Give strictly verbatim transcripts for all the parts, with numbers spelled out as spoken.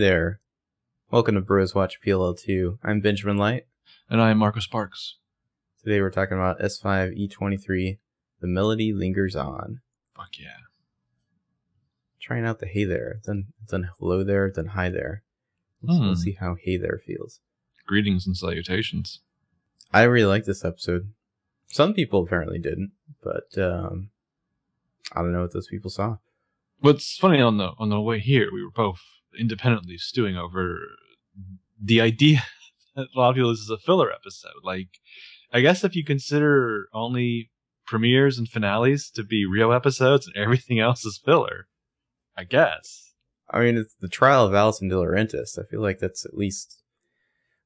there. Welcome to Bros Watch P L L two. I'm Benjamin Light. And I'm Marcus Parks. Today we're talking about S five E twenty-three, The Melody Lingers On. Fuck yeah. Trying out the hey there. Then, then hello there, then hi there. Let's, hmm. let's see how hey there feels. Greetings and salutations. I really like this episode. Some people apparently didn't, but um, I don't know what those people saw. What's funny, on the on the way here, we were both independently stewing over the idea that a lot of people, this is a filler episode. Like, I guess if you consider only premieres and finales to be real episodes and everything else is filler, I guess. I mean, it's the trial of Alison DiLaurentis. I feel like that's at least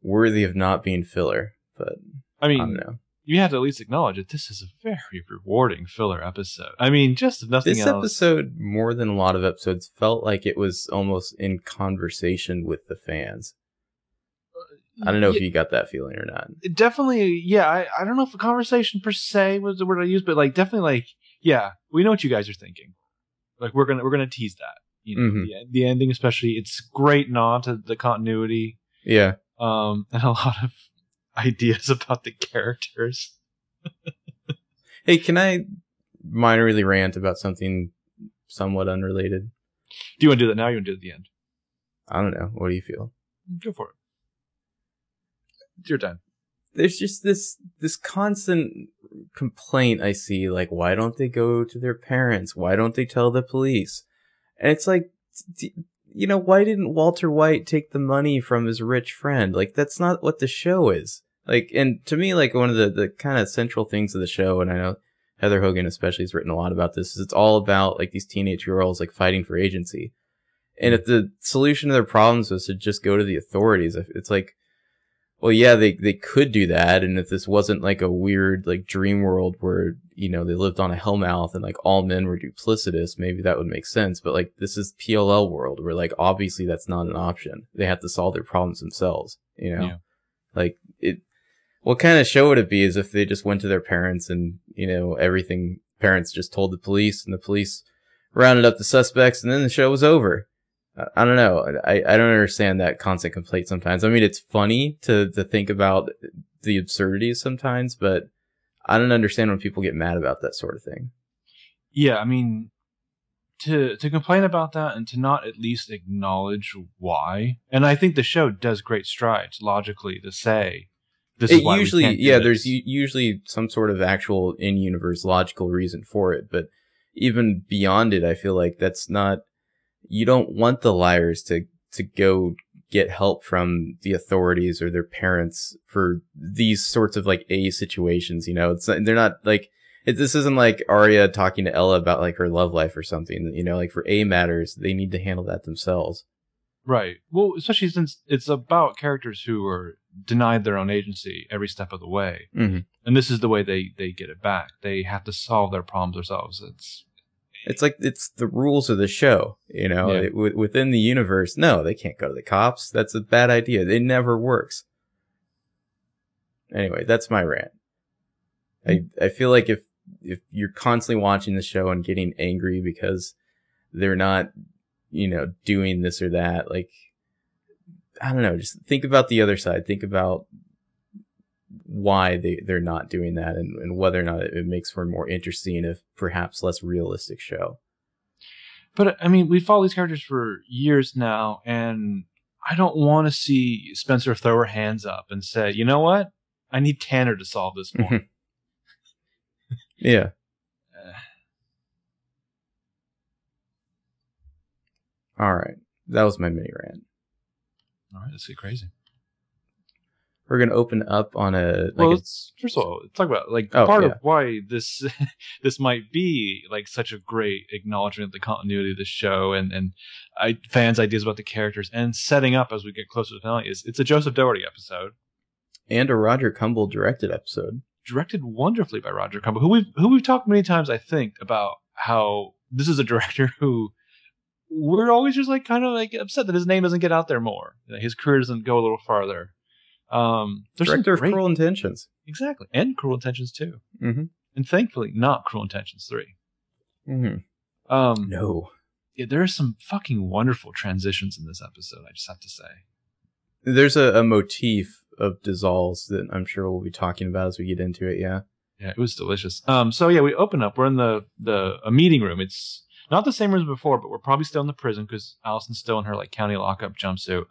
worthy of not being filler. But I mean, I don't know. You have to at least acknowledge that this is a very rewarding filler episode. I mean, just if nothing this else. This episode, more than a lot of episodes, felt like it was almost in conversation with the fans. I don't know yeah, if you got that feeling or not. It definitely, yeah. I, I don't know if a conversation per se was the word I used, but like definitely like, yeah, we know what you guys are thinking. Like we're gonna we're gonna tease that. You know, mm-hmm. the, the ending especially, it's great nod to the continuity. Yeah. Um, and a lot of ideas about the characters. Hey, can I minorly rant about something somewhat unrelated? Do you want to do that now or you want to do it at the end? I don't know. What do you feel? Go for it. It's your time. There's just this this constant complaint I see, like, why don't they go to their parents? Why don't they tell the police? And it's like, d- you know, why didn't Walter White take the money from his rich friend? Like, that's not what the show is. Like, and to me, like, one of the, the kind of central things of the show, and I know Heather Hogan especially has written a lot about this, is it's all about, like, these teenage girls, like, fighting for agency. And if the solution to their problems was to just go to the authorities, it's like, well, yeah, they, they could do that. And if this wasn't, like, a weird, like, dream world where, you know, they lived on a hellmouth and, like, all men were duplicitous, maybe that would make sense. But, like, this is P L L world where, like, obviously that's not an option. They have to solve their problems themselves, you know? Yeah. Like, it. What kind of show would it be is if they just went to their parents and, you know, everything, parents just told the police and the police rounded up the suspects and then the show was over. I don't know. I, I don't understand that constant complaint sometimes. I mean, it's funny to, to think about the absurdities sometimes, but I don't understand when people get mad about that sort of thing. Yeah, I mean, to to complain about that and to not at least acknowledge why. And I think the show does great strides logically to say this is why we can't do this. Yeah, there's usually some sort of actual in-universe logical reason for it, but even beyond it, I feel like that's not... You don't want the liars to, to go get help from the authorities or their parents for these sorts of like A situations, you know. It's not, they're not like it, this isn't like Aria talking to Ella about like her love life or something, you know. Like for A matters, they need to handle that themselves. Right. Well, especially since it's about characters who are denied their own agency every step of the way, mm-hmm. and this is the way they they get it back. They have to solve their problems themselves. It's It's like it's the rules of the show, you know, yeah. it, w- within the universe. No, they can't go to the cops. That's a bad idea. It never works. Anyway, that's my rant. I, I feel like if if you're constantly watching the show and getting angry because they're not, you know, doing this or that, like, I don't know, just think about the other side. Think about why they, they're not doing that and, and whether or not it, it makes for a more interesting, if perhaps less realistic show. But, I mean, we follow these characters for years now, and I don't want to see Spencer throw her hands up and say, you know what? I need Tanner to solve this one. Mm-hmm. Yeah. uh. All right. That was my mini rant. All right. Let's get crazy. We're going to open up on a... Like well, let's, a, first of all, talk about like oh, part yeah. of why this this might be like such a great acknowledgement of the continuity of the show and, and I, fans' ideas about the characters and setting up as we get closer to the finale is it's a Joseph Doherty episode. And a Roger Kumble directed episode. Directed wonderfully by Roger Kumble, who we've, who we've talked many times, I think, about how this is a director who... We're always just like kind of like upset that his name doesn't get out there more. You know, his career doesn't go a little farther. Um, Director of great... Cruel Intentions. Exactly. And Cruel Intentions two. Mm-hmm. And thankfully, not Cruel Intentions three. Mm-hmm. Um, no. yeah, there are some fucking wonderful transitions in this episode, I just have to say. There's a, a motif of dissolves that I'm sure we'll be talking about as we get into it, yeah. Yeah, it was delicious. Um, so yeah, we open up. We're in the, the a meeting room. It's not the same room as before, but we're probably still in the prison because Allison's still in her like county lockup jumpsuit.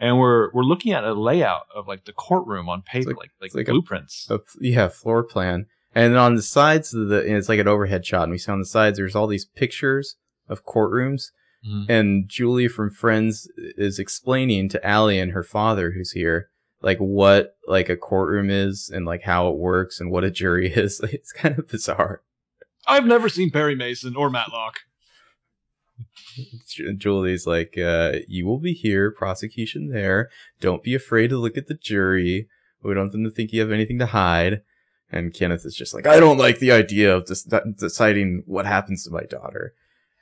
And we're we're looking at a layout of like the courtroom on paper, like like, like blueprints. A, a, yeah, floor plan. And on the sides of the, and it's like an overhead shot, and we see on the sides there's all these pictures of courtrooms. Mm-hmm. And Julie from Friends is explaining to Allie and her father, who's here, like what like a courtroom is and like how it works and what a jury is. Like, it's kind of bizarre. I've never seen Perry Mason or Matlock. Julie's like, uh, you will be here, prosecution there. Don't be afraid to look at the jury. We don't want them to think you have anything to hide. And Kenneth is just like, I don't like the idea of just deciding what happens to my daughter.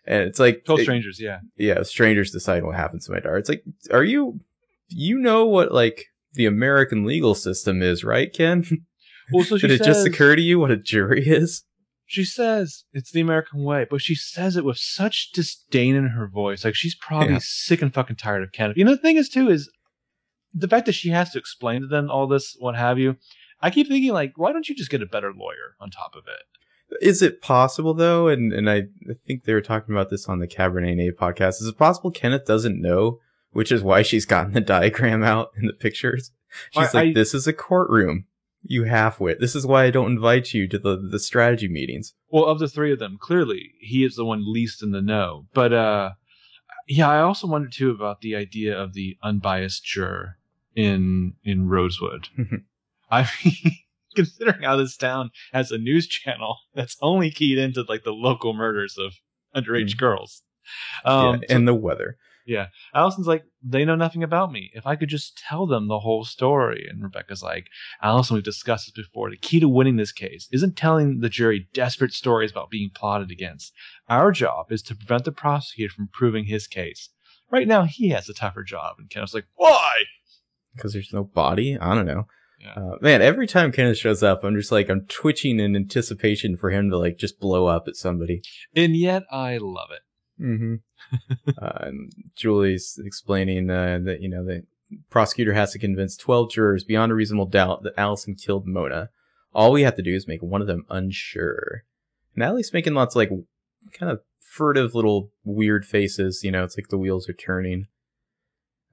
And it's like... Told strangers, it, yeah. Yeah, strangers decide what happens to my daughter. It's like, are you... You know what, like, the American legal system is, right, Ken? Well, so she Did it says, just occur to you what a jury is? She says it's the American way, but she says it with such disdain in her voice. Like, she's probably yeah. sick and fucking tired of Kenneth. You know, the thing is, too, is the fact that she has to explain to them all this, what have you... I keep thinking, like, why don't you just get a better lawyer on top of it? Is it possible, though? And and I think they were talking about this on the Cabernet podcast. Is it possible Kenneth doesn't know, which is why she's gotten the diagram out in the pictures? She's I, like, I, this is a courtroom, you halfwit. This is why I don't invite you to the, the strategy meetings. Well, of the three of them, clearly, he is the one least in the know. But, uh, yeah, I also wonder, too, about the idea of the unbiased juror in in Rosewood. I mean, considering how this town has a news channel that's only keyed into like the local murders of underage mm-hmm. girls um, yeah, and so, the weather. Yeah. Allison's like, they know nothing about me. If I could just tell them the whole story. And Rebecca's like, Allison, we've discussed this before. The key to winning this case isn't telling the jury desperate stories about being plotted against. Our job is to prevent the prosecutor from proving his case. Right now, he has a tougher job. And Kenneth's like, why? Because there's no body? I don't know. Yeah. Uh, man, every time Kenneth shows up, I'm just like, I'm twitching in anticipation for him to like just blow up at somebody. And yet I love it. Mm-hmm. uh, and Julie's explaining uh, that, you know, the prosecutor has to convince twelve jurors beyond a reasonable doubt that Allison killed Mona. All we have to do is make one of them unsure. And Allie's making lots of like kind of furtive little weird faces. You know, it's like the wheels are turning.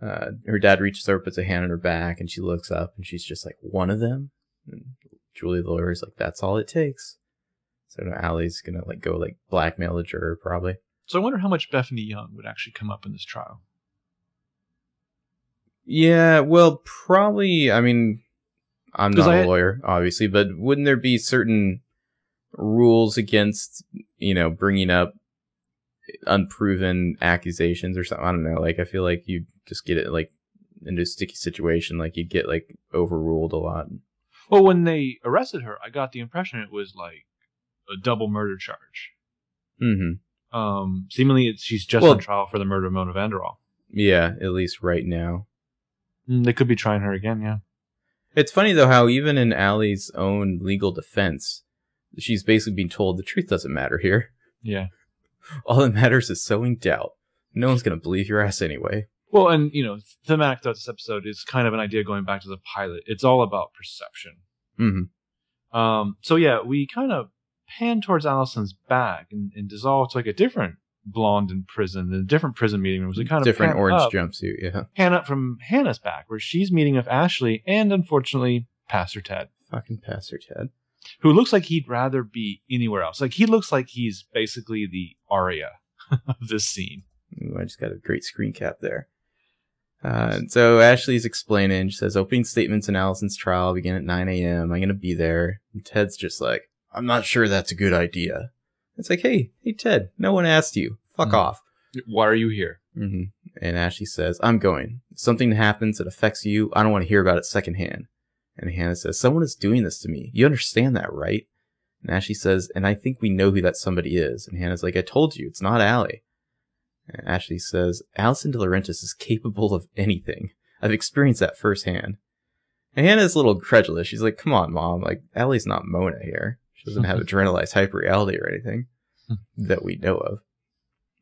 Uh, her dad reaches over, puts a hand on her back, and she looks up, and she's just like, one of them? And Julie the lawyer's like, that's all it takes. So now Allie's going to like go like blackmail the juror, probably. So I wonder how much Bethany Young would actually come up in this trial. Yeah, well, probably, I mean, I'm not I... a lawyer, obviously, but wouldn't there be certain rules against, you know, bringing up unproven accusations or something? I don't know. Like, I feel like you just get it like into a sticky situation. Like you'd get like overruled a lot. Well, when they arrested her, I got the impression it was like a double murder charge. Mm-hmm. Um, seemingly, it's, she's just well, on trial for the murder of Mona Vanderwaal. Yeah, at least right now. Mm, they could be trying her again. Yeah. It's funny though how even in Allie's own legal defense, she's basically being told the truth doesn't matter here. Yeah. All that matters is sowing doubt. No one's going to believe your ass anyway. Well, and, you know, thematic throughout this episode is kind of an idea going back to the pilot. It's all about perception. Mm-hmm. Um, so, yeah, we kind of pan towards Allison's back and, and dissolve to, like, a different blonde in prison, a different prison meeting room. So we kind of different orange up, jumpsuit, yeah. Pan up from Hannah's back, where she's meeting with Ashley and, unfortunately, Pastor Ted. Fucking Pastor Ted. Who looks like he'd rather be anywhere else. Like, he looks like he's basically the Aria of this scene. Ooh, I just got a great screen cap there. Uh, so Ashley's explaining. She says, opening statements in Allison's trial begin at nine a.m. I'm going to be there. And Ted's just like, I'm not sure that's a good idea. It's like, hey, hey, Ted, no one asked you. Fuck mm-hmm. off. Why are you here? Mm-hmm. And Ashley says, I'm going. If something happens that affects you, I don't want to hear about it secondhand. And Hannah says, someone is doing this to me. You understand that, right? And Ashley says, and I think we know who that somebody is. And Hannah's like, I told you, it's not Allie. And Ashley says, Alison DiLaurentis is capable of anything. I've experienced that firsthand. And Hannah's a little incredulous. She's like, come on, Mom. Like, Allie's not Mona here. She doesn't have adrenalized hyperreality or anything that we know of.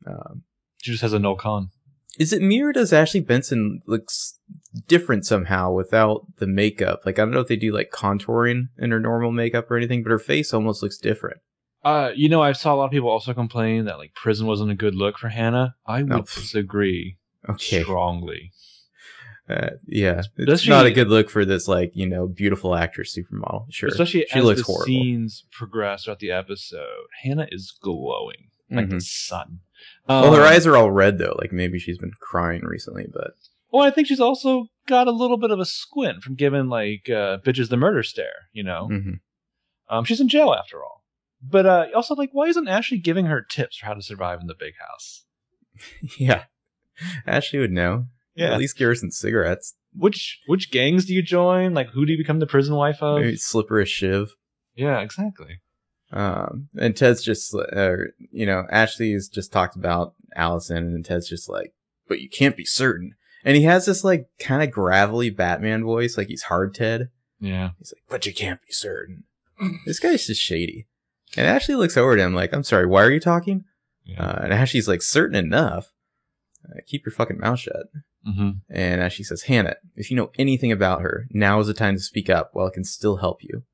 Um, She just has a Noel Kahn. Is it me or does Ashley Benson looks different somehow without the makeup? Like, I don't know if they do like contouring in her normal makeup or anything, but her face almost looks different. Uh, you know, I saw a lot of people also complain that like prison wasn't a good look for Hanna. I would oh. disagree okay. strongly. Uh, yeah, it's especially, not a good look for this, like, you know, beautiful actress supermodel. Sure, especially she as looks the horrible. Scenes progress throughout the episode. Hanna is glowing like mm-hmm. the sun. Um, well, her eyes are all red though. Like maybe she's been crying recently, but well, I think she's also got a little bit of a squint from giving like uh, bitches the murder stare. You know, mm-hmm. um, she's in jail after all. But uh, also, like, why isn't Ashley giving her tips for how to survive in the big house? Yeah, Ashley would know. Yeah, at least give her some cigarettes. Which which gangs do you join? Like, who do you become the prison wife of? Maybe Slipper is Shiv. Yeah, exactly. Um, and Ted's just, uh, you know, Ashley's just talked about Allison, and Ted's just like, but you can't be certain. And he has this like kind of gravelly Batman voice, like he's hard Ted. Yeah, he's like, but you can't be certain. This guy's just shady. And Ashley looks over at him like, I'm sorry, why are you talking? Yeah. Uh, and Ashley's like, certain enough. Uh, keep your fucking mouth shut. Mm-hmm. And Ashley says, Hanna, if you know anything about her, now is the time to speak up while it can still help you.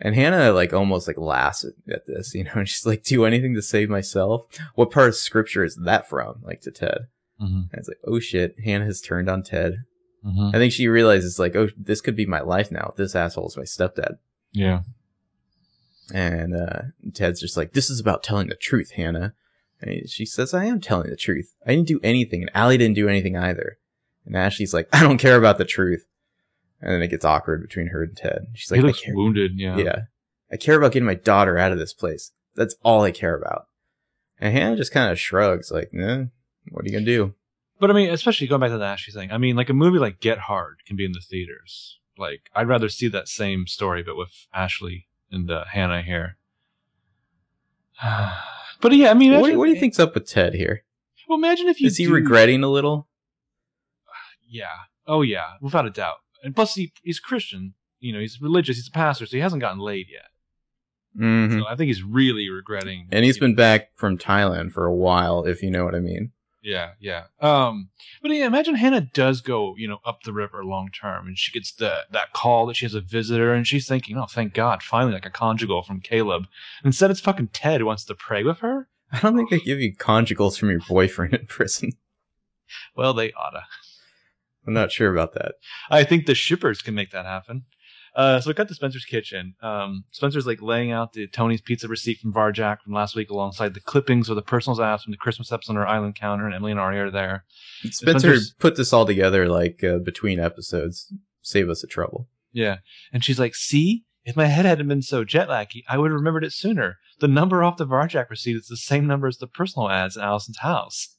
And Hanna like almost like laughs at this, you know, and she's like, do anything to save myself? What part of scripture is that from? Like to Ted. Mm-hmm. And it's like, oh shit, Hanna has turned on Ted. Mm-hmm. I think she realizes like, oh, this could be my life now. This asshole is my stepdad. Yeah. And uh, Ted's just like, this is about telling the truth, Hanna. And she says, I am telling the truth. I didn't do anything. And Allie didn't do anything either. And Ashley's like, I don't care about the truth. And then it gets awkward between her and Ted. She's like, he looks wounded, yeah. Yeah. I care about getting my daughter out of this place. That's all I care about. And Hanna just kind of shrugs like, nah, what are you going to do? But I mean, especially going back to the Ashley thing. I mean, like a movie like Get Hard can be in the theaters. Like, I'd rather see that same story, but with Ashley. And uh, Hanna here. But yeah, I mean... What, actually, what do you think's up with Ted here? Well, imagine if you Is he do... regretting a little? Yeah. Oh, yeah. Without a doubt. And plus, he, he's Christian. You know, he's religious. He's a pastor, so he hasn't gotten laid yet. Mm-hmm. So I think he's really regretting... And he's been know. back from Thailand for a while, if you know what I mean. Yeah, yeah. Um, but yeah, imagine Hanna does go, you know, up the river long term, and she gets the that call that she has a visitor, and she's thinking, oh, thank God, finally, like a conjugal from Caleb. Instead, it's fucking Ted who wants to pray with her. I don't think they give you conjugals from your boyfriend in prison. Well, they oughta. I'm not sure about that. I think the shippers can make that happen. Uh, so we cut to Spencer's kitchen. Um, Spencer's like laying out the Tony's pizza receipt from Varjak from last week alongside the clippings of the personals apps from the Christmas episode on her island counter, and Emily and Aria are there. Spencer Spencer's, put this all together like uh, between episodes. Save us the trouble. Yeah. And she's like, see, if my head hadn't been so jet laggy, I would have remembered it sooner. The number off the Varjak receipt is the same number as the personal ads in Allison's house.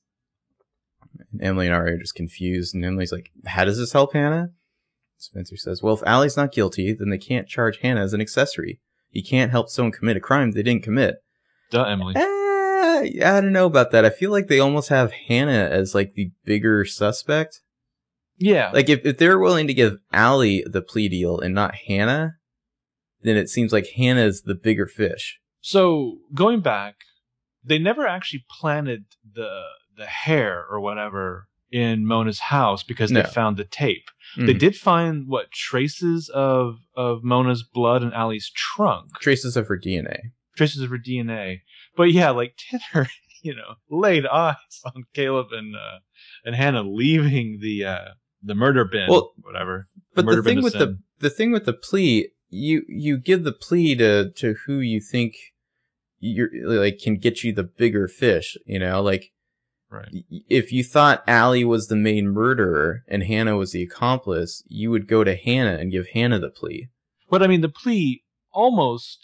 And Emily and Aria are just confused, and Emily's like, how does this help Hanna? Spencer says, well, if Allie's not guilty, then they can't charge Hanna as an accessory. You can't help someone commit a crime they didn't commit. Duh, Emily. Uh, I don't know about that. I feel like they almost have Hanna as, like, the bigger suspect. Yeah. Like, if, if they're willing to give Allie the plea deal and not Hanna, then it seems like Hannah's the bigger fish. So, going back, they never actually planted the the hair or whatever in Mona's house because no. they found the tape. Mm-hmm. They did find, what, traces of, of Mona's blood in Allie's trunk. Traces of her D N A. Traces of her D N A. But yeah, like, Tanner, you know, laid eyes on Caleb and uh, and Hanna leaving the uh, the murder bin, well, whatever. But the, the thing with the the thing with the plea, you you give the plea to, to who you think you're like can get you the bigger fish, you know, like. Right. If you thought Allie was the main murderer and Hanna was the accomplice, you would go to Hanna and give Hanna the plea. But I mean, the plea almost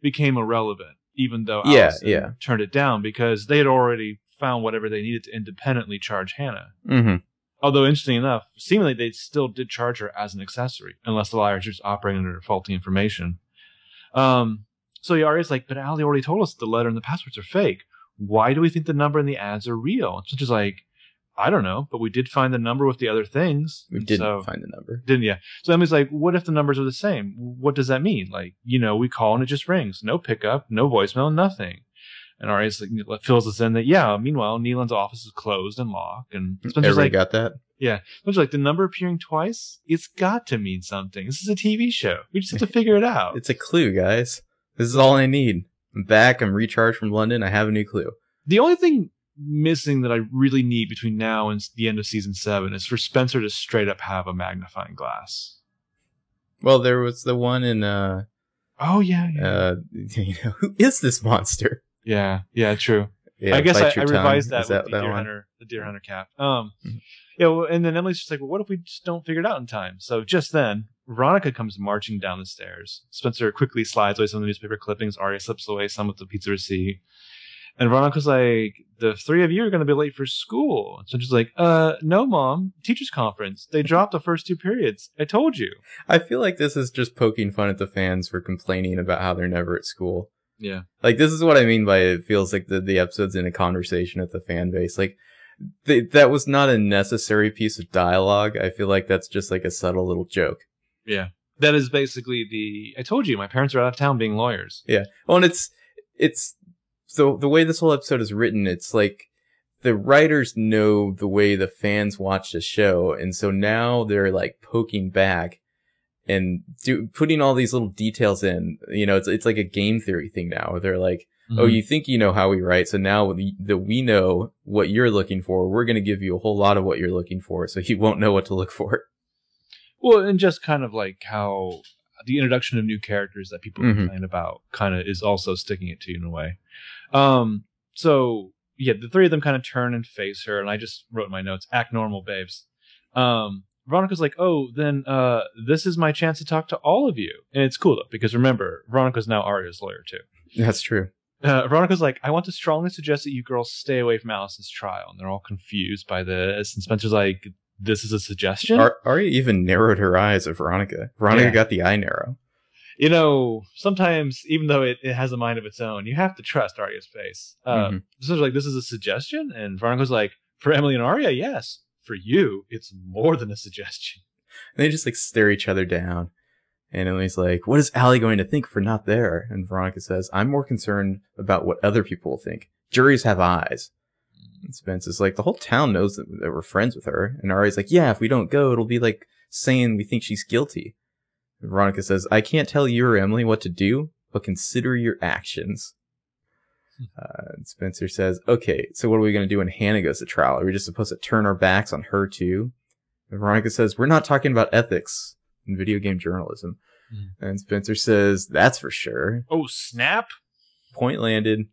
became irrelevant, even though yeah, Allison yeah. turned it down because they had already found whatever they needed to independently charge Hanna. Mm-hmm. Although, interesting enough, seemingly they still did charge her as an accessory, unless the liars just operating under faulty information. Um, so Yari's like, but Allie already told us the letter and the passwords are fake. Why do we think the number and the ads are real? And Spencer's like, I don't know, but we did find the number with the other things. We didn't so, find the number. Didn't, yeah. So Emily's like, what if the numbers are the same? What does that mean? Like, you know, we call and it just rings. No pickup, no voicemail, nothing. And Aria's like, fills us in that, yeah, meanwhile, Neelan's office is closed and locked. And Spencer's Everybody like, got that? Yeah. Spencer's like, the number appearing twice, it's got to mean something. This is a T V show. We just have to figure it out. It's a clue, guys. This is all I need. I'm back. I'm recharged from London. I have a new clue. The only thing missing that I really need between now and the end of season seven is for Spencer to straight up have a magnifying glass. Well, there was the one in... uh Oh, yeah. yeah. Uh, you know, who is this monster? Yeah, yeah, true. Yeah, I guess I, I revised that, that with the, that deer hunter, the deer hunter cap. Um, mm-hmm. Yeah, well, and then Emily's just like, well, what if we just don't figure it out in time? So just then, Veronica comes marching down the stairs. Spencer quickly slides away some of the newspaper clippings. Aria slips away some with the pizza receipt. And Veronica's like, the three of you are going to be late for school. And Spencer's like, uh, no, Mom, teachers conference. They dropped the first two periods. I told you. I feel like this is just poking fun at the fans for complaining about how they're never at school. Yeah. Like, this is what I mean by it feels like the, the episode's in a conversation with the fan base. Like, they, that was not a necessary piece of dialogue. I feel like that's just like a subtle little joke. Yeah. That is basically the, I told you, my parents are out of town being lawyers. Yeah. Well, and it's, it's, so the way this whole episode is written, it's like the writers know the way the fans watch the show. And so now they're like poking back. And do, putting all these little details in, you know, it's it's like a game theory thing now where they're like, mm-hmm. oh, you think you know how we write. So now that we know what you're looking for, we're going to give you a whole lot of what you're looking for. So you won't know what to look for. Well, and just kind of like how the introduction of new characters that people mm-hmm. complain about kind of is also sticking it to you in a way. Um, so, yeah, the three of them kind of turn and face her. And I just wrote in my notes, act normal, babes. Um Veronica's like, oh, then uh, this is my chance to talk to all of you. And it's cool, though, because remember, Veronica's now Aria's lawyer, too. That's true. Uh, Veronica's like, I want to strongly suggest that you girls stay away from Allison's trial. And they're all confused by this. And Spencer's like, this is a suggestion? Ar- Aria even narrowed her eyes at Veronica. Veronica yeah. got the eye narrow. You know, sometimes, even though it, it has a mind of its own, you have to trust Aria's face. Uh, mm-hmm. Spencer's like, this is a suggestion? And Veronica's like, for Emily and Aria, yes. For you, it's more than a suggestion. And they just like stare each other down. And Emily's like, what is Allie going to think for not there? And Veronica says, I'm more concerned about what other people will think. Juries have eyes. And Spence is like, the whole town knows that, that we're friends with her. And Ari's like, yeah, if we don't go, it'll be like saying we think she's guilty. And Veronica says, I can't tell you or Emily what to do, but consider your actions. Uh, and Spencer says, okay, so what are we going to do when Hanna goes to trial? Are we just supposed to turn our backs on her too? And Veronica says, we're not talking about ethics in video game journalism. Mm. And Spencer says, that's for sure. Oh, snap. Point landed.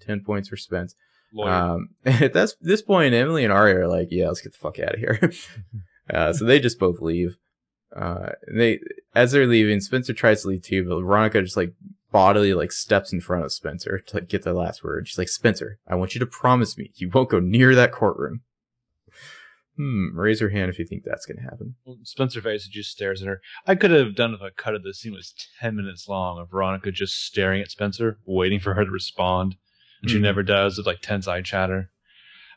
ten points for Spence. Um, at this, this point, Emily and Aria are like, yeah, let's get the fuck out of here. uh, so they just both leave. Uh, and they, as they're leaving, Spencer tries to leave too, but Veronica just like bodily like steps in front of Spencer to like get the last word. She's like, Spencer, I want you to promise me you won't go near that courtroom. Hmm, raise your hand if you think that's gonna happen. Well, Spencer face just stares at her. I could have done if a cut of this scene was ten minutes long of Veronica just staring at Spencer, waiting for her to respond. And mm-hmm. she never does, with like tense eye chatter.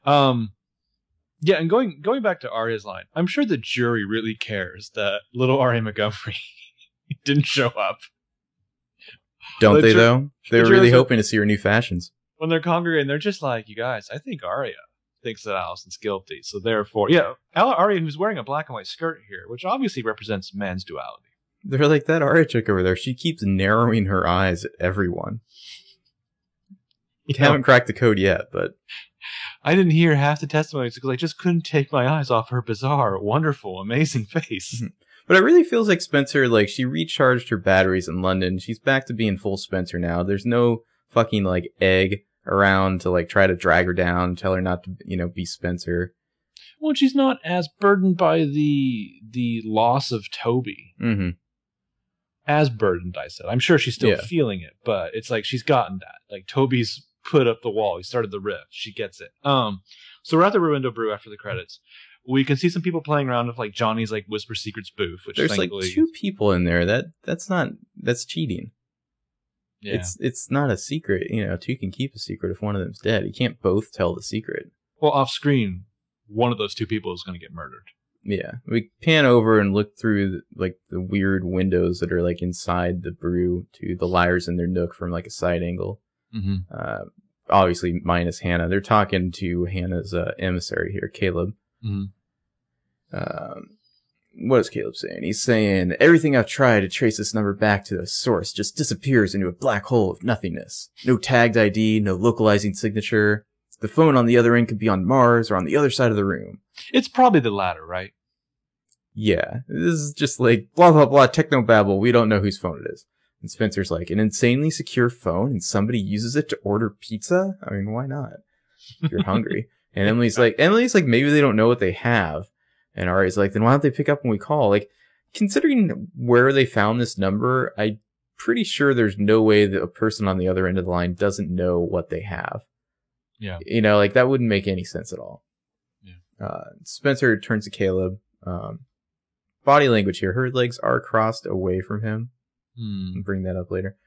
Um Yeah, and going going back to Aria's line, I'm sure the jury really cares that little Aria Montgomery didn't show up. Don't the they, ju- though? They the were really hoping to see her new fashions. When they're congregating, they're just like, you guys, I think Aria thinks that Allison's guilty. So therefore, yeah, Aria, who's wearing a black and white skirt here, which obviously represents man's duality. They're like, that Aria chick over there, she keeps narrowing her eyes at everyone. You haven't know, cracked the code yet, but... I didn't hear half the testimonies because I just couldn't take my eyes off her bizarre, wonderful, amazing face. Mm-hmm. But it really feels like Spencer, like, she recharged her batteries in London. She's back to being full Spencer now. There's no fucking, like, egg around to, like, try to drag her down, tell her not to, you know, be Spencer. Well, she's not as burdened by the the loss of Toby. Mm-hmm. As burdened, I said. I'm sure she's still yeah. feeling it, but it's like she's gotten that. Like, Toby's put up the wall. He started the rift. She gets it. Um, So we're at the Ruendo Brew after the credits. We can see some people playing around with like Johnny's like Whisper Secrets booth, which there's like two people in there. That that's not that's cheating. Yeah. It's it's not a secret. You know, two can keep a secret if one of them's dead. You can't both tell the secret. Well, off screen, one of those two people is going to get murdered. Yeah, we pan over and look through the, like the weird windows that are like inside the brew to the liars in their nook from like a side angle. Mm-hmm. Uh, obviously minus Hanna. They're talking to Hannah's uh, emissary here, Caleb. Mm-hmm. Um, what is Caleb saying? He's saying, everything I've tried to trace this number back to the source just disappears into a black hole of nothingness. No tagged I D, no localizing signature. The phone on the other end could be on Mars or on the other side of the room. It's probably the latter, right? Yeah. This is just like, blah, blah, blah, technobabble. We don't know whose phone it is. And Spencer's like, an insanely secure phone and somebody uses it to order pizza? I mean, why not? If you're hungry. And Emily's like, Emily's like, maybe they don't know what they have. And Ari's like, then why don't they pick up when we call? Like, considering where they found this number, I'm pretty sure there's no way that a person on the other end of the line doesn't know what they have. Yeah. You know, like, that wouldn't make any sense at all. Yeah. Uh, Spencer turns to Caleb. Um, body language here. Her legs are crossed away from him. Hmm. I'll bring that up later.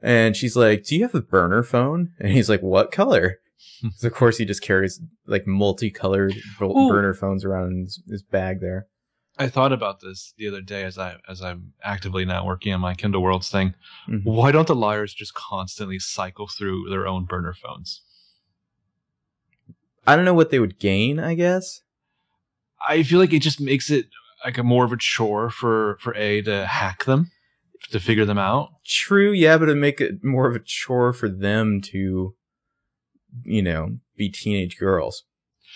And she's like, do you have a burner phone? And he's like, what color? Because of course he just carries like multicolored Ooh. burner phones around in his, his bag there. I thought about this the other day as I as I'm actively not working on my Kindle Worlds thing. Mm-hmm. Why don't the liars just constantly cycle through their own burner phones? I don't know what they would gain. I guess I feel like it just makes it like a more of a chore for for A to hack them, to figure them out. True, yeah, but it'd make it more of a chore for them to, you know, be teenage girls.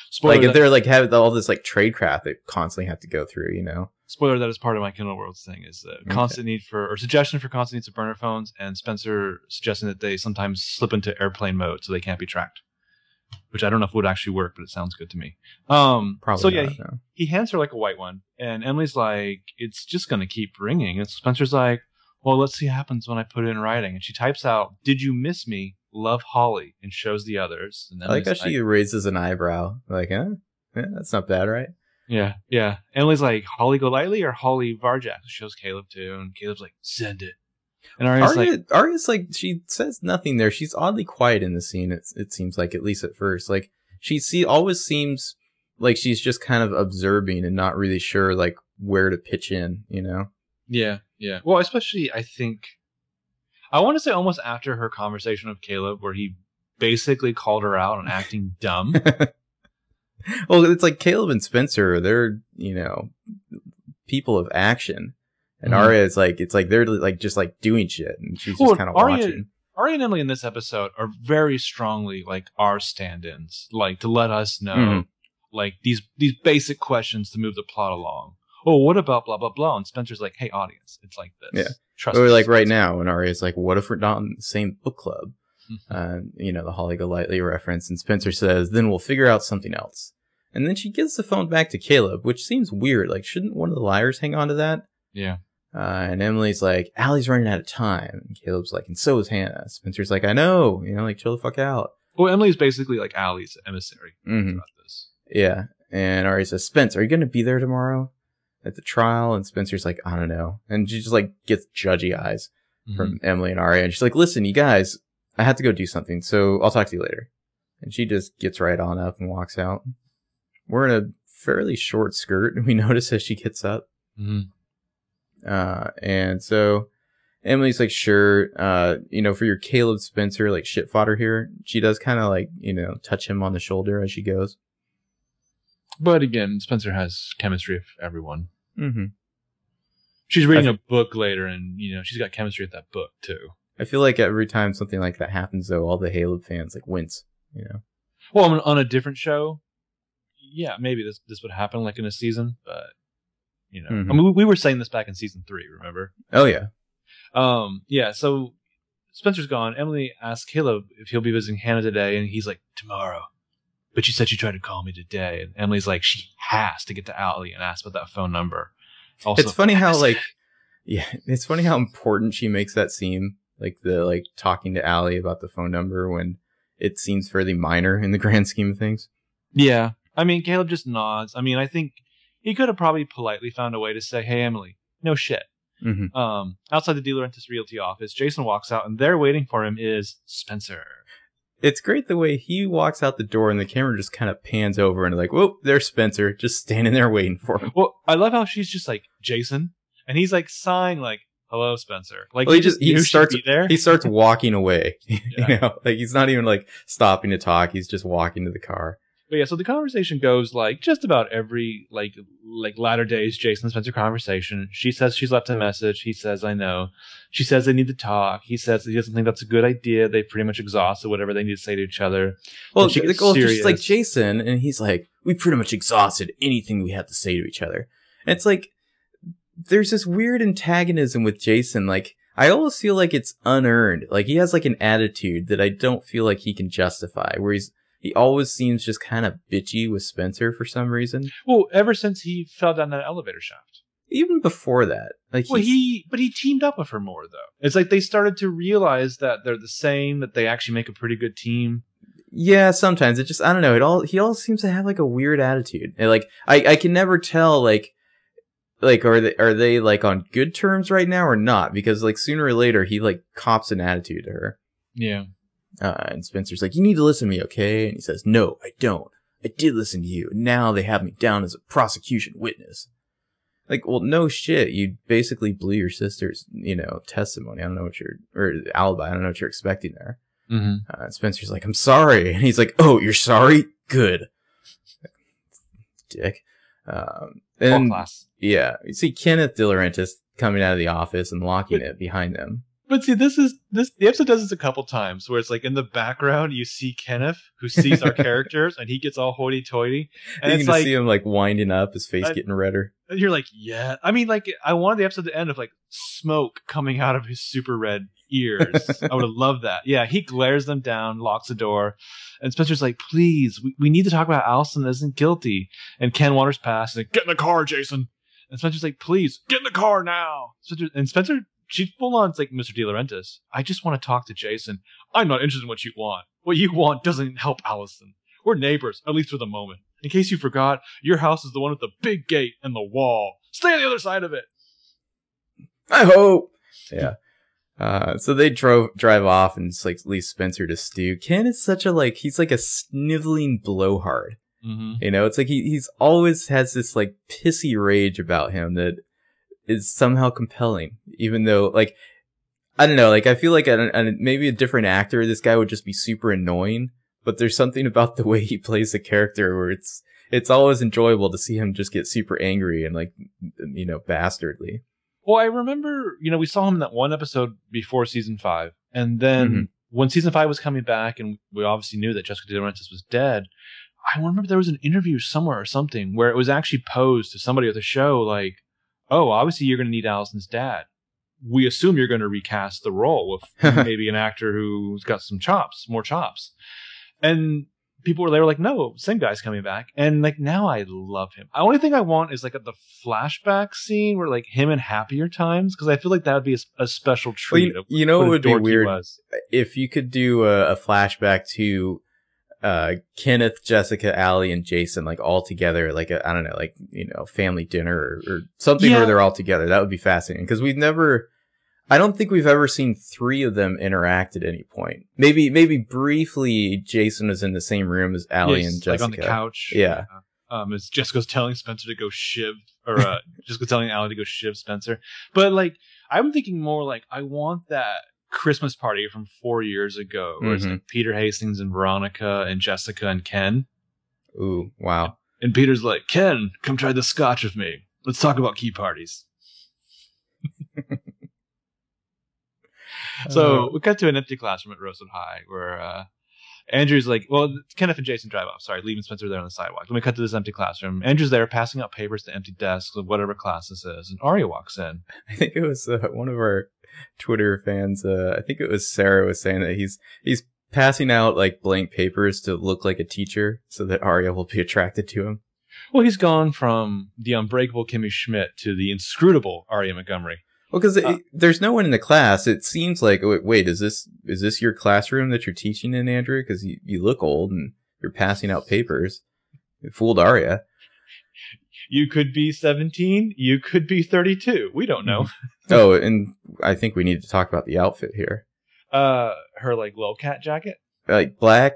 Spoiler, like if they're like have all this like tradecraft they constantly have to go through, you know. Spoiler, that is part of my Kindle Worlds thing is the okay. constant need for or suggestion for constant needs of burner phones, and Spencer suggesting that they sometimes slip into airplane mode so they can't be tracked. Which I don't know if it would actually work, but it sounds good to me. Um, Probably so yeah, not, he, no. he hands her like a white one, and Emily's like, it's just gonna keep ringing. And Spencer's like, well, let's see what happens when I put it in writing. And she types out, did you miss me? Love Holly, and shows the others. And I like how she like, raises an eyebrow. Like, huh? Yeah, that's not bad, right? Yeah, yeah. Emily's like, Holly Golightly or Holly Varjak? Shows Caleb too, and Caleb's like, send it. And Aria's Aria, like, Aria's like, she says nothing there. She's oddly quiet in the scene. It it seems like, at least at first, like she see always seems like she's just kind of observing and not really sure like where to pitch in, you know? Yeah, yeah. Well, especially I think. I want to say almost after her conversation with Caleb, where he basically called her out on acting dumb. Well, it's like Caleb and Spencer, they're, you know, people of action. And mm-hmm. Aria is like, it's like they're like just like doing shit. And she's well, just kind of Aria, watching. Aria and Emily in this episode are very strongly like our stand-ins, like to let us know mm-hmm. like these, these basic questions to move the plot along. Oh, what about blah, blah, blah? And Spencer's like, hey, audience, it's like this. Yeah. Trust or like Spencer. Right now, and Aria's like, what if we're not in the same book club? Mm-hmm. Uh, you know, the Holly Golightly reference. And Spencer says, then we'll figure out something else. And then she gives the phone back to Caleb, which seems weird. Like, shouldn't one of the liars hang on to that? Yeah. Uh, and Emily's like, Allie's running out of time. And Caleb's like, and so is Hanna. Spencer's like, I know. You know, like, chill the fuck out. Well, Emily's basically like Allie's emissary mm-hmm. about this. Yeah. And Aria says, Spence, are you going to be there tomorrow? At the trial, and Spencer's like, I don't know. And she just like gets judgy eyes mm-hmm. from Emily and Aria. And she's like, listen, you guys, I have to go do something, so I'll talk to you later. And she just gets right on up and walks out. We're in a fairly short skirt, and we notice as she gets up. Mm-hmm. Uh, and so Emily's like, sure, uh, you know, for your Caleb Spencer, like shit fodder here, she does kind of like, you know, touch him on the shoulder as she goes. But again, Spencer has chemistry with everyone. Mm-hmm. She's reading a book later, and you know she's got chemistry with that book too. I feel like every time something like that happens, though, all the Caleb fans like wince. You know. Well, on a different show, yeah, maybe this this would happen like in a season, but you know, mm-hmm. I mean, we were saying this back in season three, remember? Oh yeah, um, yeah. So Spencer's gone. Emily asks Caleb if he'll be visiting Hanna today, and he's like, tomorrow. But she said she tried to call me today. And Emily's like, she has to get to Allie and ask about that phone number. Also, it's funny how, like, yeah, it's funny how important she makes that seem. Like, the, like, talking to Allie about the phone number when it seems fairly minor in the grand scheme of things. Yeah. I mean, Caleb just nods. I mean, I think he could have probably politely found a way to say, hey, Emily, no shit. Mm-hmm. Um, outside the DiLaurentis Realty office, Jason walks out, and there waiting for him is Spencer. It's great the way he walks out the door and the camera just kind of pans over and like, whoop, there's Spencer just standing there waiting for him. Well, I love how she's just like, Jason. And he's like sighing like, hello, Spencer. Like, well, he just he starts there. He starts walking away. Yeah. You know, like he's not even like stopping to talk. He's just walking to the car. But yeah, so the conversation goes like just about every like like latter days Jason and Spencer conversation. She says she's left a message. He says, I know. She says they need to talk. He says he doesn't think that's a good idea. They pretty much exhausted whatever they need to say to each other. Well, she gets serious. Well, she's like Jason, and he's like, we pretty much exhausted anything we had to say to each other. And it's like, there's this weird antagonism with Jason. Like, I always feel like it's unearned. Like, he has like an attitude that I don't feel like he can justify, where he's he always seems just kind of bitchy with Spencer for some reason. Well, ever since he fell down that elevator shaft. Even before that. Like, well, he but he teamed up with her more, though. It's like they started to realize that they're the same, that they actually make a pretty good team. Yeah, sometimes. It just, I don't know. It all He all seems to have like a weird attitude. And, like, I, I can never tell, like, Like, are they, are they, like, on good terms right now or not? Because, like, sooner or later, he, like, cops an attitude to her. Yeah. Uh, and Spencer's like, you need to listen to me, okay? And he says, no, I don't. I did listen to you. Now they have me down as a prosecution witness. Like, well, no shit. You basically blew your sister's, you know, testimony. I don't know what you're, or alibi. I don't know what you're expecting there. Mm-hmm. Uh, and Spencer's like, I'm sorry. And he's like, oh, you're sorry? Good. Dick. Um, and class. Yeah, you see Kenneth DiLaurentis coming out of the office and locking but, it behind them. But see, this is this the episode does this a couple times where it's like in the background you see Kenneth who sees our characters and he gets all hoity-toity, and you it's can like, see him like winding up, his face I, getting redder. And you're like, yeah. I mean, like I wanted the episode to end of like smoke coming out of his super red ears. I would have loved that. Yeah, he glares them down, locks the door, and Spencer's like, please, we, we need to talk about Allison isn't guilty. And Ken wanders past and like, get in the car, Jason. And Spencer's like, please, get in the car now. Spencer, and Spencer, she full on like, Mister DiLaurentis, I just want to talk to Jason. I'm not interested in what you want. What you want doesn't help Allison. We're neighbors, at least for the moment. In case you forgot, your house is the one with the big gate and the wall. Stay on the other side of it. I hope. Yeah. Uh, so they drove drive off and it's like leave Spencer to stew. Ken is such a like he's like a sniveling blowhard. Mm-hmm. You know, it's like he he's always has this like pissy rage about him that is somehow compelling, even though like I don't know, like I feel like I don't, I don't, maybe a different actor, this guy would just be super annoying. But there's something about the way he plays the character where it's it's always enjoyable to see him just get super angry and like you know bastardly. Well, I remember, you know, we saw him in that one episode before season five. And then mm-hmm. when season five was coming back and we obviously knew that Jessica DiLaurentis was dead, I remember there was an interview somewhere or something where it was actually posed to somebody at the show like, oh, obviously you're going to need Allison's dad. We assume you're going to recast the role with maybe an actor who's got some chops, more chops. And people were there like, no, same guy's coming back. And like now I love him. The only thing I want is like the flashback scene where like him in happier times, because I feel like that would be a, a special treat. Well, you, you know, it would be weird if you could do a, a flashback to uh, Kenneth, Jessica, Allie, and Jason like all together, like a, I don't know, like you know, family dinner or, or something yeah. where they're all together. That would be fascinating because we've never. I don't think we've ever seen three of them interact at any point. Maybe, maybe briefly, Jason was in the same room as Allie yes, and Jessica, like on the couch. Yeah, uh, um, as Jessica's telling Spencer to go shiv, or uh, Jessica's telling Allie to go shiv Spencer. But like, I'm thinking more like I want that Christmas party from four years ago, where mm-hmm. it's like Peter Hastings and Veronica and Jessica and Ken. Ooh, wow! And, and Peter's like, Ken, come try the scotch with me. Let's talk about key parties. So we cut to an empty classroom at Rosewood High where uh, Andrew's like, well, Kenneth and Jason drive off. Sorry, leaving Spencer there on the sidewalk. Let me cut to this empty classroom. Andrew's there passing out papers to empty desks of whatever class this is. And Aria walks in. I think it was uh, one of our Twitter fans. Uh, I think it was Sarah was saying that he's he's passing out like blank papers to look like a teacher so that Aria will be attracted to him. Well, he's gone from the unbreakable Kimmy Schmidt to the inscrutable Aria Montgomery. Well, because uh, there's no one in the class. It seems like, wait, wait, is this is this your classroom that you're teaching in, Andrew? Because you, you look old and you're passing out papers. It fooled Aria. You could be seventeen. You could be thirty-two. We don't know. Oh, and I think we need to talk about the outfit here. Uh, her, like, lolcat jacket? Like, black,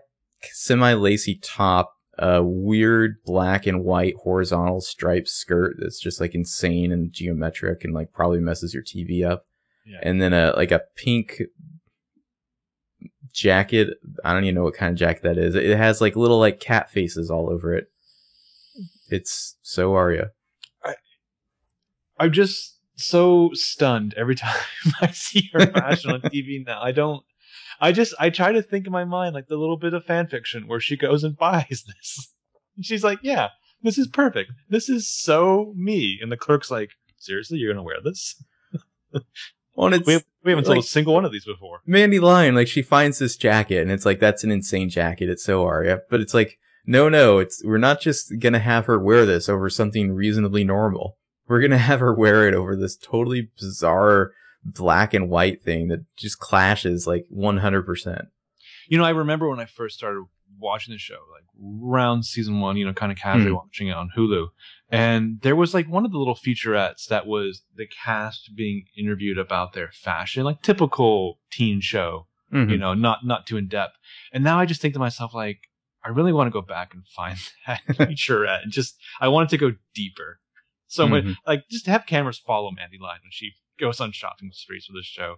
semi-lacy top, a weird black and white horizontal striped skirt that's just like insane and geometric and like probably messes your T V up. yeah. and then a like a pink jacket. I don't even know what kind of jacket that is. It has like little like cat faces all over it. It's so Aria. I, I'm just so stunned every time I see her fashion on T V now. I don't. I just I try to think in my mind like the little bit of fan fiction where she goes and buys this. And she's like, yeah, this is perfect. This is so me. And the clerk's like, seriously, you're gonna wear this? Well, we, have, we haven't sold like, a single one of these before. Mandy Lyon, like she finds this jacket and it's like, that's an insane jacket. It's so Aria. But it's like, no, no, it's we're not just gonna have her wear this over something reasonably normal. We're gonna have her wear it over this totally bizarre black and white thing that just clashes like one hundred percent. You know, I remember when I first started watching the show, like around season one, you know, kind of casually mm. watching it on Hulu. And there was like one of the little featurettes that was the cast being interviewed about their fashion, like typical teen show, mm-hmm. you know, not, not too in depth. And now I just think to myself, like, I really want to go back and find that featurette and just, I wanted to go deeper. So mm-hmm. when, like, just have cameras follow Mandy Lyon when she goes on shopping streets with this show.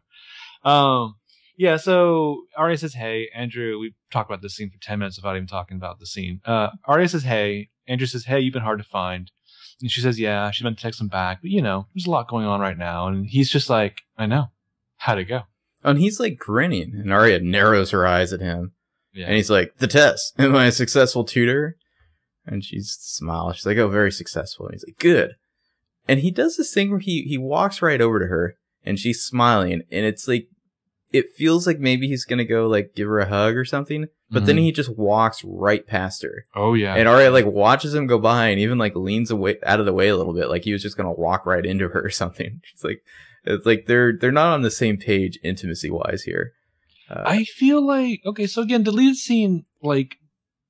Um, yeah, so Aria says, hey, Andrew, we talked about this scene for ten minutes without even talking about the scene. Uh, Aria says, hey, Andrew says, hey, you've been hard to find. And she says, yeah, she's meant to text him back. But, you know, there's a lot going on right now. And he's just like, I know. How'd it go? And he's like grinning. And Aria narrows her eyes at him. Yeah. And he's like, the test. Am I a successful tutor? And she smiles. She's like, oh, very successful. And he's like, good. And he does this thing where he, he walks right over to her, and she's smiling, and it's like, it feels like maybe he's going to go, like, give her a hug or something, but mm-hmm. then he just walks right past her. Oh, yeah. And Aria, like, watches him go by and even, like, leans away out of the way a little bit, like he was just going to walk right into her or something. It's like, it's like they're they're not on the same page intimacy-wise here. Uh, I feel like, okay, so again, deleted scene, like,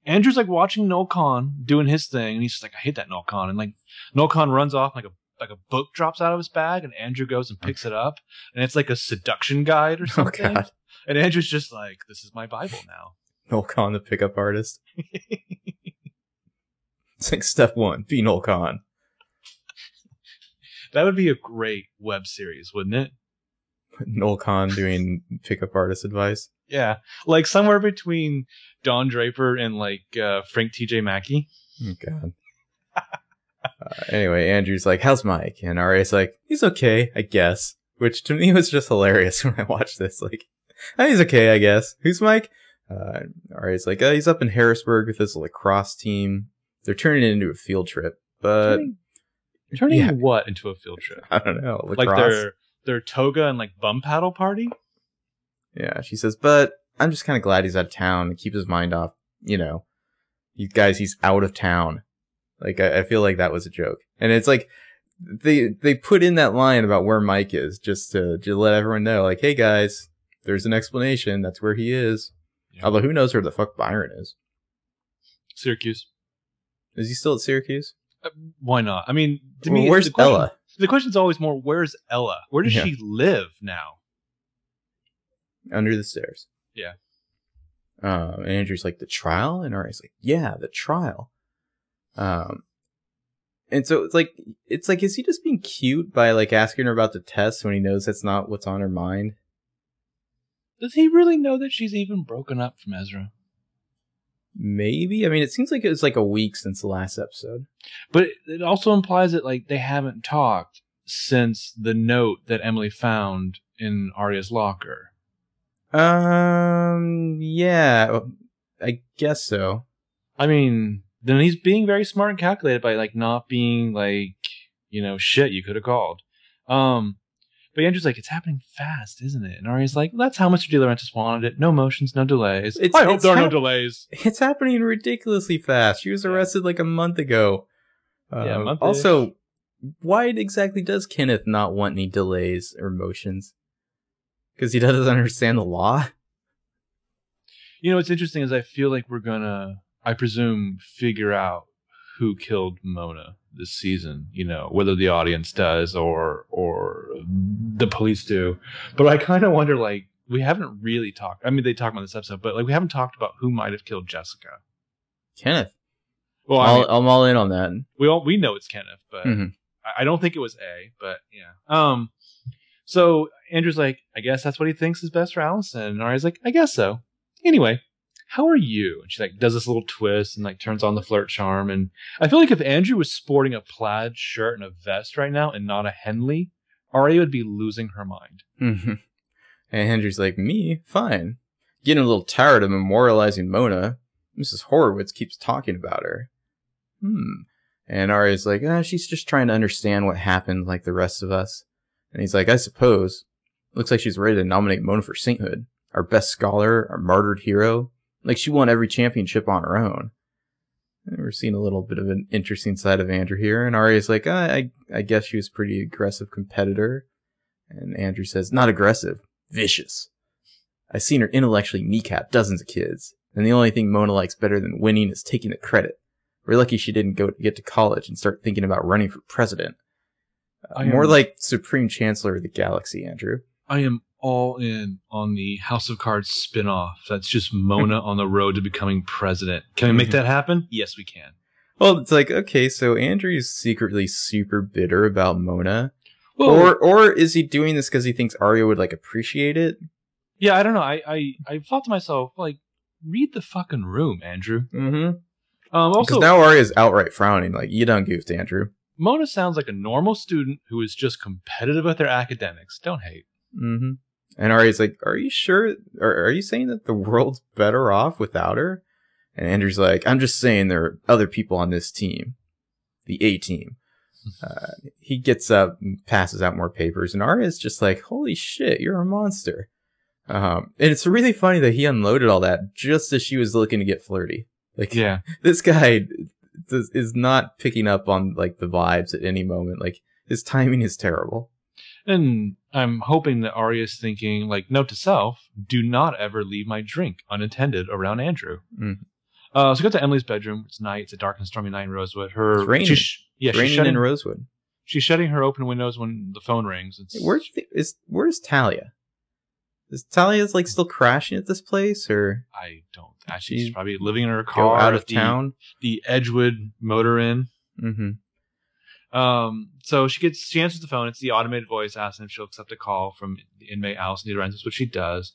Andrew's, like, watching Noel Kahn doing his thing, and he's just like, I hate that Noel Kahn, and, like, Noel Kahn runs off like a like a book drops out of his bag and Andrew goes and picks it up and it's like a seduction guide or something. Oh, God. And Andrew's just like, this is my Bible now. Noel Kahn, the pickup artist. It's like step one, be Noel Kahn. That would be a great web series, wouldn't it? Noel Kahn doing pickup artist advice. Yeah. Like somewhere between Don Draper and like uh, Frank T J Mackey. Oh, God. Uh, anyway, Andrew's like, how's Mike? And Aria's like, he's okay, I guess. Which to me was just hilarious when I watched this. Like, hey, he's okay, I guess. Who's Mike? Uh, Aria's like, oh, he's up in Harrisburg with his lacrosse team. They're turning it into a field trip. But Turning, turning yeah. what into a field trip? I don't know. Lacrosse? Like their, their toga and like bum paddle party? Yeah, she says, but I'm just kind of glad he's out of town to keep his mind off, you know, you guys, he's out of town. Like, I, I feel like that was a joke. And it's like, they they put in that line about where Mike is just to, to let everyone know, like, hey, guys, there's an explanation. That's where he is. Yeah. Although, who knows where the fuck Byron is? Syracuse. Is he still at Syracuse? Uh, why not? I mean, to well, me, where's the question, Ella? The question's always more, where's Ella? Where does yeah. she live now? Under the stairs. Yeah. Uh, and Andrew's like, the trial? And Ari's like, yeah, the trial. Um, and so it's like, it's like, is he just being cute by like asking her about the test when he knows that's not what's on her mind? Does he really know that she's even broken up from Ezra? Maybe. I mean, it seems like it was like a week since the last episode, but it also implies that like they haven't talked since the note that Emily found in Aria's locker. Um, yeah, I guess so. I mean, then he's being very smart and calculated by like not being like, you know, shit, you could have called. Um, but Andrew's like, it's happening fast, isn't it? And Aria's like, well, that's how Mister DiLaurentis wanted it. No motions, no delays. It's, I hope it's there are ha- no delays. It's happening ridiculously fast. She was arrested like a month ago. Um, yeah, month-ish. Also, why exactly does Kenneth not want any delays or motions? Because he doesn't understand the law. You know, what's interesting is I feel like we're going to, I presume, figure out who killed Mona this season, you know, whether the audience does or or the police do. But I kind of wonder, like, we haven't really talked. I mean, they talk about this episode, but like we haven't talked about who might have killed Jessica. Kenneth. Well, I mean, I'm all in on that. We all we know it's Kenneth, but mm-hmm. I don't think it was A. But yeah. Um. So Andrew's like, I guess that's what he thinks is best for Allison. And Aria's like, I guess so. Anyway, how are you? And she like does this little twist and like turns on the flirt charm. And I feel like if Andrew was sporting a plaid shirt and a vest right now and not a Henley, Aria would be losing her mind. Mm-hmm. And Andrew's like, me? Fine. Getting a little tired of memorializing Mona. Missus Horowitz keeps talking about her. Hmm. And Aria's like, ah, she's just trying to understand what happened like the rest of us. And he's like, I suppose. Looks like she's ready to nominate Mona for sainthood. Our best scholar, our martyred hero. Like, she won every championship on her own. And we're seeing a little bit of an interesting side of Andrew here. And Aria's like, ah, I, I guess she was a pretty aggressive competitor. And Andrew says, not aggressive. Vicious. I've seen her intellectually kneecap dozens of kids. And the only thing Mona likes better than winning is taking the credit. We're lucky she didn't go to get to college and start thinking about running for president. Uh, more am, like Supreme Chancellor of the Galaxy, Andrew. I am all in on the House of Cards spinoff. That's just Mona on the road to becoming president. Can we make that happen? Yes, we can. Well, it's like, okay, so Andrew's secretly super bitter about Mona. Well, or or is he doing this because he thinks Aria would like appreciate it? Yeah, I don't know. I, I, I thought to myself, like, read the fucking room, Andrew. Mm-hmm. Um, also, now Aria's outright frowning, like, you done goofed, Andrew. Mona sounds like a normal student who is just competitive with their academics. Don't hate. Mm-hmm. And Aria's like, are you sure? Are, are you saying that the world's better off without her? And Andrew's like, I'm just saying there are other people on this team. The A-team. Uh, he gets up and passes out more papers. And Aria's just like, holy shit, you're a monster. Um, and it's really funny that he unloaded all that just as she was looking to get flirty. Like, yeah, this guy does, is not picking up on, like, the vibes at any moment. Like, his timing is terrible. And I'm hoping that Aria's thinking, like, note to self, do not ever leave my drink unattended around Andrew. Mm-hmm. Uh, so go to Emily's bedroom. It's night. It's a dark and stormy night in Rosewood. Her, it's raining. She's, yeah, it's raining she's shutting, in Rosewood. She's shutting her open windows when the phone rings. It's, where th- is, where is Talia? Is Talia's like still crashing at this place, or I don't. Actually, she's probably living in her car out of the, town. The Edgewood Motor Inn. Mm-hmm. Um. So she gets. She answers the phone. It's the automated voice asking if she'll accept a call from inmate Alison DiLaurentis, which she does.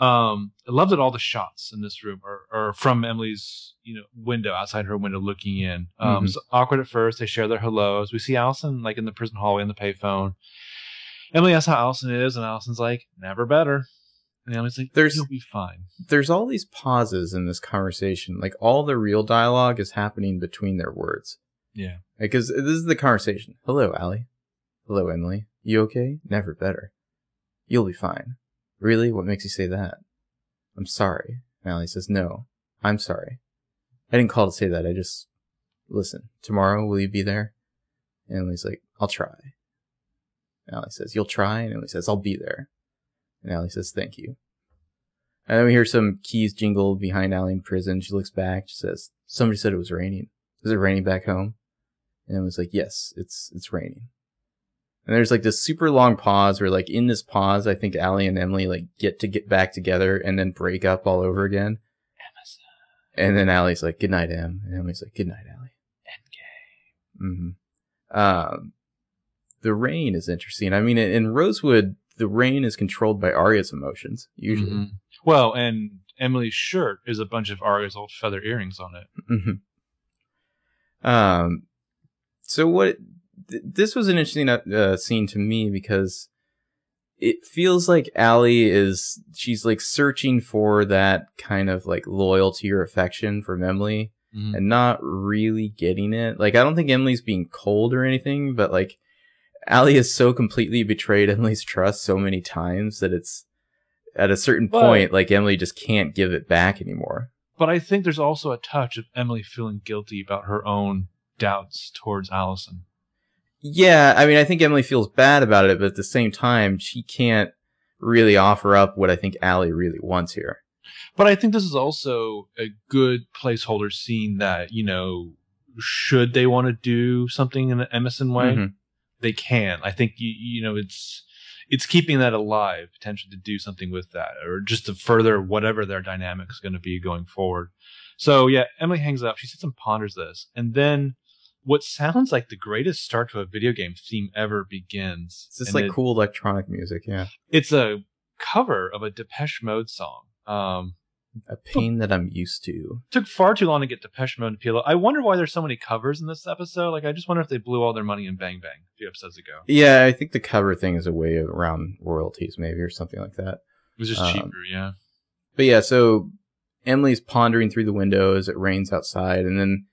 Um. I love that all the shots in this room are, are from Emily's, you know, window outside her window, looking in. Um. Mm-hmm. It's awkward at first. They share their hellos. We see Alison like in the prison hallway on the payphone. Emily asks how Allison is, and Allison's like, never better. And Emily's like, there's, you'll be fine. There's all these pauses in this conversation. Like, all the real dialogue is happening between their words. Yeah. Because this is the conversation. Hello, Allie. Hello, Emily. You okay? Never better. You'll be fine. Really? What makes you say that? I'm sorry. And Allie says, no, I'm sorry. I didn't call to say that. I just, listen, tomorrow, will you be there? And Emily's like, I'll try. Allie says, you'll try? And Emily says, I'll be there. And Allie says, thank you. And then we hear some keys jingle behind Allie in prison. She looks back. She says, somebody said it was raining. Is it raining back home? And Emily's like, yes, it's it's raining. And there's like this super long pause where, like, in this pause, I think Allie and Emily like get to get back together and then break up all over again. Amazon. And then Allie's like, good night, Em. And Emily's like, good night, Allie. Endgame. Mm-hmm. Um... The rain is interesting. I mean, in Rosewood, the rain is controlled by Aria's emotions, usually. Mm-hmm. Well, and Emily's shirt is a bunch of Aria's old feather earrings on it. Mm-hmm. Um, so what? Th- this was an interesting uh, scene to me because it feels like Allie is, she's like searching for that kind of like loyalty or affection from Emily, mm-hmm. and not really getting it. Like, I don't think Emily's being cold or anything, but like, Allie has so completely betrayed Emily's trust so many times that it's at a certain but, point, like, Emily just can't give it back anymore. But I think there's also a touch of Emily feeling guilty about her own doubts towards Allison. Yeah, I mean, I think Emily feels bad about it, but at the same time, she can't really offer up what I think Allie really wants here. But I think this is also a good placeholder scene that, you know, should they want to do something in an Emerson way, mm-hmm. they can. I think, you you know, it's it's keeping that alive, potentially, to do something with that, or just to further whatever their dynamic is going to be going forward. So, yeah, Emily hangs up. She sits and ponders this. And then what sounds like the greatest start to a video game theme ever begins. It's just like it, cool electronic music, yeah. It's a cover of a Depeche Mode song. Um, a pain that I'm used to. Took far too long to get Depeche Mode to P L L. I wonder why there's so many covers in this episode. Like, I just wonder if they blew all their money in Bang Bang a few episodes ago. Yeah, I think the cover thing is a way around royalties, maybe, or something like that. It was just um, cheaper, yeah. But yeah, so Emily's pondering through the window as it rains outside, and then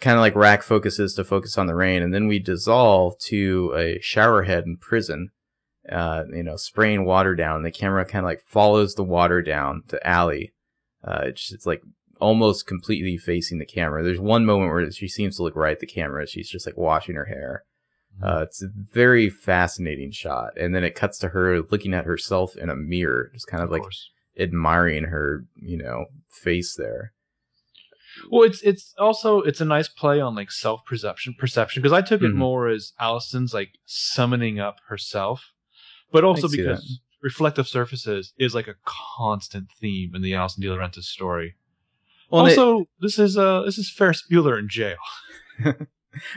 kind of like Rack focuses to focus on the rain, and then we dissolve to a showerhead in prison, uh, you know, spraying water down. The camera kind of like follows the water down to Allie. Uh, it's, it's like almost completely facing the camera. There's one moment where she seems to look right at the camera. She's just like washing her hair. Uh, it's a very fascinating shot. And then it cuts to her looking at herself in a mirror, just kind of, of like course. admiring her, you know, face there. Well, it's it's also it's a nice play on like self perception perception because I took mm-hmm. it more as Allison's like summoning up herself, but also because that. reflective surfaces is like a constant theme in the Alison DiLaurentis story. Well, also, it, this is uh this is Ferris Bueller in jail.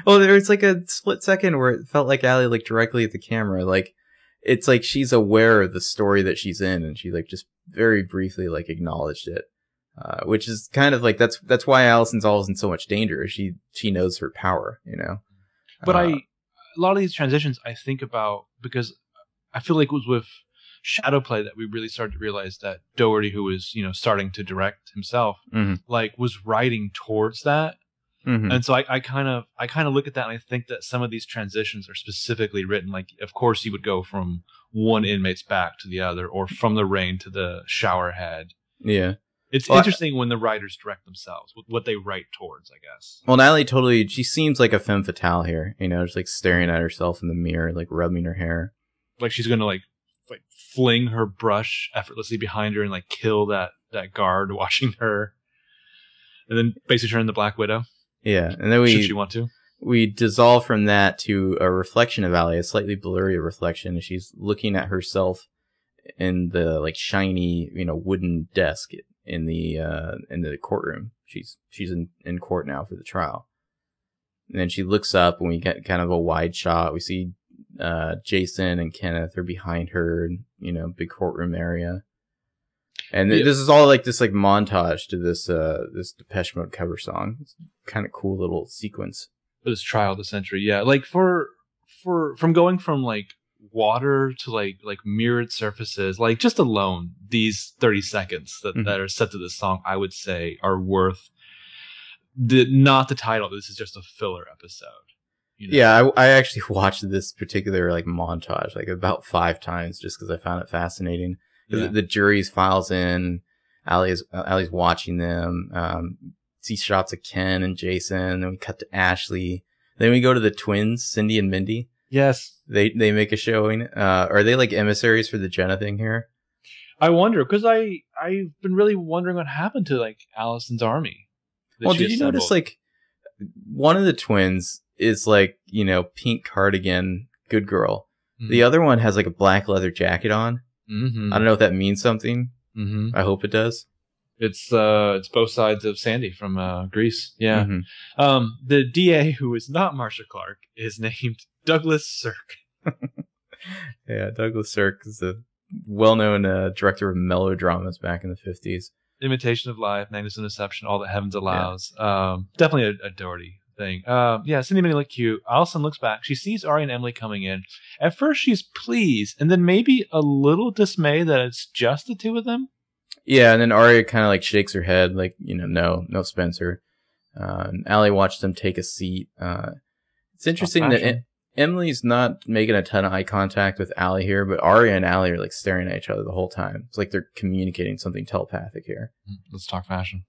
Well, there was like a split second where it felt like Allie looked directly at the camera, like it's like she's aware of the story that she's in, and she like just very briefly like acknowledged it. Uh, which is kind of like that's that's why Allison's always in so much danger. She she knows her power, you know. But uh, I a lot of these transitions I think about because I feel like it was with Shadowplay that we really started to realize that Doherty, who was you know starting to direct himself, mm-hmm. like was writing towards that. Mm-hmm. And so I, I kind of I kind of look at that and I think that some of these transitions are specifically written. Like, of course, you would go from one inmate's back to the other, or from the rain to the shower head. Yeah. It's well, interesting when the writers direct themselves, what they write towards, I guess. Well, Natalie totally, she seems like a femme fatale here, you know, just like staring at herself in the mirror, like rubbing her hair. Like she's going to like like fling her brush effortlessly behind her and like kill that, that guard watching her. And then basically turn into Black Widow. Yeah. And then we, should she want to? We dissolve from that to a reflection of Allie, a slightly blurry reflection. She's looking at herself in the like shiny, you know, wooden desk in the uh in the courtroom. She's she's in, in court now for the trial, and then she looks up and we get kind of a wide shot. We see uh Jason and Kenneth are behind her, you know, big courtroom area, and th- yeah. this is all like this like montage to this uh this Depeche Mode cover song. It's kind of cool little sequence. This trial of the century, yeah, like for for from going from like water to like like mirrored surfaces, like just alone these thirty seconds that, mm-hmm. that are set to this song, I would say are worth the not the title. This is just a filler episode, you know? Yeah, I, I actually watched this particular like montage like about five times just because I found it fascinating. Yeah. The jury's files in, Allie's Allie's watching them, um see shots of Ken and Jason, then we cut to Ashley, then we go to the twins Cindy and Mindy. Yes, they they make a showing. Uh, are they like emissaries for the Jenna thing here? I wonder because I I've been really wondering what happened to like Allison's army. Well, did you assembled. notice like one of the twins is like you know pink cardigan, good girl. Mm-hmm. The other one has like a black leather jacket on. Mm-hmm. I don't know if that means something. Mm-hmm. I hope it does. It's uh, it's both sides of Sandy from uh, Greece. Yeah, mm-hmm. um, the D A who is not Marsha Clark is named Douglas Sirk. Yeah, Douglas Sirk is a well-known uh, director of melodramas back in the fifties. Imitation of Life, Magnificent Deception, All That Heavens Allows. Yeah. Um, definitely a, a Doherty thing. Uh, yeah, Cindy and Minnie look cute. Allison looks back. She sees Aria and Emily coming in. At first, she's pleased, and then maybe a little dismay that it's just the two of them. Yeah, and then Aria kind of like shakes her head, like, you know, no, no Spencer. Uh, and Allie watched them take a seat. Uh, it's interesting that... It, Emily's not making a ton of eye contact with Allie here, but Aria and Allie are like staring at each other the whole time. It's like they're communicating something telepathic here. Let's talk fashion.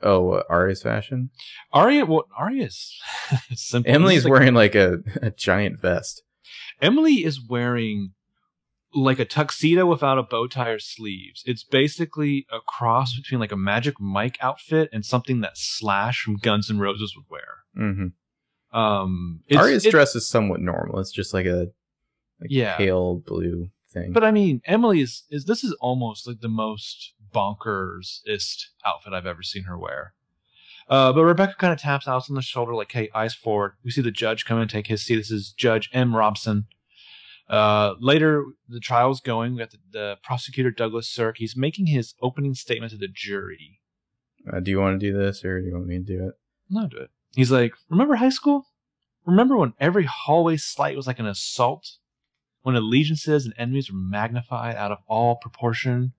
Oh, uh, Aria's fashion? Aria, well, Aria's simple. Emily's like, wearing like a, a giant vest. Emily is wearing like a tuxedo without a bow tie or sleeves. It's basically a cross between like a Magic Mike outfit and something that Slash from Guns N' Roses would wear. Mm-hmm. Um, it's, Aria's it, dress is somewhat normal. It's just like a like yeah. pale blue thing. But I mean, Emily is, is this is almost like the most bonkersest outfit I've ever seen her wear. Uh, but Rebecca kind of taps Alice on the shoulder, like, hey, eyes forward. We see the judge come in and take his seat. This is Judge M. Robson. Uh, later, the trial's going. We got the, the prosecutor, Douglas Sirk. He's making his opening statement to the jury. Uh, do you want to do this, or do you want me to do it? No, do it. He's like, remember high school? Remember when every hallway slight was like an assault? When allegiances and enemies were magnified out of all proportion?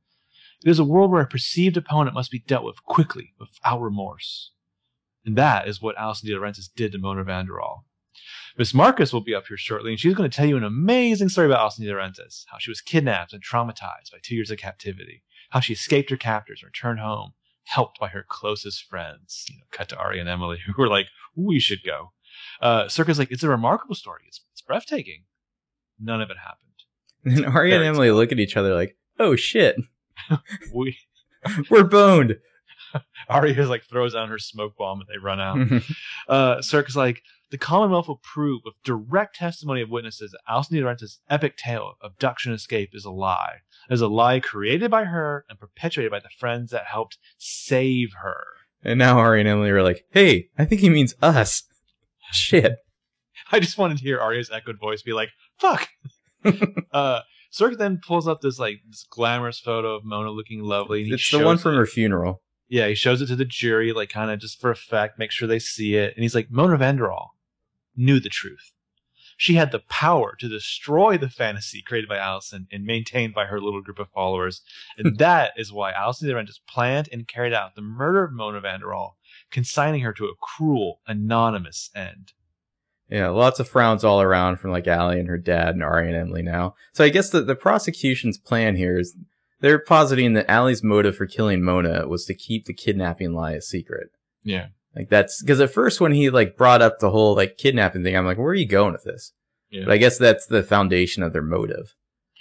It is a world where a perceived opponent must be dealt with quickly, without remorse. And that is what Alison DiLaurentis did to Mona Vanderwaal. Miss Marcus will be up here shortly, and she's going to tell you an amazing story about Alison DiLaurentis, how she was kidnapped and traumatized by two years of captivity, how she escaped her captors and returned home, helped by her closest friends. You know, cut to Aria and Emily, who were like, we should go. Uh, Circa's like, it's a remarkable story. It's, it's breathtaking. None of it happened. And then Aria and Emily look at each other like, oh, shit. we, We're boned. Aria like throws down her smoke bomb and they run out. uh, Circa's like, the Commonwealth will prove with direct testimony of witnesses that Alison DiLaurentis' epic tale of abduction and escape is a lie. It is a lie created by her and perpetuated by the friends that helped save her. And now Aria and Emily are like, hey, I think he means us. Shit. I just wanted to hear Aria's echoed voice be like, fuck. uh, Sirk then pulls up this like this glamorous photo of Mona looking lovely. And it's the one from it. Her funeral. Yeah, he shows it to the jury, like kind of just for effect, make sure they see it. And he's like, Mona Vanderwaal knew the truth. She had the power to destroy the fantasy created by Alison and maintained by her little group of followers. And that is why Alison DiLaurentis planned and carried out the murder of Mona Vanderwaal, consigning her to a cruel, anonymous end. Yeah, lots of frowns all around from like Allie and her dad and Aria and Emily now. So I guess the, the prosecution's plan here is they're positing that Allie's motive for killing Mona was to keep the kidnapping lie a secret. Yeah. Like that's because at first when he like brought up the whole like kidnapping thing, I'm like, where are you going with this? Yeah. But I guess that's the foundation of their motive,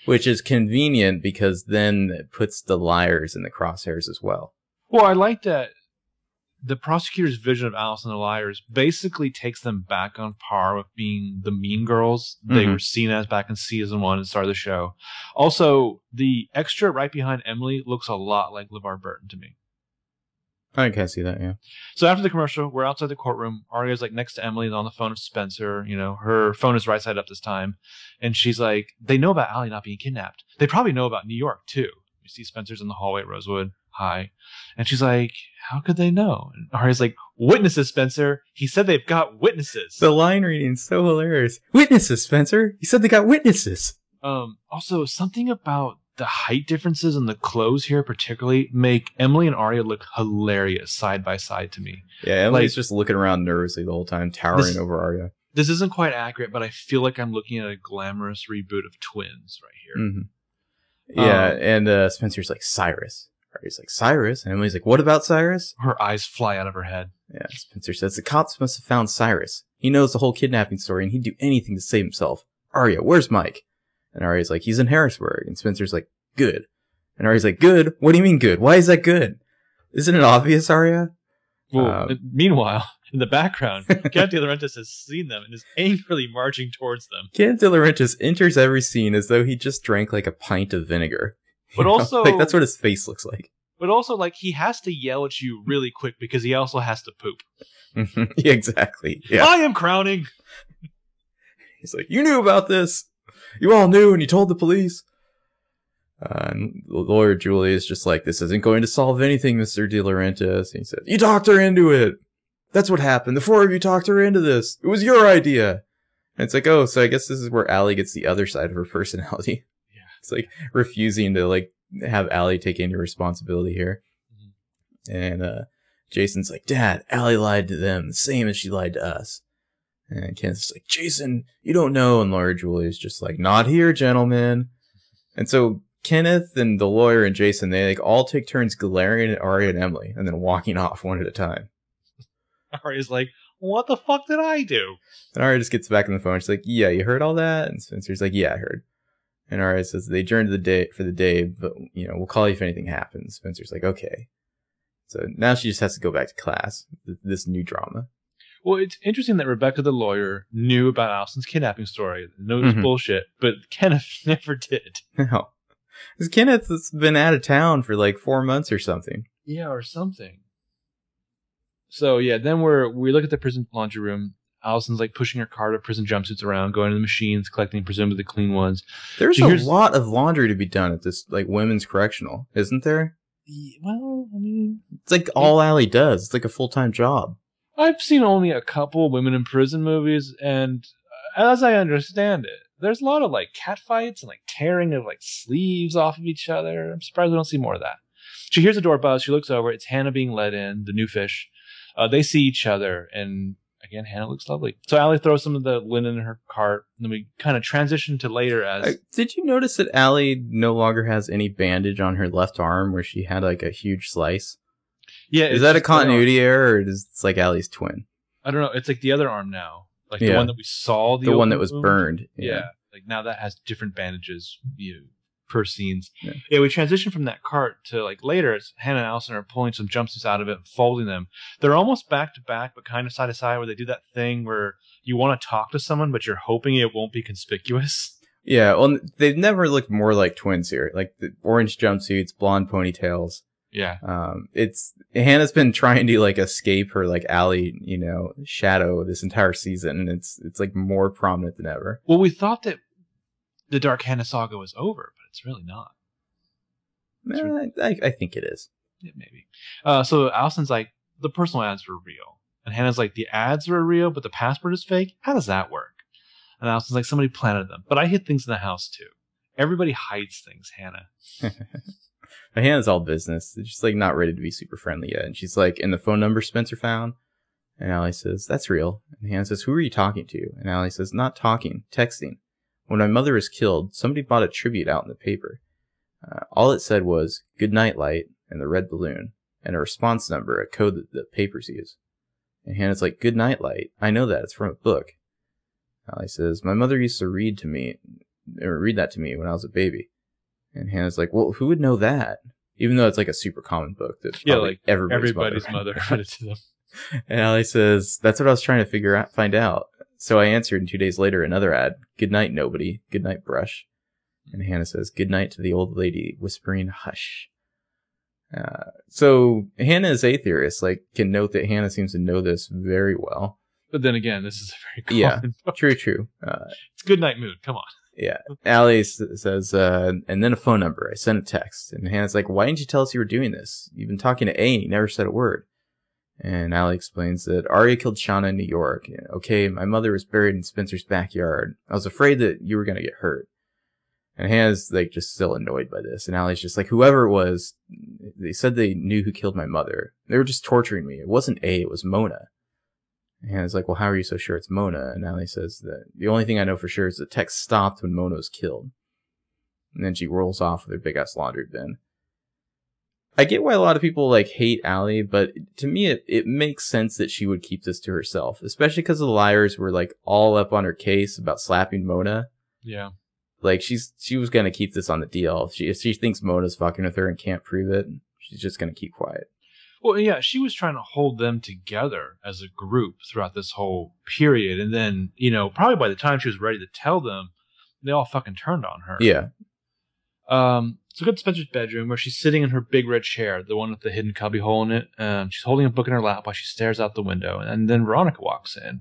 which is convenient because then it puts the liars in the crosshairs as well. Well, I like that the prosecutor's vision of Alice and the Liars basically takes them back on par with being the mean girls they mm-hmm. were seen as back in season one and started the show. Also, the extra right behind Emily looks a lot like LeVar Burton to me. I can see that, yeah. So after the commercial, we're outside the courtroom. Aria's like next to Emily and on the phone with Spencer. You know, her phone is right side up this time. And she's like, they know about Allie not being kidnapped. They probably know about New York, too. You see Spencer's in the hallway at Rosewood. Hi. And she's like, how could they know? And Aria's like, witnesses, Spencer. He said they've got witnesses. The line reading's so hilarious. Witnesses, Spencer. He said they got witnesses. Um. Also, something about the height differences and the clothes here particularly make Emily and Aria look hilarious side by side to me. Yeah, Emily's like, just looking around nervously the whole time, towering this, over Aria. This isn't quite accurate, but I feel like I'm looking at a glamorous reboot of Twins right here. Mm-hmm. Yeah, um, and uh, Spencer's like, Cyrus. Aria's like, Cyrus? And Emily's like, what about Cyrus? Her eyes fly out of her head. Yeah, Spencer says, the cops must have found Cyrus. He knows the whole kidnapping story, and he'd do anything to save himself. Aria, where's Mike? And Aria's like, he's in Harrisburg. And Spencer's like, good. And Aria's like, good? What do you mean good? Why is that good? Isn't it obvious, Aria? Well, um, meanwhile, in the background, Kenneth DiLaurentis has seen them and is angrily marching towards them. Kenneth DiLaurentis enters every scene as though he just drank like a pint of vinegar. But you also... Like, that's what his face looks like. But also, like, he has to yell at you really quick because he also has to poop. Yeah, exactly. Yeah. I am crowning! He's like, you knew about this! You all knew, and you told the police. Uh, and lawyer Julie is just like, this isn't going to solve anything, Mister DiLaurentis. And he says, you talked her into it. That's what happened. The four of you talked her into this. It was your idea. And it's like, oh, so I guess this is where Allie gets the other side of her personality. Yeah. It's like refusing to like have Allie take any responsibility here. Mm-hmm. And uh, Jason's like, Dad, Allie lied to them the same as she lied to us. And Kenneth's just like, Jason, you don't know. And lawyer Julie's just like, not here, gentlemen. And so Kenneth and the lawyer and Jason, they like all take turns glaring at Aria and Emily and then walking off one at a time. Aria's like, what the fuck did I do? And Aria just gets back on the phone. She's like, yeah, you heard all that? And Spencer's like, yeah, I heard. And Aria says, they adjourned the day for the day, but, you know, we'll call you if anything happens. Spencer's like, okay. So now she just has to go back to class, this new drama. Well, it's interesting that Rebecca, the lawyer, knew about Allison's kidnapping story. No, it's mm-hmm. bullshit, but Kenneth never did. No. Because Kenneth has been out of town for like four months or something. Yeah, or something. So yeah, then we're we look at the prison laundry room. Allison's like pushing her cart of prison jumpsuits around, going to the machines, collecting presumably clean ones. There's she a hears, lot of laundry to be done at this like women's correctional, isn't there? Well, I mean, it's like all Allie does. It's like a full time job. I've seen only a couple women in prison movies, and as I understand it, there's a lot of like cat fights and like tearing of like sleeves off of each other. I'm surprised we don't see more of that. She hears the door buzz. She looks over. It's Hanna being let in, the new fish. Uh, they see each other, and again, Hanna looks lovely. So Allie throws some of the linen in her cart, and then we kind of transition to later as... Uh, did you notice that Allie no longer has any bandage on her left arm where she had like a huge slice? Yeah. Is that a continuity error, or is it like Allie's twin? I don't know. It's like the other arm now. Like yeah. the one that we saw. The, the one that was wound. burned. Yeah. yeah. Like now that has different bandages you, per scenes. Yeah. yeah, we transition from that cart to like later. It's Hanna and Allison are pulling some jumpsuits out of it and folding them. They're almost back to back, but kind of side to side where they do that thing where you want to talk to someone, but you're hoping it won't be conspicuous. Yeah. Well, they've never looked more like twins here. Like the orange jumpsuits, blonde ponytails. Yeah. Um, it's Hannah's been trying to like escape her like Allie, you know, shadow this entire season, and it's it's like more prominent than ever. Well, we thought that the Dark Hanna saga was over, but it's really not. It's eh, really- I, I think it is. Yeah, maybe. Uh, so Allison's like, the personal ads were real, and Hannah's like, the ads were real, but the password is fake. How does that work? And Allison's like, somebody planted them, but I hid things in the house too. Everybody hides things, Hanna. But Hannah's all business. She's like not ready to be super friendly yet. And she's like, and the phone number Spencer found. And Allie says, that's real. And Hanna says, who are you talking to? And Allie says, not talking, texting. When my mother was killed, somebody bought a tribute out in the paper. Uh, all it said was, good night, light, and the red balloon. And a response number, a code that the papers use. And Hannah's like, good night, light. I know that. It's from a book. Allie says, my mother used to read to me, or read that to me when I was a baby. And Hannah's like, well, who would know that? Even though it's like a super common book that yeah, like everybody's, everybody's mother read it to them. And Allie says, that's what I was trying to figure out, find out. So I answered, and two days later, another ad. Good night, nobody. Good night, brush. And Hanna says, good night to the old lady, whispering hush. Uh, so Hanna is atheist, like can note that Hanna seems to know this very well. But then again, this is a very common yeah, book. True, true. Uh, it's good night mood. Come on. Yeah, Allie says, uh, and then a phone number. I sent a text. And Hannah's like, why didn't you tell us you were doing this? You've been talking to A and you never said a word. And Allie explains that Aria killed Shauna in New York. Okay, my mother was buried in Spencer's backyard. I was afraid that you were going to get hurt. And Hannah's like just still annoyed by this. And Allie's just like, whoever it was, they said they knew who killed my mother. They were just torturing me. It wasn't A, it was Mona. And Hannah's like, well, how are you so sure it's Mona? And Allie says that the only thing I know for sure is the text stopped when Mona was killed. And then she rolls off with her big-ass laundry bin. I get why a lot of people, like, hate Allie, but to me, it, it makes sense that she would keep this to herself. Especially because the liars were, like, all up on her case about slapping Mona. Yeah. Like, she's she was going to keep this on the D L. If she, if she thinks Mona's fucking with her and can't prove it, she's just going to keep quiet. Well, yeah, she was trying to hold them together as a group throughout this whole period. And then, you know, probably by the time she was ready to tell them, they all fucking turned on her. Yeah. Um, so we go to Spencer's bedroom where she's sitting in her big red chair, the one with the hidden cubbyhole in it. Um, she's holding a book in her lap while she stares out the window. And then Veronica walks in.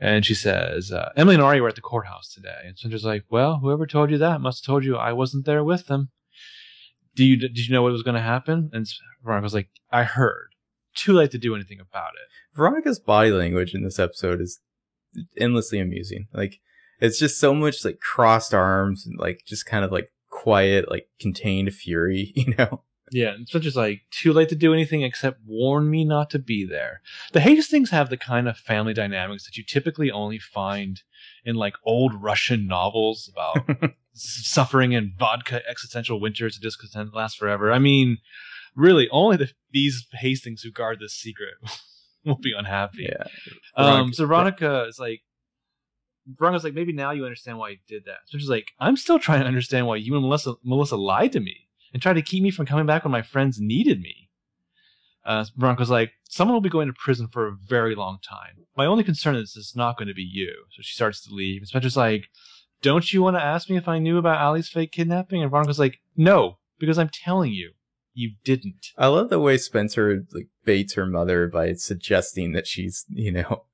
And she says, uh, Emily and Aria were at the courthouse today. And Spencer's like, well, whoever told you that must have told you I wasn't there with them. Do you, did you know what was going to happen? And Veronica's like, I heard. Too late to do anything about it. Veronica's body language in this episode is endlessly amusing. Like, it's just so much, like, crossed arms and, like, just kind of, like, quiet, like, contained fury, you know? Yeah, and Spencer's like, too late to do anything except warn me not to be there. The Hastings have the kind of family dynamics that you typically only find in, like, old Russian novels about... suffering and vodka existential winters and discontent lasts forever. I mean, really, only the, these Hastings who guard this secret will be unhappy. Yeah. Um, so Veronica is like, Veronica's like, maybe now you understand why you did that. So she's like, I'm still trying to understand why you and Melissa, Melissa lied to me and tried to keep me from coming back when my friends needed me. Uh, Veronica's like, someone will be going to prison for a very long time. My only concern is it's not going to be you. So she starts to leave. And Spencer's like, don't you want to ask me if I knew about Allie's fake kidnapping? And Veronica's like, no, because I'm telling you. you didn't. I love the way Spencer like baits her mother by suggesting that she's, you know,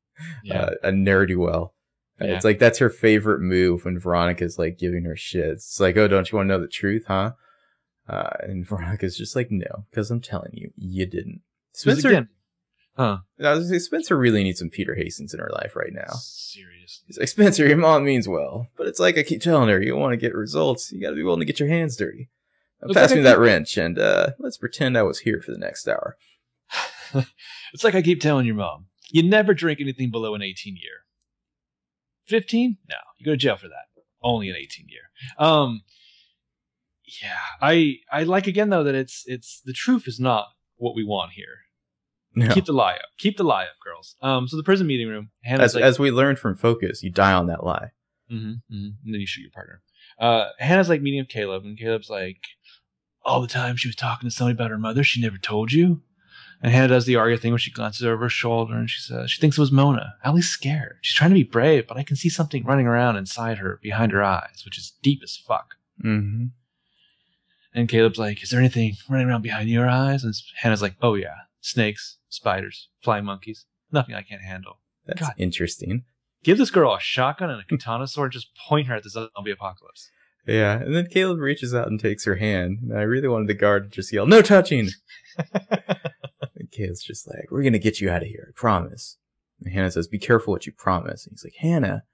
yeah. uh, a nerdy-well. Yeah. It's like that's her favorite move when Veronica's like giving her shit. It's like, oh, don't you want to know the truth, huh? Uh, and Veronica's just like, no, because I'm telling you, you didn't. Spencer, again, huh? I was gonna say, Spencer really needs some Peter Hastings in her life right now. Seriously, it's like, Spencer, your mom means well, but it's like I keep telling her, you want to get results, you got to be willing to get your hands dirty. Now, pass like me I that keep... wrench, and uh, let's pretend I was here for the next hour. It's like I keep telling your mom, you never drink anything below an eighteen year. fifteen? No, you go to jail for that. Only an eighteen year. Um, yeah, I I like again though that it's it's the truth is not what we want here. No. Keep the lie up. Keep the lie up, girls. Um, so the prison meeting room. As, like, as we learned from Focus, you die on that lie. Mm-hmm, mm-hmm. And then you shoot your partner. Uh, Hannah's like meeting with Caleb, and Caleb's like, all the time she was talking to somebody about her mother, she never told you. And Hanna does the Aria thing where she glances over her shoulder and she says, she thinks it was Mona. Allie's scared. She's trying to be brave, but I can see something running around inside her, behind her eyes, which is deep as fuck. Mm-hmm. And Caleb's like, is there anything running around behind your eyes? And Hannah's like, oh yeah, snakes, spiders, flying monkeys, nothing I can't handle. That's God. Interesting. Give this girl a shotgun and a katana sword and just point her at the zombie apocalypse. Yeah, and then Caleb reaches out and takes her hand. And I really wanted the guard to just yell, no touching! And Caleb's just like, we're going to get you out of here, I promise. And Hanna says, be careful what you promise. And he's like, Hanna.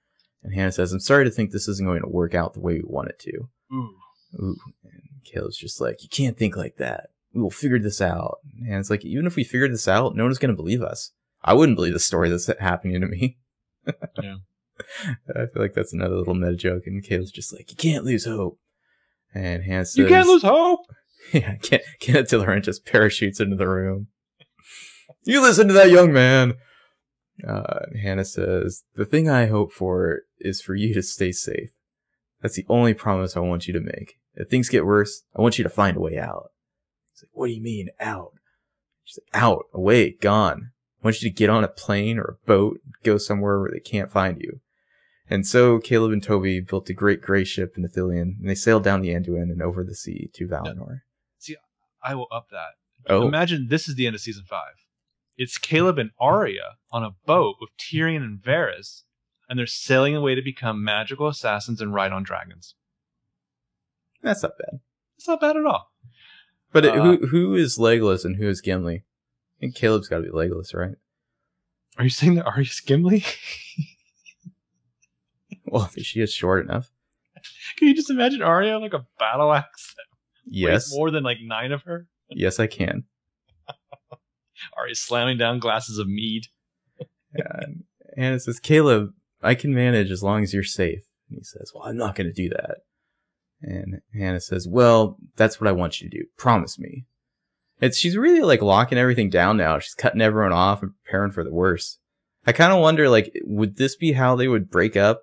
And Hanna says, I'm sorry to think this isn't going to work out the way we want it to. Ooh. Ooh. And Caleb's just like, you can't think like that. We will figure this out. And Hannah's like, even if we figured this out, no one's going to believe us. I wouldn't believe the story that's happening to me. Yeah. I feel like that's another little meta joke, and Caleb's just like, you can't lose hope. And Hanna says, you can't lose hope! Yeah, Kenneth DiLaurentis parachutes into the room. You listen to that young man! Uh, Hanna says, the thing I hope for is for you to stay safe. That's the only promise I want you to make. If things get worse, I want you to find a way out. He's like, what do you mean, out? She's like, out, away, gone. I want you to get on a plane or a boat and go somewhere where they can't find you. And so Caleb and Toby built a great gray ship in the Thillian, and they sailed down the Anduin and over the sea to Valinor. See, I will up that. Oh. Imagine this is the end of season five. It's Caleb and Aria on a boat with Tyrion and Varys, and they're sailing away to become magical assassins and ride on dragons. That's not bad. It's not bad at all. But uh, who who is Legolas and who is Gimli? I think Caleb's got to be Legolas, right? Are you saying that Arya's Gimli? Well, if she is short enough. Can you just imagine Aria like a battle axe? Yes. More than like nine of her? Yes, I can. Aria slamming down glasses of mead. Yeah. And it says, Caleb, I can manage as long as you're safe. And he says, well, I'm not going to do that. And Hanna says, well, that's what I want you to do. Promise me. It's, she's really like locking everything down now. She's cutting everyone off and preparing for the worst. I kind of wonder, like, would this be how they would break up?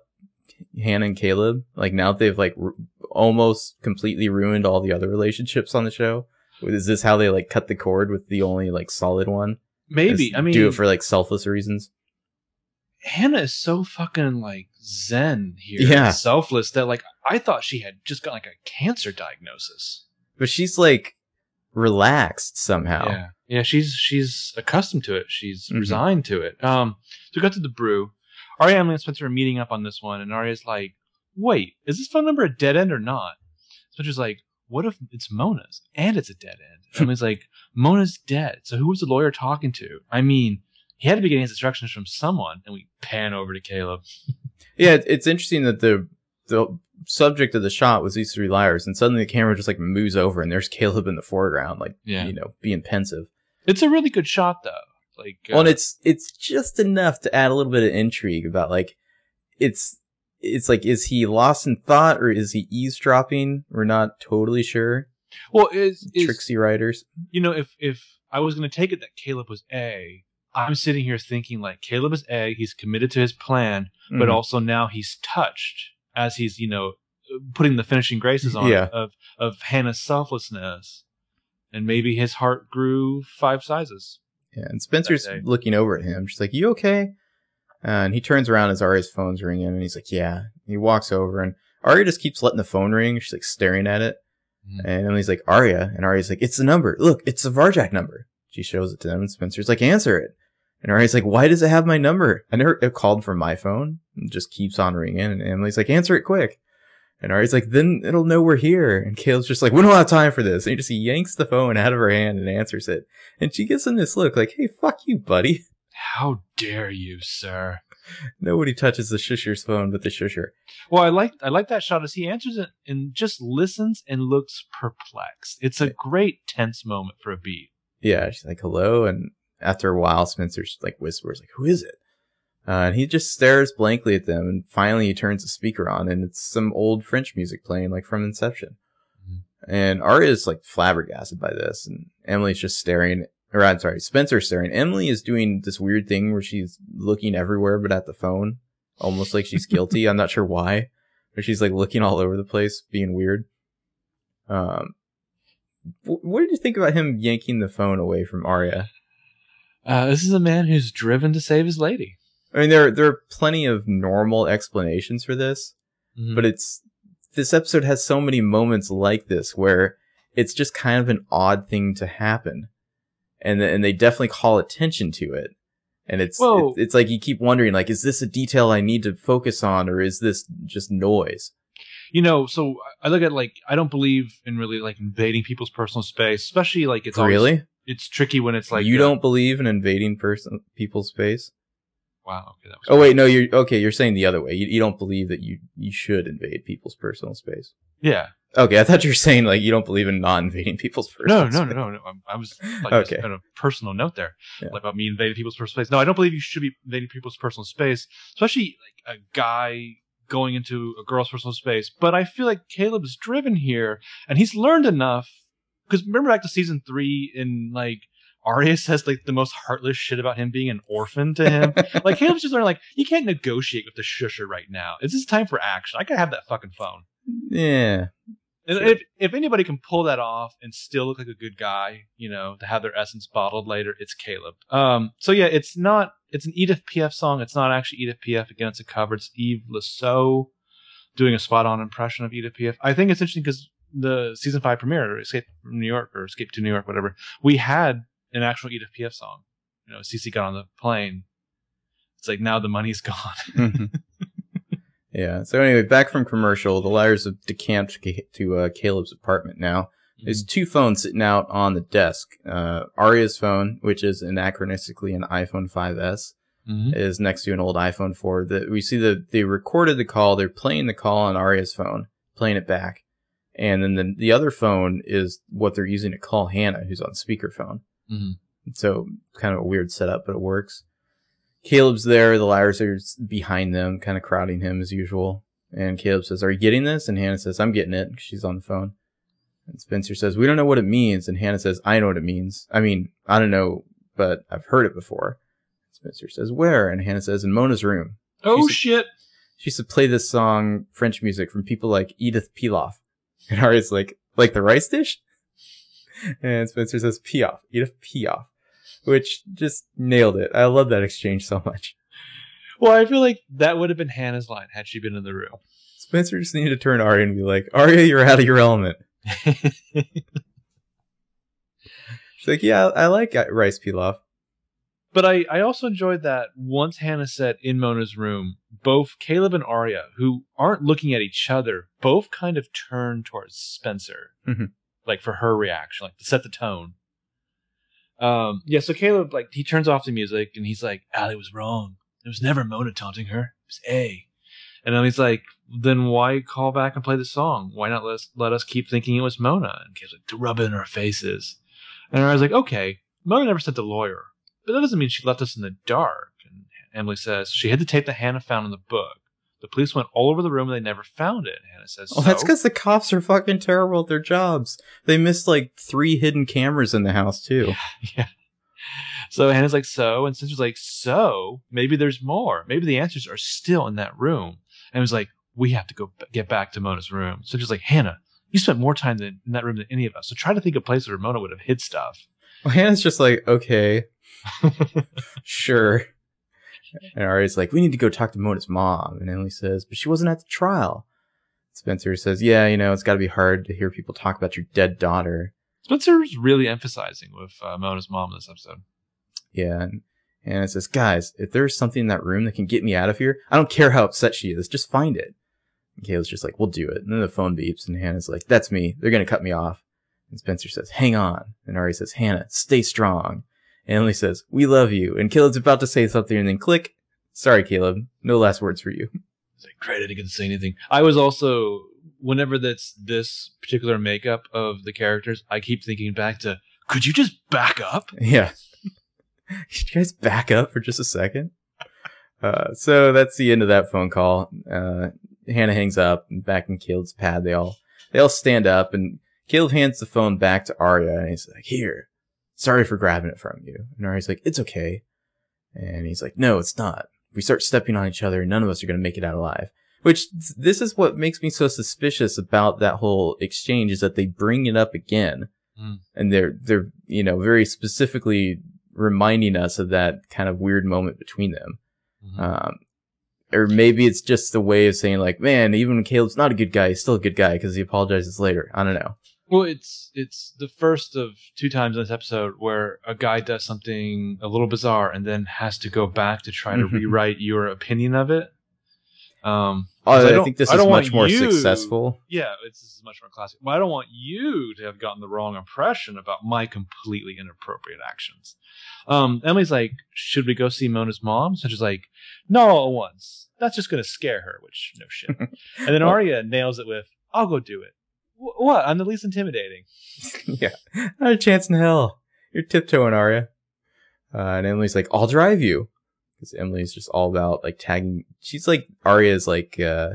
Hanna and Caleb, like now that they've like r- almost completely ruined all the other relationships on the show, is this how they like cut the cord with the only like solid one? Maybe. I mean, do it for like selfless reasons. Hanna is so fucking like zen here, yeah, and selfless that like I thought she had just got like a cancer diagnosis, but she's like relaxed somehow. Yeah, yeah, she's she's accustomed to it. She's mm-hmm. resigned to it. Um, so we got to the brew. Aria, Emily, and Spencer are meeting up on this one, and Aria's like, wait, is this phone number a dead end or not? Spencer's like, what if it's Mona's, and it's a dead end? And Emily's like, Mona's dead, so who was the lawyer talking to? I mean, he had to be getting his instructions from someone, and we pan over to Caleb. Yeah, it's interesting that the the subject of the shot was these three liars, and suddenly the camera just like moves over, and there's Caleb in the foreground, like, yeah, you know, being pensive. It's a really good shot, though. Like, uh, well, and it's it's just enough to add a little bit of intrigue about like it's it's like, is he lost in thought or is he eavesdropping? We're not totally sure. Well, is tricksy writers? You know, if if I was going to take it that Caleb was A, I'm sitting here thinking like Caleb is A. He's committed to his plan, mm-hmm. but also now he's touched as he's, you know, putting the finishing graces on, yeah, of of Hannah's selflessness, and maybe his heart grew five sizes. Yeah, and Spencer's looking over at him. She's like, you okay? Uh, and he turns around as Aria's phone's ringing, and he's like, yeah. He walks over, and Aria just keeps letting the phone ring. She's like staring at it. Mm-hmm. And Emily's like, Aria. And Aria's like, it's the number. Look, it's the Varjak number. She shows it to them, and Spencer's like, answer it. And Aria's like, why does it have my number? I never it called from my phone. It just keeps on ringing. And Emily's like, answer it quick. And Aria's like, then it'll know we're here. And Caleb's just like, we don't have time for this. And he just he yanks the phone out of her hand and answers it. And she gives him this look like, hey, fuck you, buddy. How dare you, sir? Nobody touches the Shusher's phone but the Shusher. Well, I like I like that shot as he answers it and just listens and looks perplexed. It's a great tense moment for a beat. Yeah, she's like, hello. And after a while, Spencer's like whispers, like, who is it? Uh, and he just stares blankly at them, and finally he turns the speaker on, and it's some old French music playing, like from Inception. Mm-hmm. And Aria is like flabbergasted by this, and Emily's just staring, or I'm sorry, Spencer's staring. Emily is doing this weird thing where she's looking everywhere but at the phone, almost like she's guilty. I'm not sure why, but she's like looking all over the place, being weird. Um, wh- what did you think about him yanking the phone away from Aria? Uh, this is a man who's driven to save his lady. I mean, there there are plenty of normal explanations for this, mm-hmm. but it's this episode has so many moments like this where it's just kind of an odd thing to happen, and and they definitely call attention to it, and it's it, it's like you keep wondering, like, is this a detail I need to focus on, or is this just noise? You know, so I look at like I don't believe in really like invading people's personal space, especially like it's really always, it's tricky when it's like you uh, don't believe in invading person people's space. Wow. Okay, that was oh, wait. No, you're okay. You're saying the other way. You, you don't believe that you, you should invade people's personal space. Yeah. Okay. I thought you were saying like you don't believe in not invading people's personal no, space. No, no, no, no. I was like okay. on a personal note there yeah. like, about me invading people's personal space. No, I don't believe you should be invading people's personal space, especially like a guy going into a girl's personal space. But I feel like Caleb's driven here and he's learned enough because remember back to season three in like. Aria says like the most heartless shit about him being an orphan to him. Like Caleb's just learning, like you can't negotiate with the Shusher right now. It's just time for action. I gotta have that fucking phone. Yeah. And sure. If if anybody can pull that off and still look like a good guy, you know, to have their essence bottled later, it's Caleb. Um. So yeah, it's not. It's an Edith Piaf song. It's not actually Edith Piaf. Again, it's a cover. It's Yves Lasso doing a spot-on impression of Edith Piaf. I think it's interesting because the season five premiere, Escape from New York or Escape to New York, whatever, we had. An actual Edith Piaf song. You know, Cece got on the plane. It's like, now the money's gone. Yeah. So anyway, back from commercial, the Liars have decamped to uh, Caleb's apartment now. Mm-hmm. There's two phones sitting out on the desk. Uh, Aria's phone, which is anachronistically an iPhone five S, mm-hmm. is next to an old iPhone four. The, we see that they recorded the call. They're playing the call on Aria's phone, playing it back. And then the, the other phone is what they're using to call Hanna, who's on speakerphone. Mm-hmm. So kind of a weird setup, but it works. Caleb's there. The Liars are behind them, kind of crowding him as usual. And Caleb says, are you getting this? And Hanna says, I'm getting it. She's on the phone. And Spencer says, we don't know what it means. And Hanna says, I know what it means. I mean, I don't know, but I've heard it before. Spencer says, where? And Hanna says, in Mona's room. Oh, she shit. Said, she used to play this song, French music, from people like Edith Piaf. And Aria's like, like the rice dish? And Spencer says, Piaf, Edith Piaf, which just nailed it. I love that exchange so much. Well, I feel like that would have been Hannah's line had she been in the room. Spencer just needed to turn to Aria and be like, Aria, you're out of your element. She's like, yeah, I like rice pilaf. But I, I also enjoyed that once Hanna said in Mona's room, both Caleb and Aria, who aren't looking at each other, both kind of turn towards Spencer. Mm-hmm. Like for her reaction, like to set the tone. Um, yeah, so Caleb, like he turns off the music and he's like, "Ali was wrong. It was never Mona taunting her. It was A." And then he's like, "Then why call back and play the song? Why not let us, let us keep thinking it was Mona?" And Caleb's like, "To rub it in our faces." And I was like, "Okay, Mona never sent the lawyer, but that doesn't mean she left us in the dark." And Emily says she had the tape that Hanna found in the book. The police went all over the room and they never found it. Hanna says, so. Well, that's because the cops are fucking terrible at their jobs. They missed like three hidden cameras in the house, too. Yeah. yeah. So Hannah's like, so. And Spencer's like, so maybe there's more. Maybe the answers are still in that room. And it was like, we have to go b- get back to Mona's room. So she's like, Hanna, you spent more time than, in that room than any of us. So try to think of places where Mona would have hid stuff. Well, Hannah's just like, okay, sure. And Aria's like, we need to go talk to Mona's mom. And Emily says, but she wasn't at the trial. Spencer says, yeah, you know, it's got to be hard to hear people talk about your dead daughter. Spencer's really emphasizing with uh, Mona's mom in this episode. Yeah. And, and it says, guys, if there's something in that room that can get me out of here, I don't care how upset she is. Just find it. And Kayla's just like, we'll do it. And then the phone beeps and Hannah's like, that's me. They're going to cut me off. And Spencer says, hang on. And Aria says, Hanna, stay strong. And Emily says, we love you. And Caleb's about to say something and then click. Sorry, Caleb. No last words for you. It's like, great, I didn't get to say anything. I was also, whenever that's this particular makeup of the characters, I keep thinking back to, could you just back up? Yeah. Could you guys back up for just a second? Uh, so that's the end of that phone call. Uh, Hanna hangs up and back in Caleb's pad. They all, they all stand up and Caleb hands the phone back to Aria and he's like, here. Sorry for grabbing it from you. And Ari's like, it's okay. And he's like, no, it's not. If we start stepping on each other, none of us are going to make it out alive. Which, this is what makes me so suspicious about that whole exchange, is that they bring it up again. Mm. And they're, they're, you know, very specifically reminding us of that kind of weird moment between them. Mm-hmm. Um, or maybe it's just a way of saying, like, man, even when Caleb's not a good guy, he's still a good guy because he apologizes later. I don't know. Well, it's it's the first of two times in this episode where a guy does something a little bizarre and then has to go back to try to mm-hmm. rewrite your opinion of it. Um, oh, I, don't, I think this I is much more you, successful. Yeah, it's, this is much more classic. But I don't want you to have gotten the wrong impression about my completely inappropriate actions. Um, Emily's like, should we go see Mona's mom? So she's like, not all at once. That's just going to scare her, which, no shit. And then Aria nails it with, I'll go do it. What? I'm the least intimidating. Yeah. Not a chance in hell. You're tiptoeing, Aria. Uh, and Emily's like, I'll drive you. Because Emily's just all about, like, tagging. She's like, Aria's, like, uh,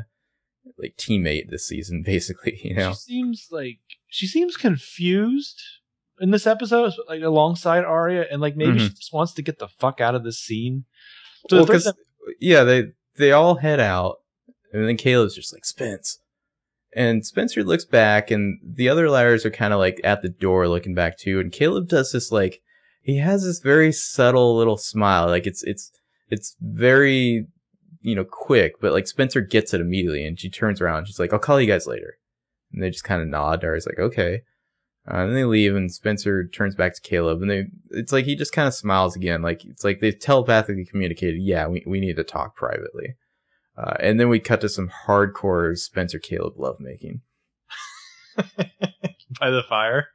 like, teammate this season, basically, you know? She seems, like, she seems confused in this episode, like, alongside Aria. And, like, maybe mm-hmm. she just wants to get the fuck out of this scene. So well, the them- yeah, they, they all head out. And then Caleb's just like, Spence. And Spencer looks back, and the other liars are kind of, like, at the door looking back, too. And Caleb does this, like, he has this very subtle little smile. Like, it's it's it's very, you know, quick. But, like, Spencer gets it immediately, and she turns around. And she's like, I'll call you guys later. And they just kind of nod. And Ari's like, okay. Uh, and then they leave, and Spencer turns back to Caleb. And they it's like he just kind of smiles again. Like, it's like they've telepathically communicated, yeah, we we need to talk privately. Uh, and then we cut to some hardcore Spencer Caleb lovemaking. By the fire?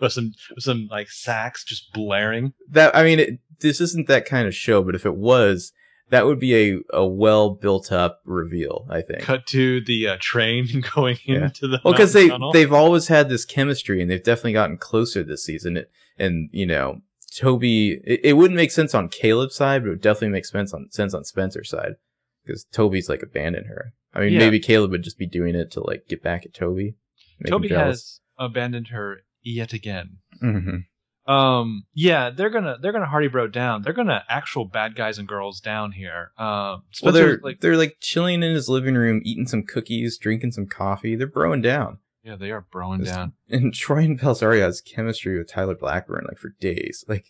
With some, with some like, sax just blaring? That I mean, it, this isn't that kind of show, but if it was, that would be a, a well-built-up reveal, I think. Cut to the uh, train going yeah. into the Well, because they, they've always had this chemistry, and they've definitely gotten closer this season. It, and, you know, Toby... It, it wouldn't make sense on Caleb's side, but it would definitely make sense on, sense on Spencer's side. Because Toby's like abandoned her. I mean, yeah. Maybe Caleb would just be doing it to like get back at Toby. Toby has abandoned her yet again. Mm-hmm. Um, yeah, they're gonna they're gonna Hardy Bro down. They're gonna actual bad guys and girls down here. Uh, well, they're like they're like chilling in his living room, eating some cookies, drinking some coffee. They're broing down. Yeah, they are broing just, down. And Troy and Palzaria has chemistry with Tyler Blackburn like for days. Like.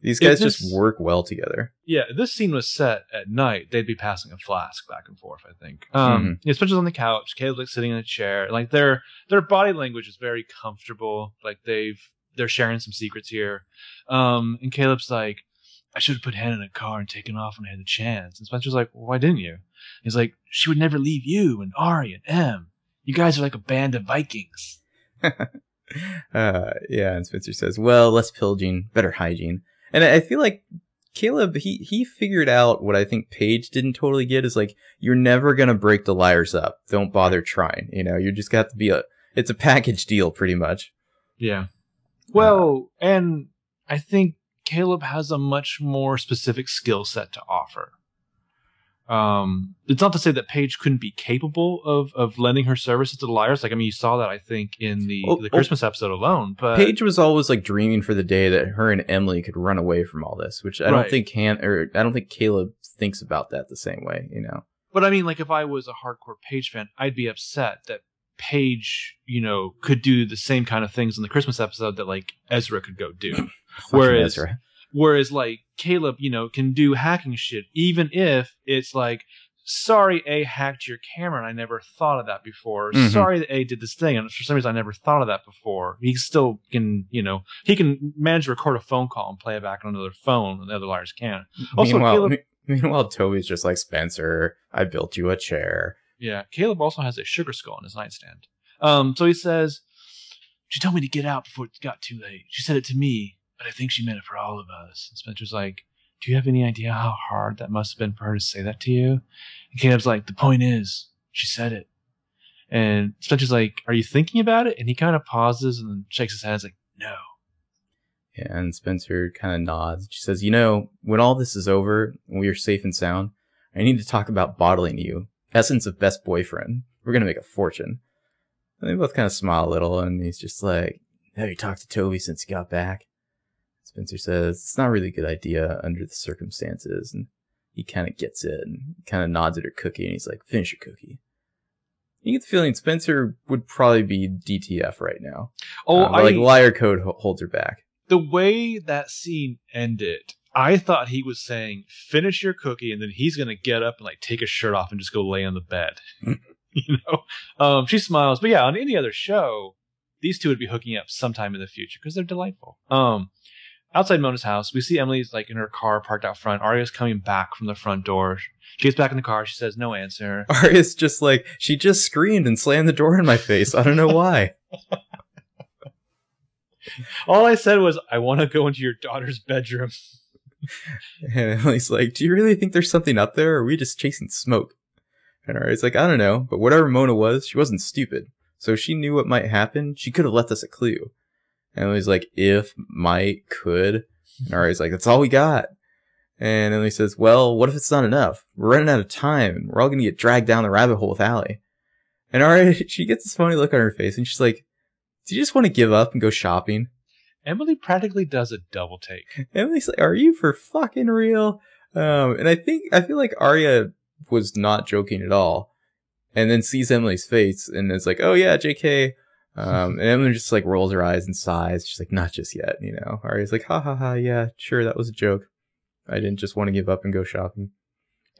These guys this, just work well together. Yeah, if this scene was set at night, they'd be passing a flask back and forth, I think. Um, mm-hmm. yeah, Spencer's on the couch, Caleb's like sitting in a chair. Like their their body language is very comfortable. Like they've they're sharing some secrets here. Um, and Caleb's like, I should have put Hanna in a car and taken off when I had the chance. And Spencer's like, well, why didn't you? And he's like, she would never leave you and Ari and Em. You guys are like a band of Vikings. uh, yeah, and Spencer says, well, less pillaging, better hygiene. And I feel like Caleb, he, he figured out what I think Paige didn't totally get is like, you're never going to break the liars up. Don't bother trying. You know, you just got to be a, it's a package deal pretty much. Yeah. Well, uh, and I think Caleb has a much more specific skill set to offer. Um, it's not to say that Paige couldn't be capable of, of lending her services to the liars. Like, I mean, you saw that, I think, in the, oh, the Christmas oh, episode alone. But Paige was always like dreaming for the day that her and Emily could run away from all this, which I right. don't think Han or I don't think Caleb thinks about that the same way, you know. But I mean, like, if I was a hardcore Paige fan, I'd be upset that Paige, you know, could do the same kind of things in the Christmas episode that like Ezra could go do, whereas. Ezra. Whereas, like, Caleb, you know, can do hacking shit, even if it's, like, sorry A hacked your camera and I never thought of that before. Mm-hmm. Sorry that A did this thing and for some reason I never thought of that before. He still can, you know, he can manage to record a phone call and play it back on another phone and the other liars can't. Also, meanwhile, Caleb, meanwhile, Toby's just like, Spencer, I built you a chair. Yeah. Caleb also has a sugar skull on his nightstand. Um, so he says, she told me to get out before it got too late. She said it to me, but I think she meant it for all of us. And Spencer's like, do you have any idea how hard that must have been for her to say that to you? And Caleb's like, the point is, she said it. And Spencer's like, are you thinking about it? And he kind of pauses and then shakes his head. He's like, no. Yeah, and Spencer kind of nods. She says, you know, when all this is over and we are safe and sound, I need to talk about bottling you. Essence of best boyfriend. We're going to make a fortune. And they both kind of smile a little, and he's just like, have you talked to Toby since he got back? Spencer says, it's not really a good idea under the circumstances. And he kind of gets it and kind of nods at her cookie, and he's like, finish your cookie. You get the feeling Spencer would probably be D T F right now. Oh, uh, I, like liar code ho- holds her back. The way that scene ended, I thought he was saying, finish your cookie, and then he's going to get up and like take his shirt off and just go lay on the bed. You know, um, she smiles. But yeah, on any other show, these two would be hooking up sometime in the future because they're delightful. Um, outside Mona's house, we see Emily's like in her car parked out front. Aria's coming back from the front door. She gets back in the car. She says, no answer. Aria's just like, she just screamed and slammed the door in my face. I don't know why. All I said was, I want to go into your daughter's bedroom. And Emily's like, do you really think there's something up there, or are we just chasing smoke? And Aria's like, I don't know, but whatever Mona was, she wasn't stupid. So she knew what might happen. She could have left us a clue. And Emily's like, if, might, could. And Aria's like, that's all we got. And Emily says, well, what if it's not enough? We're running out of time, and we're all going to get dragged down the rabbit hole with Allie. And Aria, she gets this funny look on her face, and she's like, do you just want to give up and go shopping? Emily practically does a double take. Emily's like, are you for fucking real? Um, and I think, I feel like Aria was not joking at all. And then sees Emily's face and is like, oh yeah, J K. Um, and Emily just like rolls her eyes and sighs. She's like, not just yet, you know. Aria's like, ha ha ha, yeah, sure, that was a joke. I didn't just want to give up and go shopping.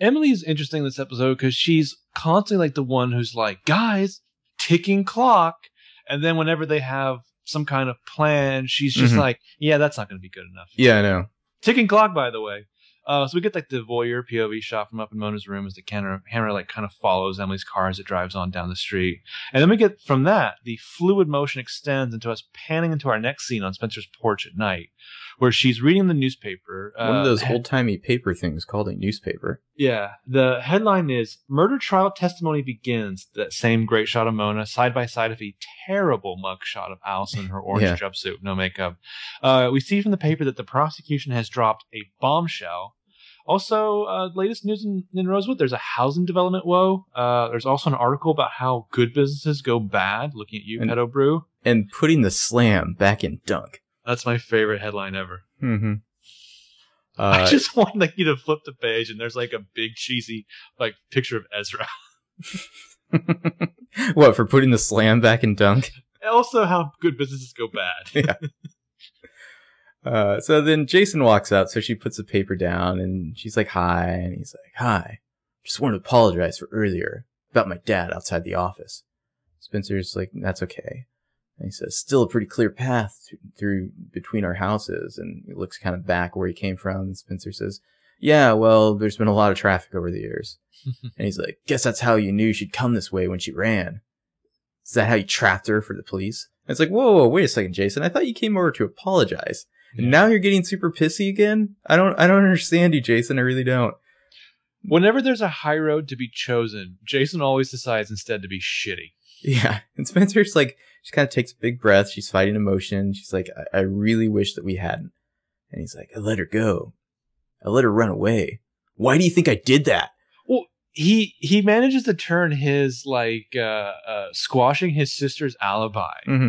Emily's interesting in this episode because she's constantly like the one who's like, guys, ticking clock. And then whenever they have some kind of plan, she's just mm-hmm. like, yeah, that's not going to be good enough. Yeah, I know. Ticking clock, by the way. Uh, so we get like the voyeur P O V shot from up in Mona's room as the camera, camera like kind of follows Emily's car as it drives on down the street. And then we get from that, the fluid motion extends into us panning into our next scene on Spencer's porch at night, where she's reading the newspaper. One uh, of those head- old-timey paper things called a newspaper. Yeah. The headline is, Murder Trial Testimony Begins. That same great shot of Mona, side by side of a terrible mugshot of Alison in her orange yeah. jumpsuit, no makeup. Uh, we see from the paper that the prosecution has dropped a bombshell. Also, uh, latest news in, in Rosewood, there's a housing development woe. Uh, there's also an article about how good businesses go bad, looking at you, and, Pedo Brew. And putting the slam back in dunk. That's my favorite headline ever. Mm-hmm. Uh, I just want like, you to flip the page, and there's like a big cheesy like picture of Ezra. What, for putting the slam back in dunk? Also, how good businesses go bad. Yeah. Uh, so then Jason walks up, so she puts the paper down, and she's like, hi, and he's like, hi, just wanted to apologize for earlier, about my dad outside the office. Spencer's like, that's okay. And he says, still a pretty clear path th- through between our houses, and he looks kind of back where he came from, and Spencer says, yeah, well, there's been a lot of traffic over the years. And he's like, guess that's how you knew she'd come this way when she ran. Is that how you trapped her for the police? And it's like, whoa, whoa, wait a second, Jason, I thought you came over to apologize. And now you're getting super pissy again? I don't I don't understand you, Jason. I really don't. Whenever there's a high road to be chosen, Jason always decides instead to be shitty. Yeah. And Spencer's like, she kind of takes a big breath. She's fighting emotion. She's like, I, I really wish that we hadn't. And he's like, I let her go. I let her run away. Why do you think I did that? Well, he he manages to turn his, like, uh, uh, squashing his sister's alibi mm-hmm.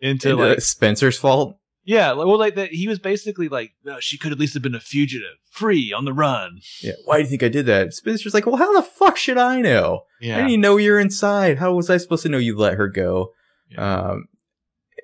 into, into, like, Spencer's fault. Yeah, well, like that, he was basically like, oh, she could at least have been a fugitive, free, on the run. Yeah, why do you think I did that? Spencer's like, well, how the fuck should I know? Yeah. I didn't know you're inside. How was I supposed to know you let her go? Yeah. Um,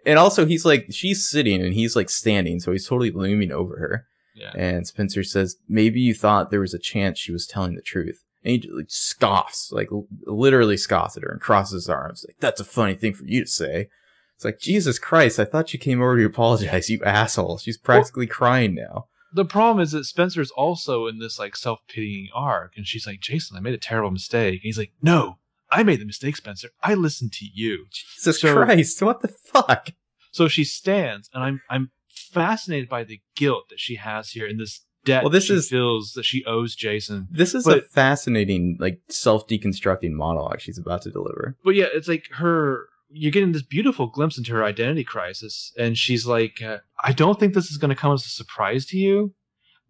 and also, he's like, she's sitting and he's like standing, so he's totally looming over her. Yeah. And Spencer says, maybe you thought there was a chance she was telling the truth. And he like, scoffs, like literally scoffs at her and crosses his arms. Like, that's a funny thing for you to say. It's like, Jesus Christ, I thought you came over to apologize, you asshole. She's practically well, crying now. The problem is that Spencer's also in this like self-pitying arc. And she's like, Jason, I made a terrible mistake. And he's like, no, I made the mistake, Spencer. I listened to you. Jesus so, Christ, what the fuck? So she stands, and I'm I'm fascinated by the guilt that she has here in this debt well, this she is, feels that she owes Jason. This is but, a fascinating, like, self-deconstructing monologue she's about to deliver. But yeah, it's like her... You're getting this beautiful glimpse into her identity crisis, and she's like, uh, I don't think this is going to come as a surprise to you,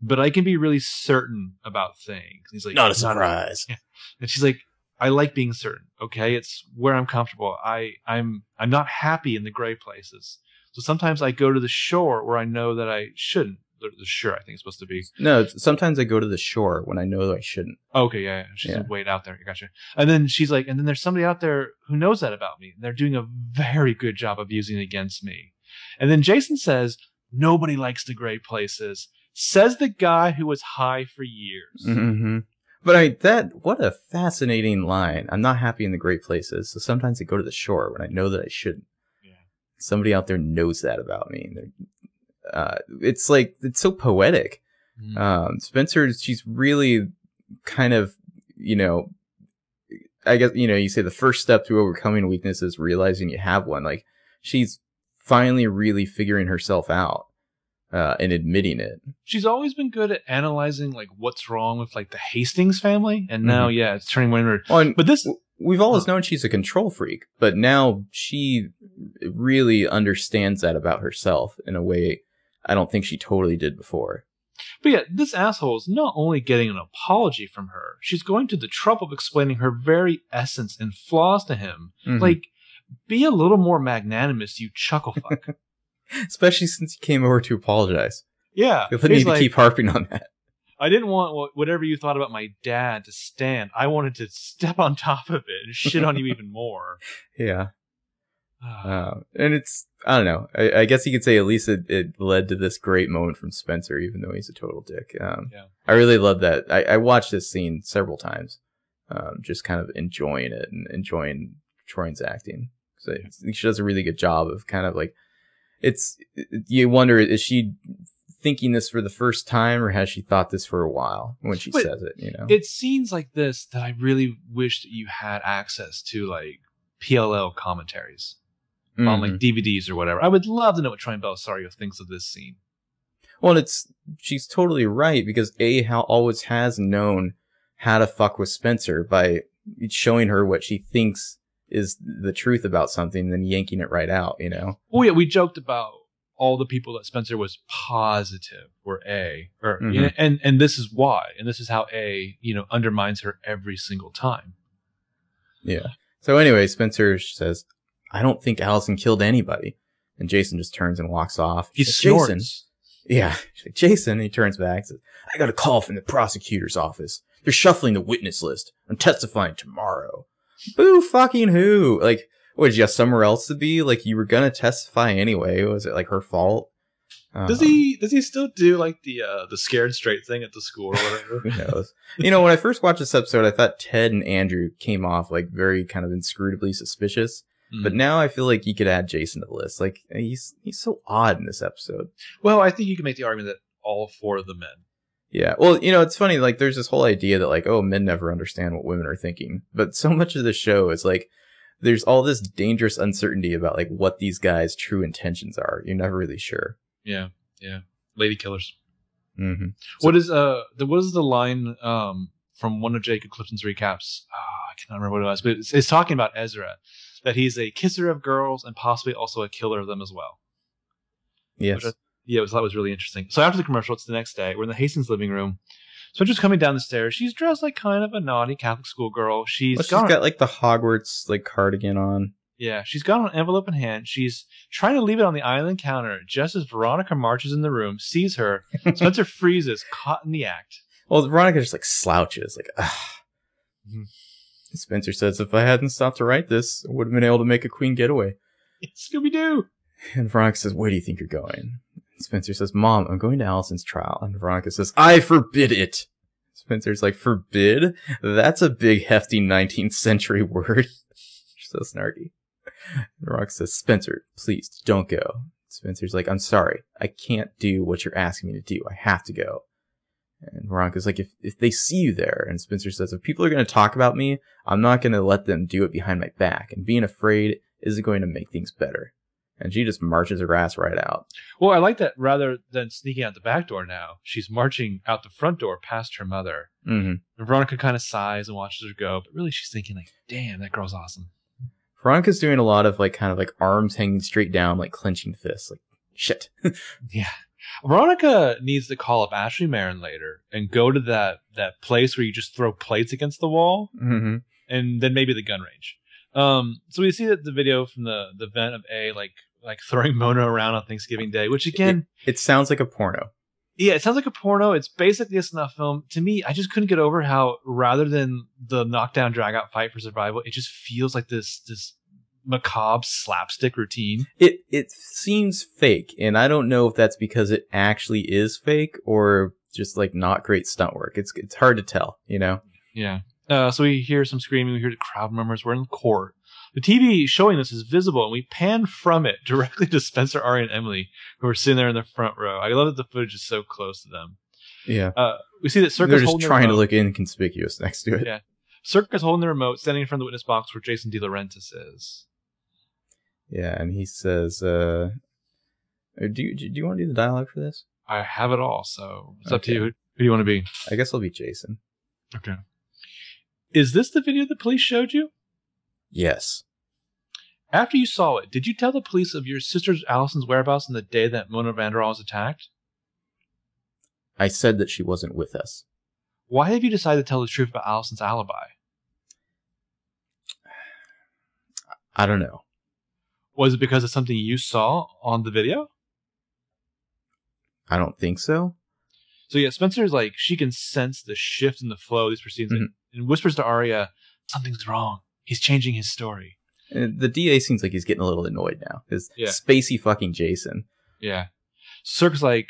but I can be really certain about things. He's like, not a surprise. Yeah. And she's like, I like being certain, okay? It's where I'm comfortable. I, I'm I'm not happy in the gray places. So sometimes I go to the shore where I know that I shouldn't. The, the shore, I think it's supposed to be. No, sometimes I go to the shore when I know that I shouldn't. Okay, yeah, yeah. She's yeah. way out there. Gotcha. And then she's like, and then there's somebody out there who knows that about me. And they're doing a very good job of using it against me. And then Jason says, nobody likes the gray places. Says the guy who was high for years. Mm-hmm. But I that what a fascinating line. I'm not happy in the great places, so sometimes I go to the shore when I know that I shouldn't. Yeah. Somebody out there knows that about me. And they're, uh, it's like it's so poetic. Mm. Um, Spencer, she's really kind of, you know, I guess you know you say the first step to overcoming weakness is realizing you have one. Like she's finally really figuring herself out. Uh, and admitting it. She's always been good at analyzing like what's wrong with like the Hastings family, and now mm-hmm. yeah, it's turning winter. Well, but this we've always uh, known she's a control freak, but now she really understands that about herself in a way I don't think she totally did before. But yeah, this asshole is not only getting an apology from her, she's going to the trouble of explaining her very essence and flaws to him. Mm-hmm. Like, be a little more magnanimous, you chucklefuck. Especially since he came over to apologize. Yeah. You'll need like, to keep harping on that. I didn't want whatever you thought about my dad to stand. I wanted to step on top of it and shit on you even more. Yeah. Uh, and it's, I don't know. I, I guess you could say at least it, it led to this great moment from Spencer, even though he's a total dick. Um, yeah. I really love that. I, I watched this scene several times, um, just kind of enjoying it and enjoying Troy's acting. So she does a really good job of kind of like, It's you wonder, is she thinking this for the first time or has she thought this for a while when she but says it? You know, it's scenes like this that I really wish that you had access to, like P L L commentaries mm-hmm. on like D V Ds or whatever. I would love to know what Troy Belisario thinks of this scene. Well, it's she's totally right because A. Hal always has known how to fuck with Spencer by showing her what she thinks is the truth about something, then yanking it right out, you know? Oh, yeah, we joked about all the people that Spencer was positive were A. Or, mm-hmm. you know, and, and this is why. And this is how A, you know, undermines her every single time. Yeah. So anyway, Spencer says, I don't think Allison killed anybody. And Jason just turns and walks off. He says, snorts. Jason. Yeah. Like, Jason, he turns back and says, I got a call from the prosecutor's office. They're shuffling the witness list. I'm testifying tomorrow. Boo fucking who? Like, what, did you have somewhere else to be? Like, you were gonna testify anyway. Was it like her fault? Um, does he does he still do like the uh, the scared straight thing at the school or whatever? Who knows? You know, when I first watched this episode, I thought Ted and Andrew came off like very kind of inscrutably suspicious. Mm. But now I feel like you could add Jason to the list. Like he's he's so odd in this episode. Well, I think you can make the argument that all four of the men. Yeah, well, you know, it's funny, like, there's this whole idea that, like, oh, men never understand what women are thinking. But so much of the show is, like, there's all this dangerous uncertainty about, like, what these guys' true intentions are. You're never really sure. Yeah, yeah. Lady killers. Mm-hmm. So, what is, uh, the, what is the line um, from one of Jacob Clifton's recaps? Oh, I cannot remember what it was, but it's, it's talking about Ezra, that he's a kisser of girls and possibly also a killer of them as well. Yes. Yeah, it was, that was really interesting. So after the commercial, it's the next day. We're in the Hastings living room. Spencer's coming down the stairs. She's dressed like kind of a naughty Catholic schoolgirl. She's, well, she's got, got like the Hogwarts like cardigan on. Yeah, she's got an envelope in hand. She's trying to leave it on the island counter. Just as Veronica marches in the room, sees her, Spencer freezes, caught in the act. Well, Veronica just like slouches, like ah. Mm-hmm. Spencer says, "If I hadn't stopped to write this, I would have been able to make a queen getaway." It's Scooby-Doo. And Veronica says, "Where do you think you're going?" Spencer says, Mom, I'm going to Allison's trial. And Veronica says, I forbid it. Spencer's like, forbid? That's a big, hefty nineteenth century word. So snarky. The Rock says, Spencer, please don't go. Spencer's like, I'm sorry. I can't do what you're asking me to do. I have to go. And Veronica's like, if, if they see you there, and Spencer says, if people are going to talk about me, I'm not going to let them do it behind my back. And being afraid isn't going to make things better. And she just marches her ass right out. Well, I like that rather than sneaking out the back door now, she's marching out the front door past her mother. Mm-hmm. And Veronica kind of sighs and watches her go. But really, she's thinking like, damn, that girl's awesome. Veronica's doing a lot of like kind of like arms hanging straight down, like clenching fists, like shit. Yeah. Veronica needs to call up Ashley Marin later and go to that, that place where you just throw plates against the wall, mm-hmm. and then maybe the gun range. Um, so we see that the video from the, the vent of A, like like throwing Mona around on Thanksgiving Day, which again... It, it sounds like a porno. Yeah, it sounds like a porno. It's basically a snuff film. To me, I just couldn't get over how rather than the knockdown, dragout fight for survival, it just feels like this... this macabre slapstick routine. It it seems fake, and I don't know if that's because it actually is fake or just like not great stunt work. It's it's hard to tell, you know. Yeah. Uh, so we hear some screaming. We hear the crowd murmurs. We're in court. The T V showing this is visible, and we pan from it directly to Spencer, Aria, and Emily, who are sitting there in the front row. I love that the footage is so close to them. Yeah. Uh, we see that Circus. They're just trying to look inconspicuous next to it. Yeah. Circus holding the remote, standing in front of the witness box where Jason DiLaurentis is. Yeah, and he says, uh, do you, do you want to do the dialogue for this? I have it all, so it's okay. Up to you. Who do you want to be? I guess I'll be Jason. Okay. Is this the video the police showed you? Yes. After you saw it, did you tell the police of your sister Allison's whereabouts on the day that Mona Vanderwaal was attacked? I said that she wasn't with us. Why have you decided to tell the truth about Allison's alibi? I don't know. Was it because of something you saw on the video? I don't think so. So yeah, Spencer's like, she can sense the shift in the flow of these proceedings, mm-hmm. and, and whispers to Aria, something's wrong. He's changing his story. And the D A seems like he's getting a little annoyed now. It's yeah. Spacey fucking Jason. Yeah. Circ's like,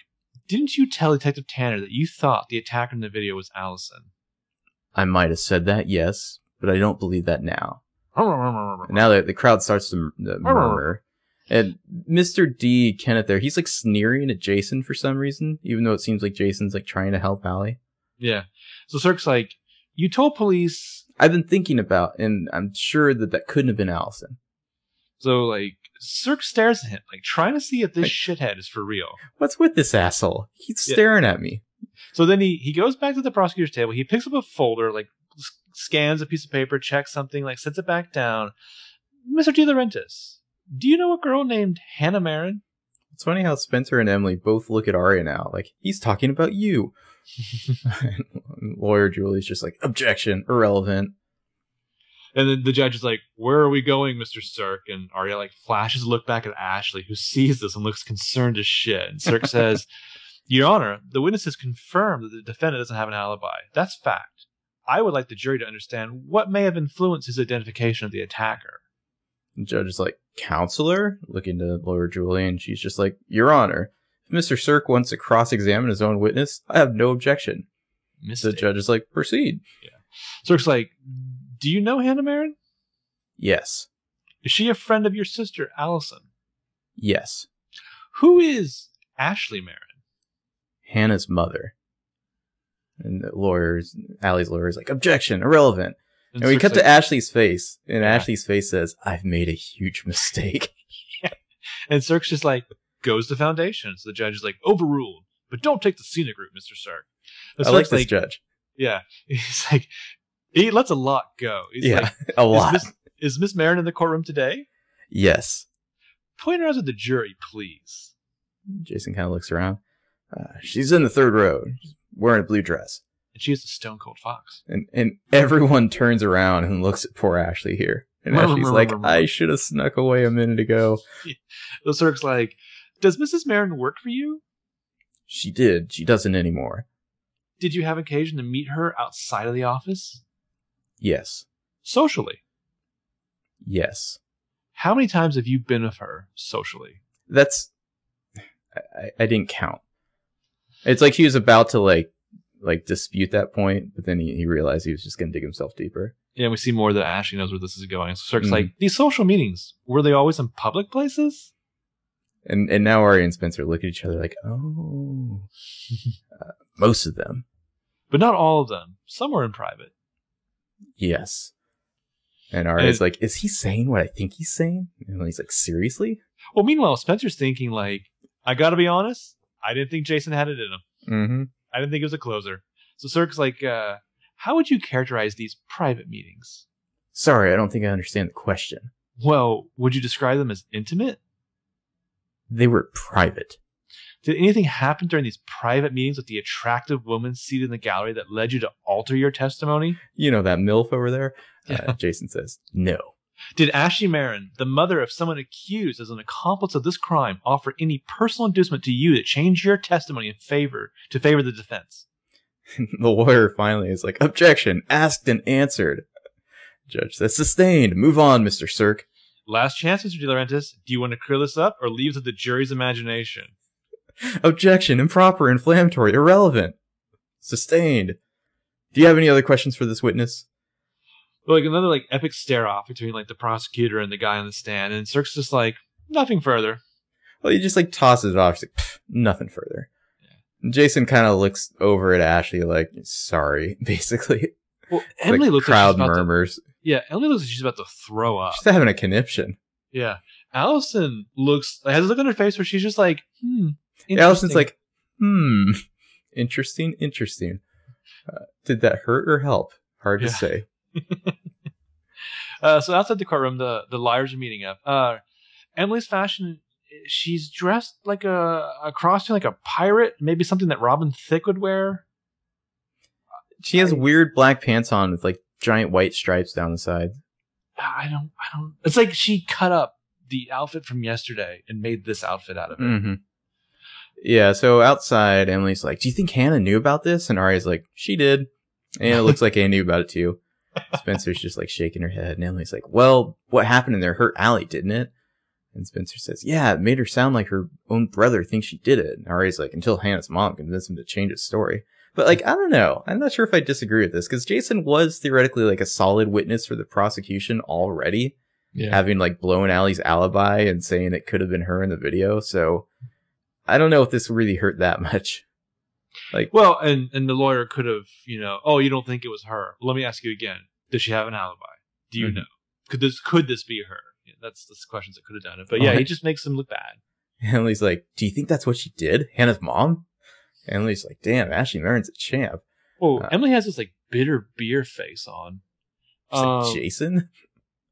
didn't you tell Detective Tanner that you thought the attacker in the video was Allison? I might have said that, yes, but I don't believe that now. Now the, the crowd starts to murmur. And Mister D, Kenneth there, he's like sneering at Jason for some reason, even though it seems like Jason's like trying to help Allie. Yeah. So Cirque's like, you told police. I've been thinking about, and I'm sure that that couldn't have been Allison. So like Cirque stares at him, like trying to see if this like, shithead is for real. What's with this asshole? He's staring yeah. at me. So then he, he goes back to the prosecutor's table. He picks up a folder, like scans a piece of paper, checks something, like sets it back down. Mister DiLaurentis, do you know a girl named Hanna Marin? It's funny how Spencer and Emily both look at Aria now, like he's talking about you. Lawyer Julie's just like, objection, irrelevant. And then the judge is like, where are we going, Mister Sirk? And Aria like flashes a look back at Ashley, who sees this and looks concerned as shit. And Sirk says, Your Honor, the witness has confirmed that the defendant doesn't have an alibi. That's fact. I would like the jury to understand what may have influenced his identification of the attacker. The judge is like, counselor? Looking to Lawyer Julie, and she's just like, Your Honor, if Mister Sirk wants to cross-examine his own witness, I have no objection. Mistake. The judge is like, proceed. Yeah. Sirk's like, do you know Hanna Marin? Yes. Is she a friend of your sister, Allison? Yes. Who is Ashley Marin? Hannah's mother. And the lawyers, Allie's lawyer is like, objection, irrelevant. And, and we cut like, to Ashley's face, and yeah. Ashley's face says, I've made a huge mistake. Yeah. And Cirque's just like, goes to foundation. So the judge is like, overruled, but don't take the scenic route, Mister Cirque. I like this like, judge. Yeah. He's like, he lets a lot go. He's yeah, like, a lot. Is Miss Marin in the courtroom today? Yes. Point her out to the jury, please. Jason kind of looks around. Uh, she's in the third row. She's wearing a blue dress. And she is a stone cold fox. And and everyone turns around and looks at poor Ashley here. And murmur, Ashley's murmur, like, murmur. I should have snuck away a minute ago. Yeah. The Cirque's like, does Missus Marin work for you? She did. She doesn't anymore. Did you have occasion to meet her outside of the office? Yes. Socially? Yes. How many times have you been with her socially? That's... I, I didn't count. It's like he was about to like like dispute that point, but then he, he realized he was just going to dig himself deeper. Yeah, we see more that Ashley knows where this is going. So Sirk's mm-hmm. like, these social meetings, were they always in public places? And and now Aria and Spencer look at each other like, oh, uh, most of them. But not all of them. Some were in private. Yes. And Aria's and, like, is he saying what I think he's saying? And he's like, seriously? Well, meanwhile, Spencer's thinking like, I got to be honest, I didn't think Jason had it in him. Mm-hmm. I didn't think it was a closer. So Sirk's like, uh, how would you characterize these private meetings? Sorry, I don't think I understand the question. Well, would you describe them as intimate? They were private. Did anything happen during these private meetings with the attractive woman seated in the gallery that led you to alter your testimony? You know, that MILF over there? Yeah. Uh, Jason says, no. Did Ashley Marin, the mother of someone accused as an accomplice of this crime, offer any personal inducement to you that changed your testimony in favor to favor the defense? The lawyer finally is like, objection, asked and answered. Judge says, sustained. Move on, Mister Sirk. Last chance, Mister DiLaurentis. Do you want to clear this up or leave it to the jury's imagination? Objection, improper, inflammatory, irrelevant. Sustained. Do you have any other questions for this witness? Well, like another like epic stare off between like the prosecutor and the guy on the stand, and Sirk's just like, nothing further. Well, he just like tosses it off. He's like, nothing further. Yeah. Jason kind of looks over at Ashley like, sorry, basically. Well, Emily like looks crowd like she's murmurs. To, yeah, Emily looks like she's about to throw up. She's having a conniption. Yeah, Allison looks has a look on her face where she's just like, hmm. Allison's like, hmm, interesting, interesting. Uh, did that hurt or help? Hard yeah. to say. uh, so outside the courtroom, the, the liars are meeting up. Uh, Emily's fashion, she's dressed like a, a cross like a pirate, maybe something that Robin Thicke would wear. She has I, weird black pants on with like giant white stripes down the side. I don't, I don't. It's like she cut up the outfit from yesterday and made this outfit out of it. Mm-hmm. Yeah, so outside, Emily's like, do you think Hanna knew about this? And Aria's like, she did. And it looks like Anna knew about it too. Spencer's just like shaking her head. And Emily's like, well, what happened in there hurt Allie, didn't it? And Spencer says, yeah, it made her sound like her own brother thinks she did it. And Aria's like, until Hannah's mom convinced him to change his story. But like, I don't know. I'm not sure if I disagree with this because Jason was theoretically like a solid witness for the prosecution already. Yeah. Having like blown Allie's alibi and saying it could have been her in the video. So I don't know if this really hurt that much. Like, well, and, and the lawyer could have, you know, oh, you don't think it was her. Let me ask you again. Does she have an alibi? Do you mm-hmm. know? Could this could this be her? Yeah, that's the questions that could have done it. But yeah, oh, he just makes him look bad. Emily's like, do you think that's what she did? Hannah's mom? Emily's like, damn, Ashley Marin's a champ. Oh, uh, Emily has this like bitter beer face on. Um, like Jason?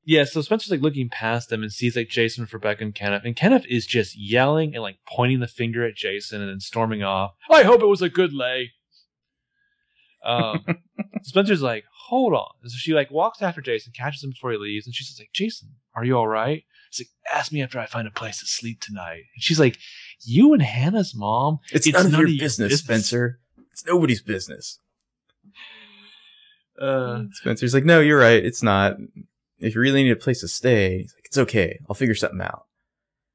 Yeah, so Spencer's like looking past them and sees like Jason with Rebecca and Kenneth. And Kenneth is just yelling and like pointing the finger at Jason and then storming off. I hope it was a good lay. Um, Spencer's like, hold on. And so she like walks after Jason, catches him before he leaves. And she's like, Jason, are you all right? He's like, ask me after I find a place to sleep tonight. And she's like, you and Hannah's mom? It's, it's none, none of your, of your business, business, Spencer. It's nobody's business. Uh, Spencer's like, no, you're right. It's not. If you really need a place to stay, he's like, it's okay. I'll figure something out.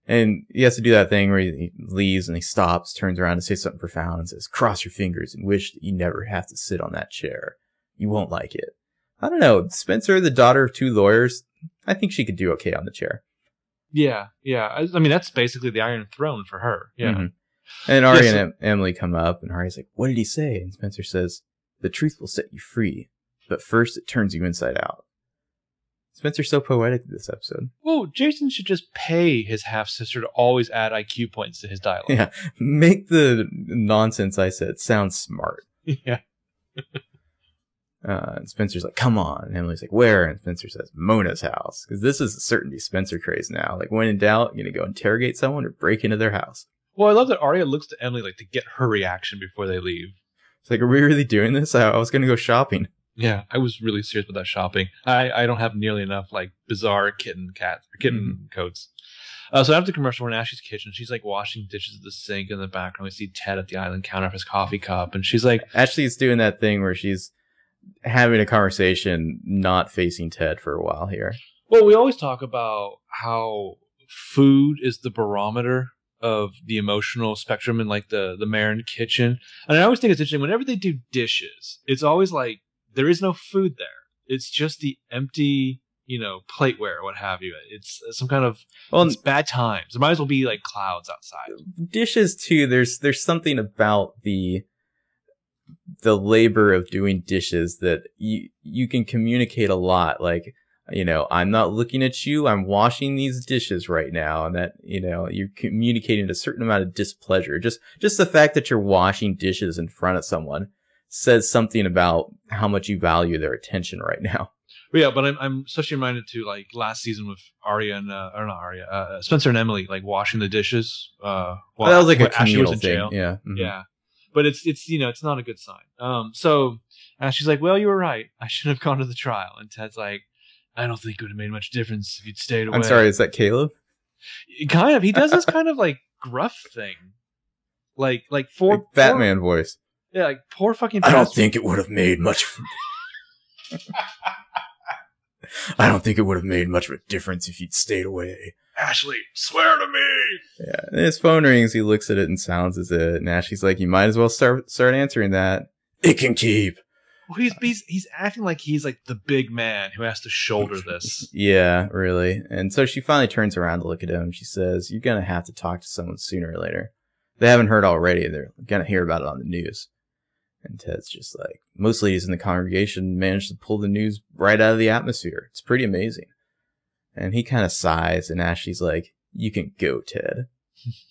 And he has to do that thing where he leaves and he stops, turns around and says something profound and says, cross your fingers and wish that you never have to sit on that chair. You won't like it. I don't know. Spencer, the daughter of two lawyers, I think she could do okay on the chair. Yeah. Yeah. I, I mean, that's basically the Iron Throne for her. Yeah. Mm-hmm. And Aria yeah, so- and Emily come up and Aria's like, what did he say? And Spencer says, the truth will set you free, but first it turns you inside out. Spencer's so poetic this episode. Well, Jason should just pay his half-sister to always add I Q points to his dialogue. Yeah, make the nonsense I said sound smart. Yeah. uh, and Spencer's like, come on. And Emily's like, where? And Spencer says, Mona's house. Because this is a certainty Spencer craze now. Like, when in doubt, you're going to go interrogate someone or break into their house. Well, I love that Aria looks to Emily like to get her reaction before they leave. It's like, are we really doing this? I, I was going to go shopping. Yeah, I was really serious about that shopping. I, I don't have nearly enough like bizarre kitten cats or kitten mm. coats. Uh, so after the commercial, we're in Ashley's kitchen. She's like washing dishes at the sink in the background. We see Ted at the island counter with his coffee cup, and she's like, Ashley's doing that thing where she's having a conversation, not facing Ted for a while here. Well, we always talk about how food is the barometer of the emotional spectrum in like the the Marin kitchen. And I always think it's interesting whenever they do dishes, it's always like there is no food there. It's just the empty, you know, plateware or what have you. It's some kind of well, it's bad times. It might as well be like clouds outside. Dishes too. There's there's something about the the labor of doing dishes that you you can communicate a lot. Like, you know, I'm not looking at you. I'm washing these dishes right now, and that, you know, you're communicating a certain amount of displeasure. Just just the fact that you're washing dishes in front of someone says something about how much you value their attention right now. But yeah, but I'm I'm especially reminded to like last season with Aria and uh, or not Aria, uh, Spencer and Emily like washing the dishes. Uh, while, that was like a communal thing. Jail. Yeah, mm-hmm. yeah. But it's it's you know it's not a good sign. Um, so Ashley's like, well, you were right. I should have gone to the trial. And Ted's like, I don't think it would have made much difference if you'd stayed away. I'm sorry, is that Caleb? Kind of. He does this kind of like gruff thing, like like for like Batman poor, voice. Yeah, like poor fucking. I don't think it would have made much. I don't think it would have made much of a difference if you'd stayed away. Ashley, swear to me. Yeah, and his phone rings. He looks at it and silences it. And Ashley's like, "You might as well start start answering that. It can keep." Well, he's he's, he's acting like he's like the big man who has to shoulder this. Yeah, really. And so she finally turns around to look at him. She says, "You're gonna have to talk to someone sooner or later. They haven't heard already. They're gonna hear about it on the news." And Ted's just like, most ladies in the congregation managed to pull the news right out of the atmosphere. It's pretty amazing. And he kind of sighs, and Ashley's like, you can go, Ted.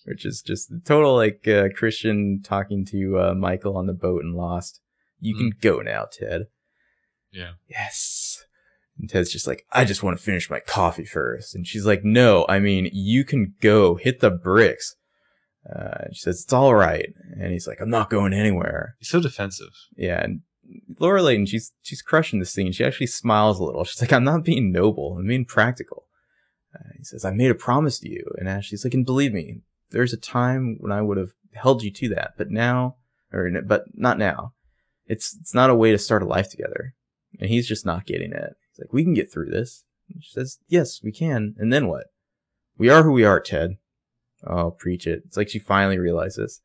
Which is just the total, like, uh, Christian talking to uh, Michael on the boat in Lost. You mm. can go now, Ted. Yeah. Yes. And Ted's just like, I just want to finish my coffee first. And she's like, no, I mean, you can go. Hit the bricks. Uh, she says, it's all right. And he's like, I'm not going anywhere. He's so defensive. Yeah. And Laura Layton, she's she's crushing this thing. She actually smiles a little. She's like, I'm not being noble. I'm being practical. Uh, he says, I made a promise to you. And Ashley's like, and believe me, there's a time when I would have held you to that. But now, or but not now. It's, it's not a way to start a life together. And he's just not getting it. He's like, we can get through this. And she says, yes, we can. And then what? We are who we are, Ted. Oh, preach it. It's like she finally realizes.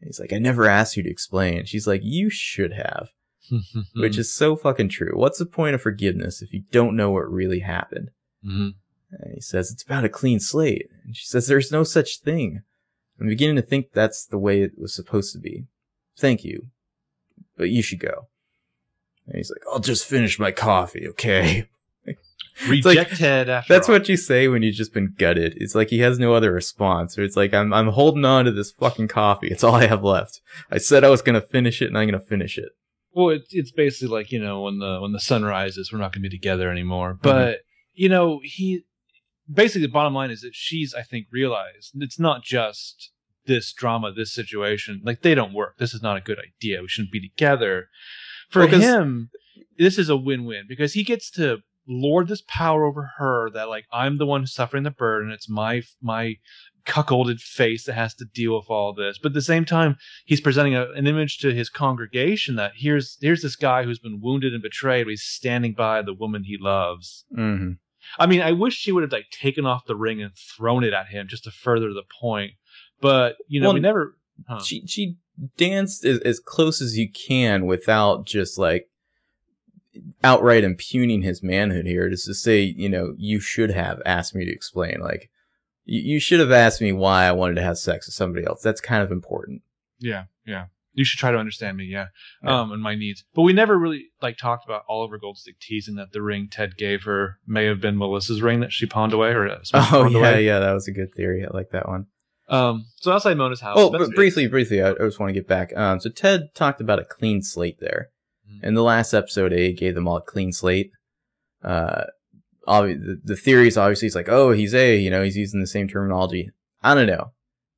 And he's like, I never asked you to explain. She's like, you should have. Which is so fucking true. What's the point of forgiveness if you don't know what really happened? Mm-hmm. And he says, it's about a clean slate. And she says, there's no such thing. I'm beginning to think that's the way it was supposed to be. Thank you. But you should go. And he's like, I'll just finish my coffee, okay? Rejected. Like, that's all. What you say when you've just been gutted. It's like he has no other response, or it's like I'm I'm holding on to this fucking coffee. It's all I have left. I said I was gonna finish it, and I'm gonna finish it. Well, it, it's basically like, you know, when the when the sun rises, we're not gonna be together anymore. Mm-hmm. But you know, he basically the bottom line is that she's I think realized it's not just this drama, this situation. Like they don't work. This is not a good idea. We shouldn't be together. For well, him, this is a win-win because he gets to lord this power over her that like I'm the one suffering the burden. It's my my cuckolded face that has to deal with all this. But at the same time, he's presenting a, an image to his congregation that here's here's this guy who's been wounded and betrayed, but he's standing by the woman he loves. Mm-hmm. I mean, I wish she would have like taken off the ring and thrown it at him just to further the point. But you know, well, we never. Huh. She she danced as, as close as you can without just like outright impugning his manhood here, just to say, you know, you should have asked me to explain. Like, you, you should have asked me why I wanted to have sex with somebody else. That's kind of important. Yeah, yeah. You should try to understand me, yeah, yeah. Um, and my needs. But we never really, like, talked about Oliver Goldstick teasing that the ring Ted gave her may have been Melissa's ring that she pawned away. Or uh, Oh, yeah, away. yeah, that was a good theory. I like that one. Um, so outside Mona's house. Oh, but briefly, briefly, I, I just want to get back. Um, so Ted talked about a clean slate there. And the last episode, A gave them all a clean slate. Uh, obvi- the, the theory is obviously it's like, oh, he's A, you know, he's using the same terminology. I don't know.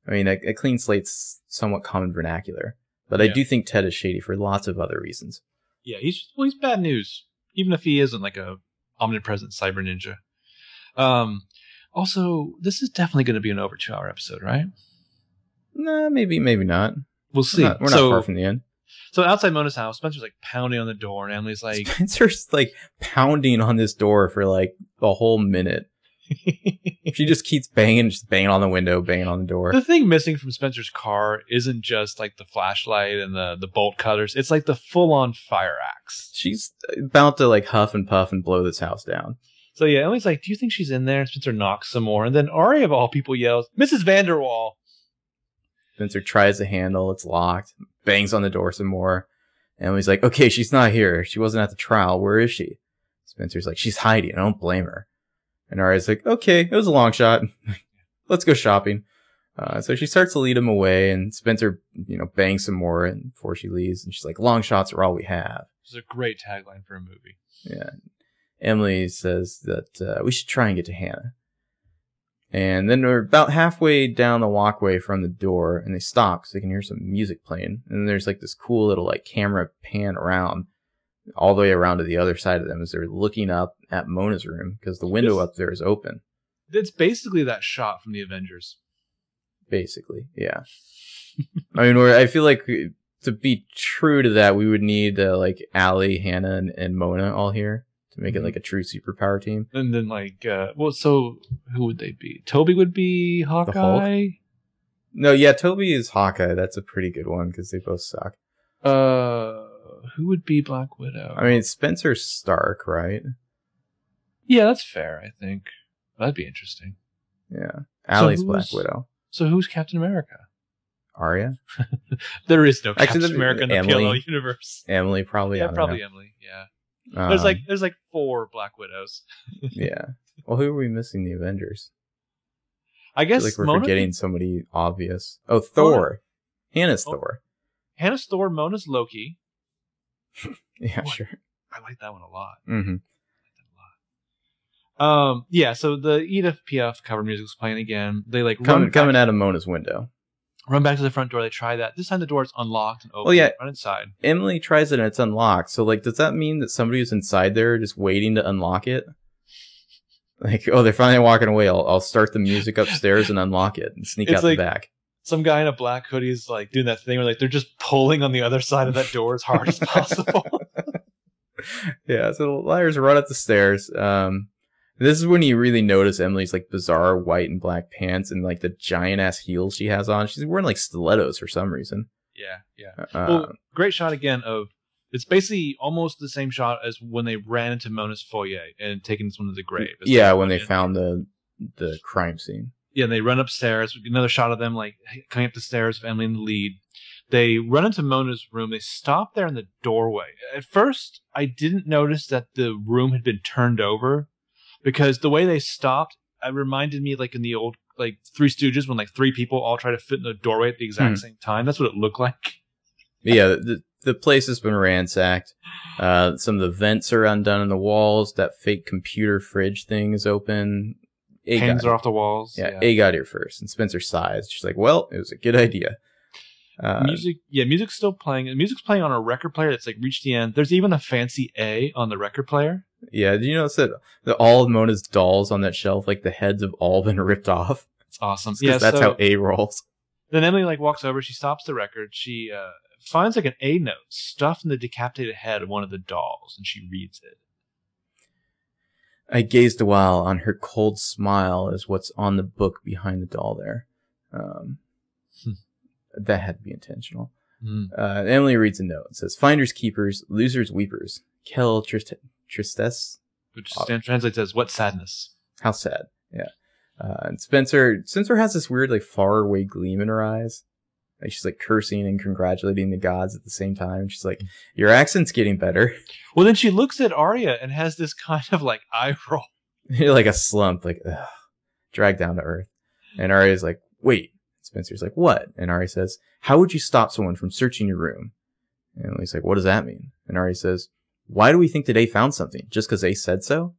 I mean, a, a clean slate's somewhat common vernacular, but yeah. I do think Ted is shady for lots of other reasons. Yeah, he's well, he's bad news, even if he isn't like a omnipresent cyber ninja. Um, also, this is definitely going to be an over two hour episode, right? Nah, maybe, maybe not. We'll see. We're not, we're so, not far from the end. So outside Mona's house, Spencer's like pounding on the door, and Emily's like... Spencer's like pounding on this door for like a whole minute. She just keeps banging, just banging on the window, banging on the door. The thing missing from Spencer's car isn't just like the flashlight and the, the bolt cutters. It's like the full-on fire axe. She's about to like huff and puff and blow this house down. So yeah, Emily's like, do you think she's in there? Spencer knocks some more. And then Aria, of all people, yells, Missus Vanderwaal. Spencer tries the handle. It's locked. Bangs on the door some more. Emily's like, okay, she's not here. She wasn't at the trial. Where is she? Spencer's like, she's hiding. I don't blame her. And Aria's like, okay, it was a long shot. Let's go shopping. Uh, so she starts to lead him away, and Spencer, you know, bangs some more and before she leaves. And she's like, long shots are all we have. This is a great tagline for a movie. Yeah. Emily says that uh, we should try and get to Hanna. And then we're about halfway down the walkway from the door, and they stop so they can hear some music playing. And there's like this cool little like camera pan around, all the way around to the other side of them as they're looking up at Mona's room because the window it's, up there is open. It's basically that shot from the Avengers. Basically, yeah. I mean, we're, I feel like to be true to that, we would need uh, like Allie, Hanna, and, and Mona all here. To make it like a true superpower team. And then like, uh, well, so who would they be? Toby would be Hawkeye? No, yeah, Toby is Hawkeye. That's a pretty good one because they both suck. Uh, who would be Black Widow? I mean, Spencer Stark, right? Yeah, that's fair, I think. That'd be interesting. Yeah. Allie's so Black Widow. So who's Captain America? Aria? There is no Captain Actually, America in the Emily, P L L universe. Emily, probably. Yeah, probably know. Emily, yeah. Um, there's like there's like four Black Widows. Yeah. Well, who are we missing? The Avengers. I guess I like we're Mona forgetting th- somebody obvious. Oh, Thor. Thor. Hanna's oh. Thor. Hanna's Thor. Mona's Loki. Yeah, oh, sure. I, I like that one a lot. Mm-hmm. I like that a lot. Um. Yeah. So the Edith Piaf cover music is playing again. They like Come, coming out of Mona's window. Run back to the front door. They try that. This time the door is unlocked and open. Oh, yeah. Run inside. Emily tries it and it's unlocked. So, like, does that mean that somebody was inside there just waiting to unlock it? Like, oh, they're finally walking away. I'll, I'll start the music upstairs and unlock it and sneak it's out like the back. Some guy in a black hoodie is, like, doing that thing where, like, they're just pulling on the other side of that door as hard as possible. Yeah, so the liars run up the stairs. Um... This is when you really notice Emily's like bizarre white and black pants and like the giant ass heels she has on. She's wearing like stilettos for some reason. Yeah, yeah. Uh, well, great shot again of it's basically almost the same shot as when they ran into Mona's foyer and taken someone to the grave. Yeah, when they found the the crime scene. Yeah, and they run upstairs. Another shot of them like coming up the stairs with Emily in the lead. They run into Mona's room. They stop there in the doorway. At first, I didn't notice that the room had been turned over. Because the way they stopped, it reminded me like in the old like Three Stooges when like three people all try to fit in the doorway at the exact mm. same time. That's what it looked like. Yeah, the the place has been ransacked. Uh, some of the vents are undone in the walls. That fake computer fridge thing is open. A Hands are off the walls. Yeah, yeah, A got here first, and Spencer sighs. She's like, "Well, it was a good idea." Uh, music, yeah, music's still playing. Music's playing on a record player that's like reached the end. There's even a fancy A on the record player. Yeah, did you notice that the, all of Mona's dolls on that shelf, like the heads have all been ripped off? It's awesome. Because yeah, that's so, how A rolls. Then Emily like walks over. She stops the record. She uh, finds like an A note stuffed in the decapitated head of one of the dolls, and she reads it. I gazed a while on her cold smile is what's on the book behind the doll there. Um, that had to be intentional. Mm. Uh, Emily reads a note. It says, finders, keepers, losers, weepers. Kel Trist... Tristesse, which translates as what sadness. How sad, yeah. Uh, and Spencer, Spencer has this weird, like, faraway gleam in her eyes. Like she's like cursing and congratulating the gods at the same time. And she's like, "Your accent's getting better." Well, then she looks at Aria and has this kind of like eye roll, like a slump, like ugh, dragged down to earth. And Aria's like, "Wait." Spencer's like, "What?" And Aria says, "How would you stop someone from searching your room?" And he's like, "What does that mean?" And Aria says, why do we think that A found something? Just because A said so?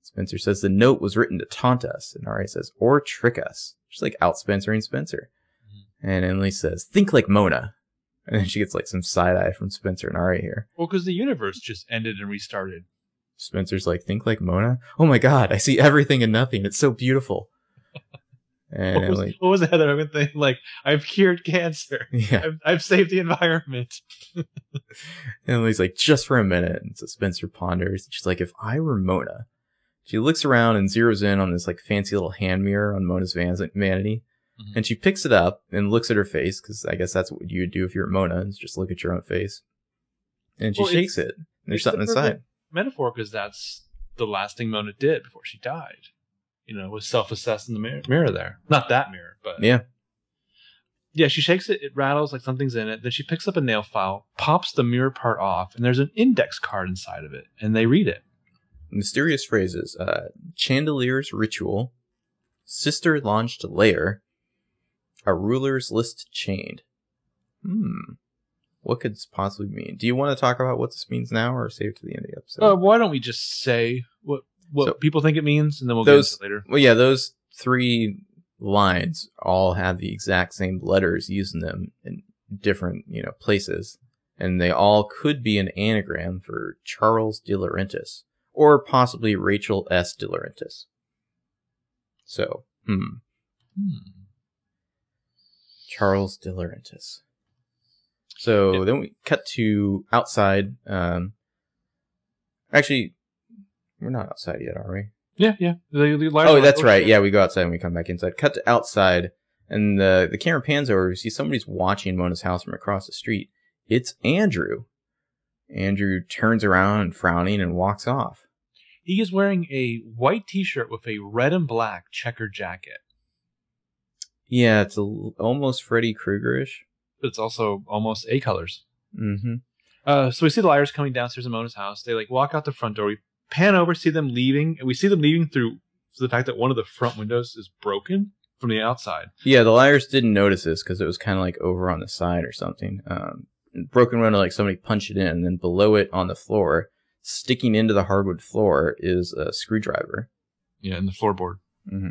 Spencer says the note was written to taunt us. And Aria says, or trick us. She's like out Spencering Spencer. Mm-hmm. And Emily says, think like Mona. And then she gets like some side eye from Spencer and Aria here. Well, because the universe just ended and restarted. Spencer's like, think like Mona? Oh my God, I see everything and nothing. It's so beautiful. And what, was, Emily, what was the Heather Hogan thing? Like, I've cured cancer. Yeah. I've, I've saved the environment. And Emily's like, just for a minute. And so Spencer ponders. She's like, if I were Mona, She looks around and zeroes in on this like fancy little hand mirror on Mona's van- vanity. Mm-hmm. And she picks it up and looks at her face, because I guess that's what you would do if you're at Mona, is just look at your own face. And she well, shakes it. And there's something the inside. Metaphor, because that's the last thing Mona did before she died. You know, was self-assessed in the mirror, mirror there. Not that mirror, but... Yeah. Yeah, she shakes it. It rattles like something's in it. Then she picks up a nail file, pops the mirror part off, and there's an index card inside of it. And they read it. Mysterious phrases. Uh, Chandelier's ritual. Sister launched layer. A ruler's list chained. Hmm. What could this possibly mean? Do you want to talk about what this means now, or save it to the end of the episode? Uh, why don't we just say what what so, people think it means, and then we'll those, get into it later. Well, yeah, those three lines all have the exact same letters used in them in different, you know, places, and they all could be an anagram for Charles DiLaurentis, or possibly Rachel S. DiLaurentis. So, hmm. Hmm. Charles DiLaurentis. So yep. Then we cut to outside. Um, actually, we're not outside yet, are we? Yeah, yeah. The, the oh, that's right. Yeah, we go outside and we come back inside. Cut to outside, and the the camera pans over. We see somebody's watching Mona's house from across the street. It's Andrew. Andrew turns around and frowning and walks off. He is wearing a white T-shirt with a red and black checker jacket. Yeah, it's a, almost Freddy Krueger-ish. But it's also almost A-colors. Mm-hmm. Uh, so we see the liars coming downstairs in Mona's house. They like walk out the front door. We pan over, see them leaving. And we see them leaving through the fact that one of the front windows is broken from the outside. Yeah, the liars didn't notice this because it was kind of like over on the side or something. Um, broken window, like somebody punched it in. And then below it on the floor, sticking into the hardwood floor, is a screwdriver. Yeah, and the floorboard. Mm-hmm.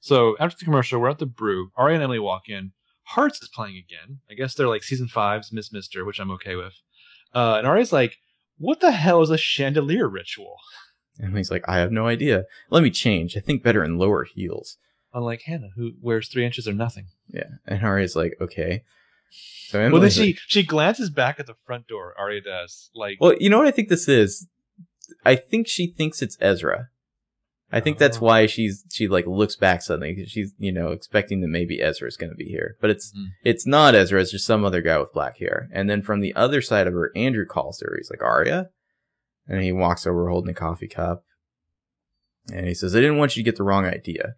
So after the commercial, we're at the brew. Aria and Emily walk in. Hearts is playing again. I guess they're like season five's Miss Mister, which I'm okay with. Uh, and Aria's like, what the hell is a chandelier ritual? And he's like, I have no idea. Let me change. I think better in lower heels. Unlike Hanna, who wears three inches or nothing. Yeah. And Aria's like, okay. So Emily's well, then she, like, she glances back at the front door. Aria does. Like, well, you know what I think this is? I think she thinks it's Ezra. I think that's why she's she like looks back suddenly, because she's, you know, expecting that maybe Ezra's going to be here. But it's mm. it's not Ezra. It's just some other guy with black hair. And then from the other side of her, Andrew calls her. He's like, Aria? And he walks over holding a coffee cup. And he says, I didn't want you to get the wrong idea.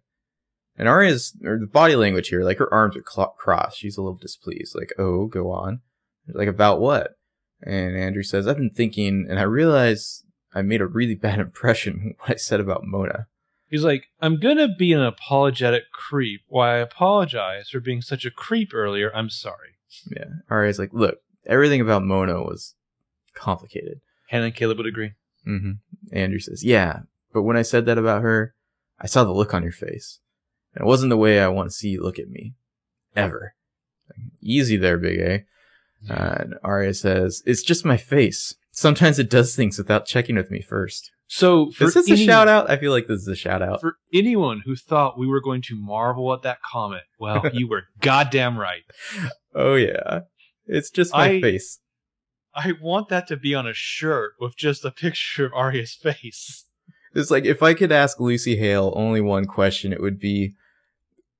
And Aria's, or the body language here, like her arms are cl- crossed. She's a little displeased. Like, oh, go on. Like, about what? And Andrew says, I've been thinking, and I realize I made a really bad impression what I said about Mona. He's like, I'm going to be an apologetic creep. Why, I apologize for being such a creep earlier. I'm sorry. Yeah. Aria's like, look, everything about Mona was complicated. Hanna and Caleb would agree. Mm-hmm. Andrew says, yeah, but when I said that about her, I saw the look on your face. And it wasn't the way I want to see you look at me. Ever. Easy there, Big A. Yeah. Uh, and Aria says, it's just my face. Sometimes it does things without checking with me first. So for this is anyone, a shout out. I feel like this is a shout out for anyone who thought we were going to marvel at that comment. Well, you were goddamn right. Oh yeah, it's just my I, face. I want that to be on a shirt with just a picture of Aria's face. It's like if I could ask Lucy Hale only one question, it would be,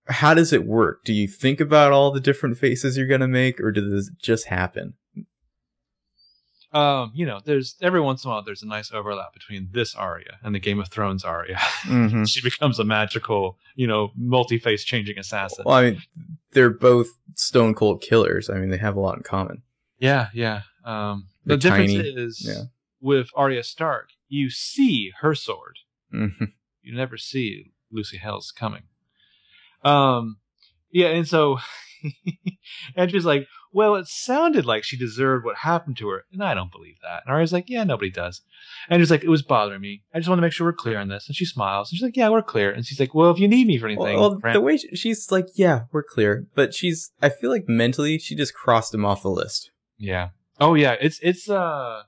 how does it work? Do you think about all the different faces you're gonna make, or does this just happen? Um, you know, there's every once in a while there's a nice overlap between this Aria and the Game of Thrones Aria. Mm-hmm. She becomes a magical, you know, multi-face changing assassin. Well, I mean, they're both stone cold killers. I mean, they have a lot in common. Yeah, yeah. Um, the difference tiny, is yeah. with Aria Stark, you see her sword. Mm-hmm. You never see Lucy Hale's coming. Um, yeah, and so and she's like, well, it sounded like she deserved what happened to her, and I don't believe that. And Aria's like, yeah, nobody does. And she's like, it was bothering me. I just want to make sure we're clear on this. And she smiles, and she's like, yeah, we're clear. And she's like, well, if you need me for anything. Well, well the way she, she's like, yeah, we're clear, but she's, I feel like mentally she just crossed him off the list. Yeah. Oh yeah. It's it's uh,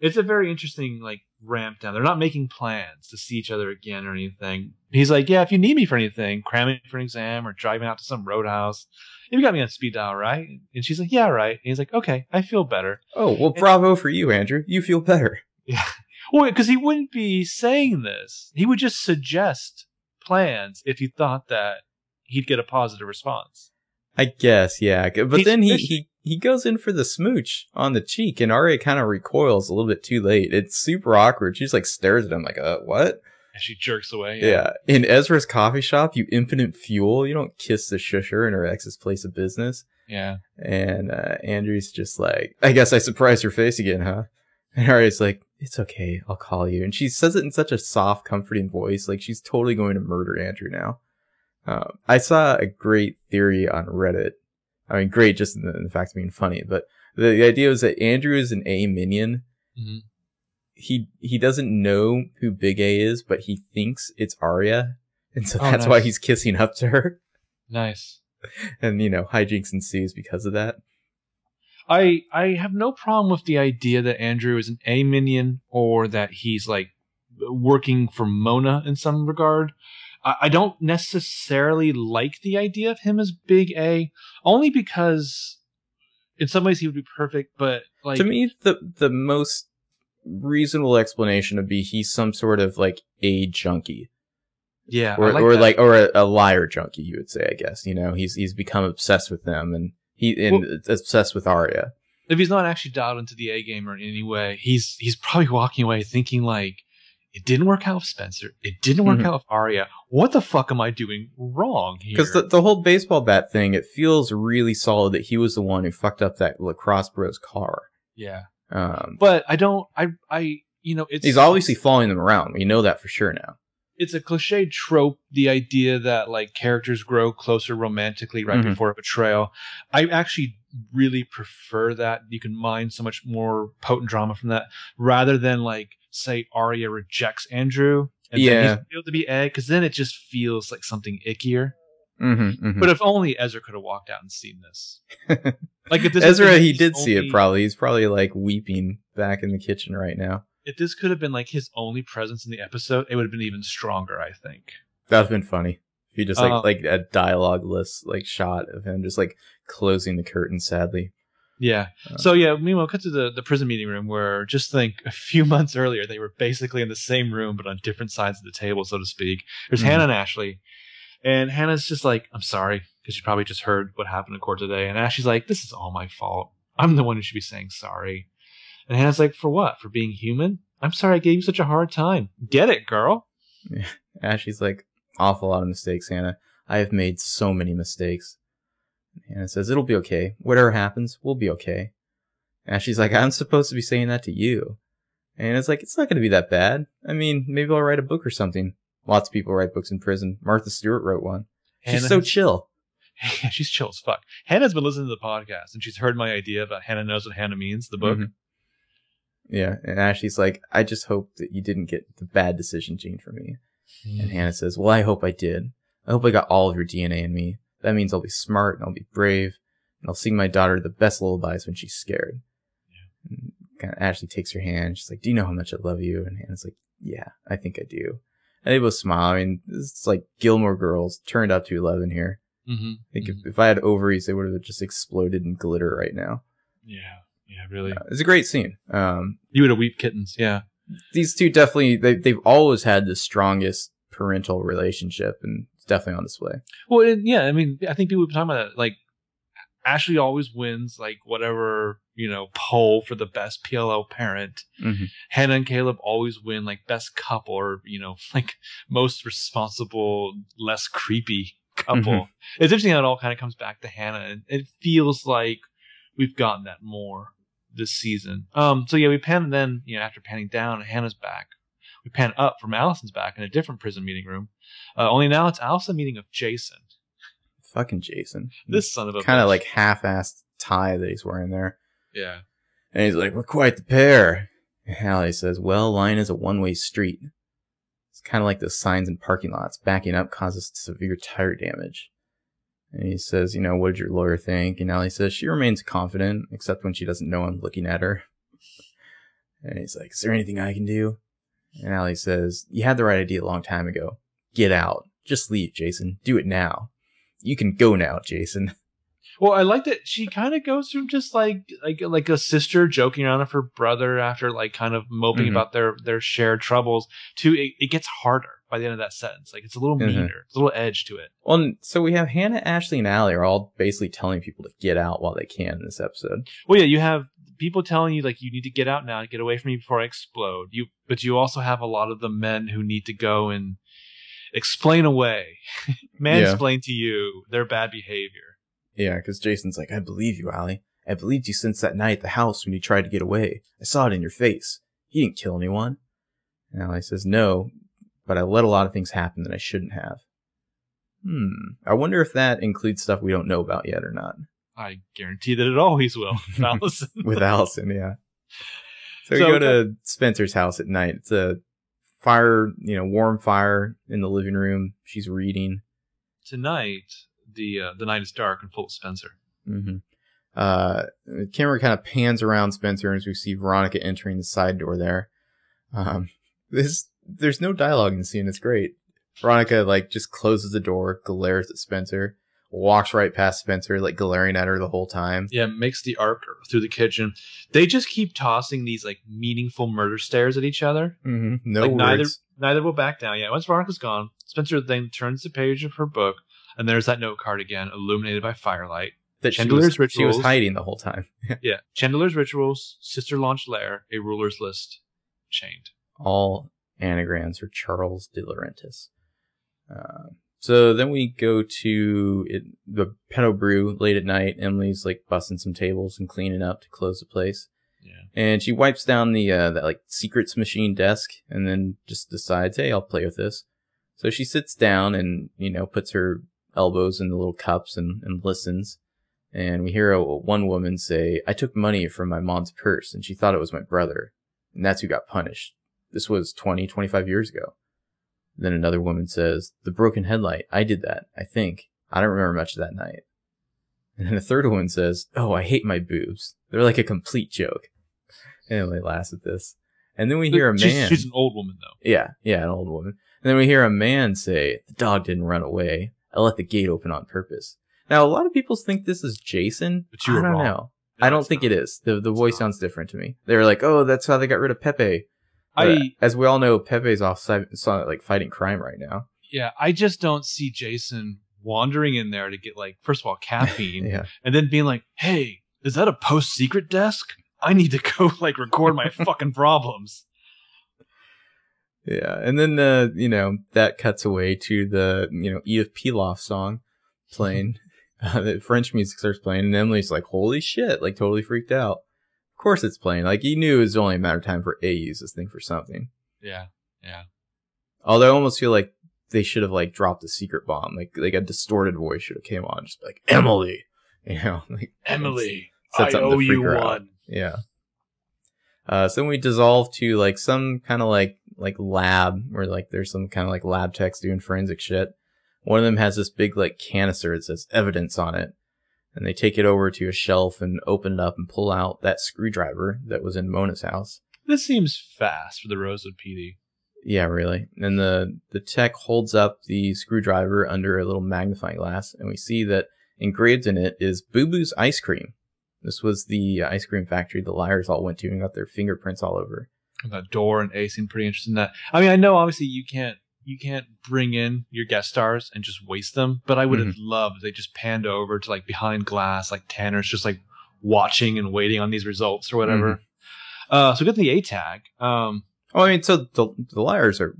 it's a very interesting like ramp down. They're not making plans to see each other again or anything. He's like, yeah, if you need me for anything, cramming for an exam or driving out to some roadhouse, you got me on speed dial, right? And she's like, yeah, right. And he's like, okay, I feel better. Oh, well, and bravo for you, Andrew. You feel better. Yeah. Well, because he wouldn't be saying this. He would just suggest plans if he thought that he'd get a positive response. I guess, yeah. But he's then he, he, he goes in for the smooch on the cheek, and Aria kind of recoils a little bit too late. It's super awkward. She just like stares at him like, uh, what? And she jerks away. Yeah. yeah. In Ezra's coffee shop, you impotent fuel. You don't kiss the shusher in her ex's place of business. Yeah. And uh, Andrew's just like, I guess I surprised your face again, huh? And Aria's like, it's okay. I'll call you. And she says it in such a soft, comforting voice. Like she's totally going to murder Andrew now. Um, I saw a great theory on Reddit. I mean, great just in the, in the fact of being funny, but the, the idea was that Andrew is an A minion. Mm-hmm. He he doesn't know who Big A is, but he thinks it's Aria, and so that's oh, nice. why he's kissing up to her. Nice. And you know, hijinks ensues because of that. I I have no problem with the idea that Andrew is an A minion or that he's like working for Mona in some regard. I don't necessarily like the idea of him as Big A, only because in some ways he would be perfect, but like to me the the most reasonable explanation would be he's some sort of like a junkie. Yeah. Or like or that. like or a, a liar junkie, you would say, I guess. You know, he's he's become obsessed with them and he and well, obsessed with Aria. If he's not actually dialed into the A game or in any way, he's he's probably walking away thinking like, it didn't work out with Spencer. It didn't work mm-hmm. out with Aria. What the fuck am I doing wrong here? Because the, the whole baseball bat thing, it feels really solid that he was the one who fucked up that lacrosse bro's car. Yeah. Um, but I don't, I, I, you know, it's... He's obviously following them around. We know that for sure now. It's a cliche trope, the idea that, like, characters grow closer romantically right mm-hmm. before a betrayal. I actually really prefer that. You can mine so much more potent drama from that rather than, like, say Aria rejects Andrew and yeah. then he's able to be A, because then it just feels like something ickier. Mm-hmm, mm-hmm. But if only Ezra could have walked out and seen this. Like if this Ezra, he did only, see it probably. He's probably like weeping back in the kitchen right now. If this could have been like his only presence in the episode, it would have been even stronger, I think. That would have been funny. If you just like um, like a dialogue-less like shot of him just like closing the curtain sadly. Yeah. So, yeah, meanwhile, cut to the, the prison meeting room where, just think, a few months earlier, they were basically in the same room, but on different sides of the table, so to speak. There's mm-hmm. Hanna and Ashley. And Hannah's just like, I'm sorry, because you probably just heard what happened in court today. And Ashley's like, this is all my fault. I'm the one who should be saying sorry. And Hannah's like, for what? For being human? I'm sorry I gave you such a hard time. Get it, girl. Yeah. Ashley's like, awful lot of mistakes, Hanna. I have made so many mistakes. Hanna says, it'll be okay. Whatever happens, we'll be okay. And she's like, I'm supposed to be saying that to you. And it's like, it's not going to be that bad. I mean, maybe I'll write a book or something. Lots of people write books in prison. Martha Stewart wrote one. She's Hanna so has, chill. Yeah, she's chill as fuck. Hannah's been listening to the podcast, and she's heard my idea about Hanna Knows What Hanna Means, the book. Mm-hmm. Yeah, and Ashley's like, I just hope that you didn't get the bad decision gene for me. Mm. And Hanna says, well, I hope I did. I hope I got all of your D N A in me. That means I'll be smart and I'll be brave and I'll sing my daughter the best lullabies when she's scared. Yeah. And kind of Ashley takes her hand. She's like, do you know how much I love you? And Hannah's like, yeah, I think I do. And they both smile. I mean, it's like Gilmore Girls turned up to eleven here. Mm-hmm. I think mm-hmm. if, if I had ovaries, they would have just exploded in glitter right now. Yeah. Yeah, really. Uh, it's a great scene. Um, you would have weeped kittens. Yeah. These two definitely, they, they've always had the strongest parental relationship, and it's definitely on display. Well, and yeah, I mean, I think people have been talking about that. Like, Ashley always wins, like, whatever, you know, poll for the best P L L parent. Mm-hmm. Hanna and Caleb always win, like, best couple or, you know, like, most responsible, less creepy couple. Mm-hmm. It's interesting how it all kind of comes back to Hanna, and it feels like we've gotten that more this season. Um, so, yeah, we pan, then, you know, after panning down, Hannah's back. We pan up from Allison's back in a different prison meeting room. Uh, only now it's Allison meeting of Jason. Fucking Jason. This son of a kind of like half-assed tie that he's wearing there. Yeah. And he's like, we're quite the pair. And Hallie says, well, line is a one-way street. It's kind of like those signs in parking lots. Backing up causes severe tire damage. And he says, you know, what did your lawyer think? And Hallie says, she remains confident, except when she doesn't know I'm looking at her. And he's like, is there anything I can do? And Hallie says, you had the right idea a long time ago. Get out. Just leave, Jason. Do it now. You can go now, Jason. Well, I like that she kind of goes from just like like like a sister joking around with her brother after like kind of moping mm-hmm. about their, their shared troubles to it, it gets harder by the end of that sentence. Like it's a little meaner, mm-hmm. it's a little edge to it. Well, and so we have Hanna, Ashley, and Allie are all basically telling people to get out while they can in this episode. Well, yeah, you have people telling you like you need to get out now, get away from me before I explode. You, but you also have a lot of the men who need to go and explain away, mansplain yeah. to you their bad behavior. Yeah, because Jason's like, I believe you, Allie. I believed you since that night at the house when you tried to get away. I saw it in your face. He didn't kill anyone. And Allie says, no, but I let a lot of things happen that I shouldn't have. Hmm. I wonder if that includes stuff we don't know about yet or not. I guarantee that it always will. With Allison. With Allison, yeah. So, so we go okay. to Spencer's house at night. It's a fire, you know, warm fire in the living room. She's reading. Tonight... The uh, the night is dark and full of Spencer. Mm-hmm. Uh, the camera kind of pans around Spencer as we see Veronica entering the side door there. Um, this there's no dialogue in the scene. It's great. Veronica like just closes the door, glares at Spencer, walks right past Spencer, like glaring at her the whole time. Yeah, makes the arc through the kitchen. They just keep tossing these like meaningful murder stares at each other. Mm-hmm. No like, words. Neither neither will back down yet. Once Veronica's gone, Spencer then turns the page of her book. And there's that note card again, illuminated by firelight. That Chandler's Rituals. She was hiding the whole time. Yeah. Chandler's Rituals, Sister Launch Lair, A Ruler's List, Chained. All anagrams for Charles DiLaurentis. Uh, so then we go to it, the Pinot Brew late at night. Emily's like bussing some tables and cleaning up to close the place. Yeah. And she wipes down the uh, that like secrets machine desk and then just decides, hey, I'll play with this. So she sits down and, you know, puts her elbows in the little cups and, and listens, and we hear a, a one woman say, I took money from my mom's purse and she thought it was my brother, and that's who got punished. This was twenty, twenty-five years ago. And then another woman says, the broken headlight, I did that, I think. I don't remember much of that night. And then a third woman says, oh, I hate my boobs, they're like a complete joke. And they laugh at this. And then we hear a man, she's, she's an old woman though. Yeah, yeah, an old woman. And then we hear a man say, the dog didn't run away, I let the gate open on purpose. Now, a lot of people think this is Jason. But you were I don't wrong. know. No, I don't think not. it is. The the voice sounds different to me. They're like, oh, that's how they got rid of Pepe. But I, as we all know, Pepe's off like fighting crime right now. Yeah, I just don't see Jason wandering in there to get, like, first of all, caffeine. Yeah. And then being like, hey, is that a post-secret desk? I need to go, like, record my fucking problems. Yeah, and then, uh, you know, that cuts away to the, you know, Edith Piaf song playing. Uh, the French music starts playing, and Emily's like, holy shit, like, totally freaked out. Of course it's playing. Like, he knew it was only a matter of time for A use this thing for something. Yeah, yeah. Although I almost feel like they should have, like, dropped a secret bomb. Like, like a distorted voice should have came on, just like, Emily! You know, like, Emily, I owe you one. Out. Yeah. Uh, so then we dissolve to, like, some kind of, like, like lab where like there's some kind of like lab techs doing forensic shit. One of them has this big like canister that says evidence on it, and they take it over to a shelf and open it up and pull out that screwdriver that was in Mona's house. This seems fast for the Rosewood P D. Yeah, really. And the the tech holds up the screwdriver under a little magnifying glass, and we see that engraved in it is Boo Boo's Ice Cream. This was the ice cream factory the liars all went to and got their fingerprints all over. That door, and A seemed pretty interested in that. I mean, I know obviously you can't you can't bring in your guest stars and just waste them, but I would mm-hmm. have loved if they just panned over to like behind glass, like Tanner's just like watching and waiting on these results or whatever. Mm-hmm. Uh, so we got the A tag. Um, oh, I mean, so the, the liars are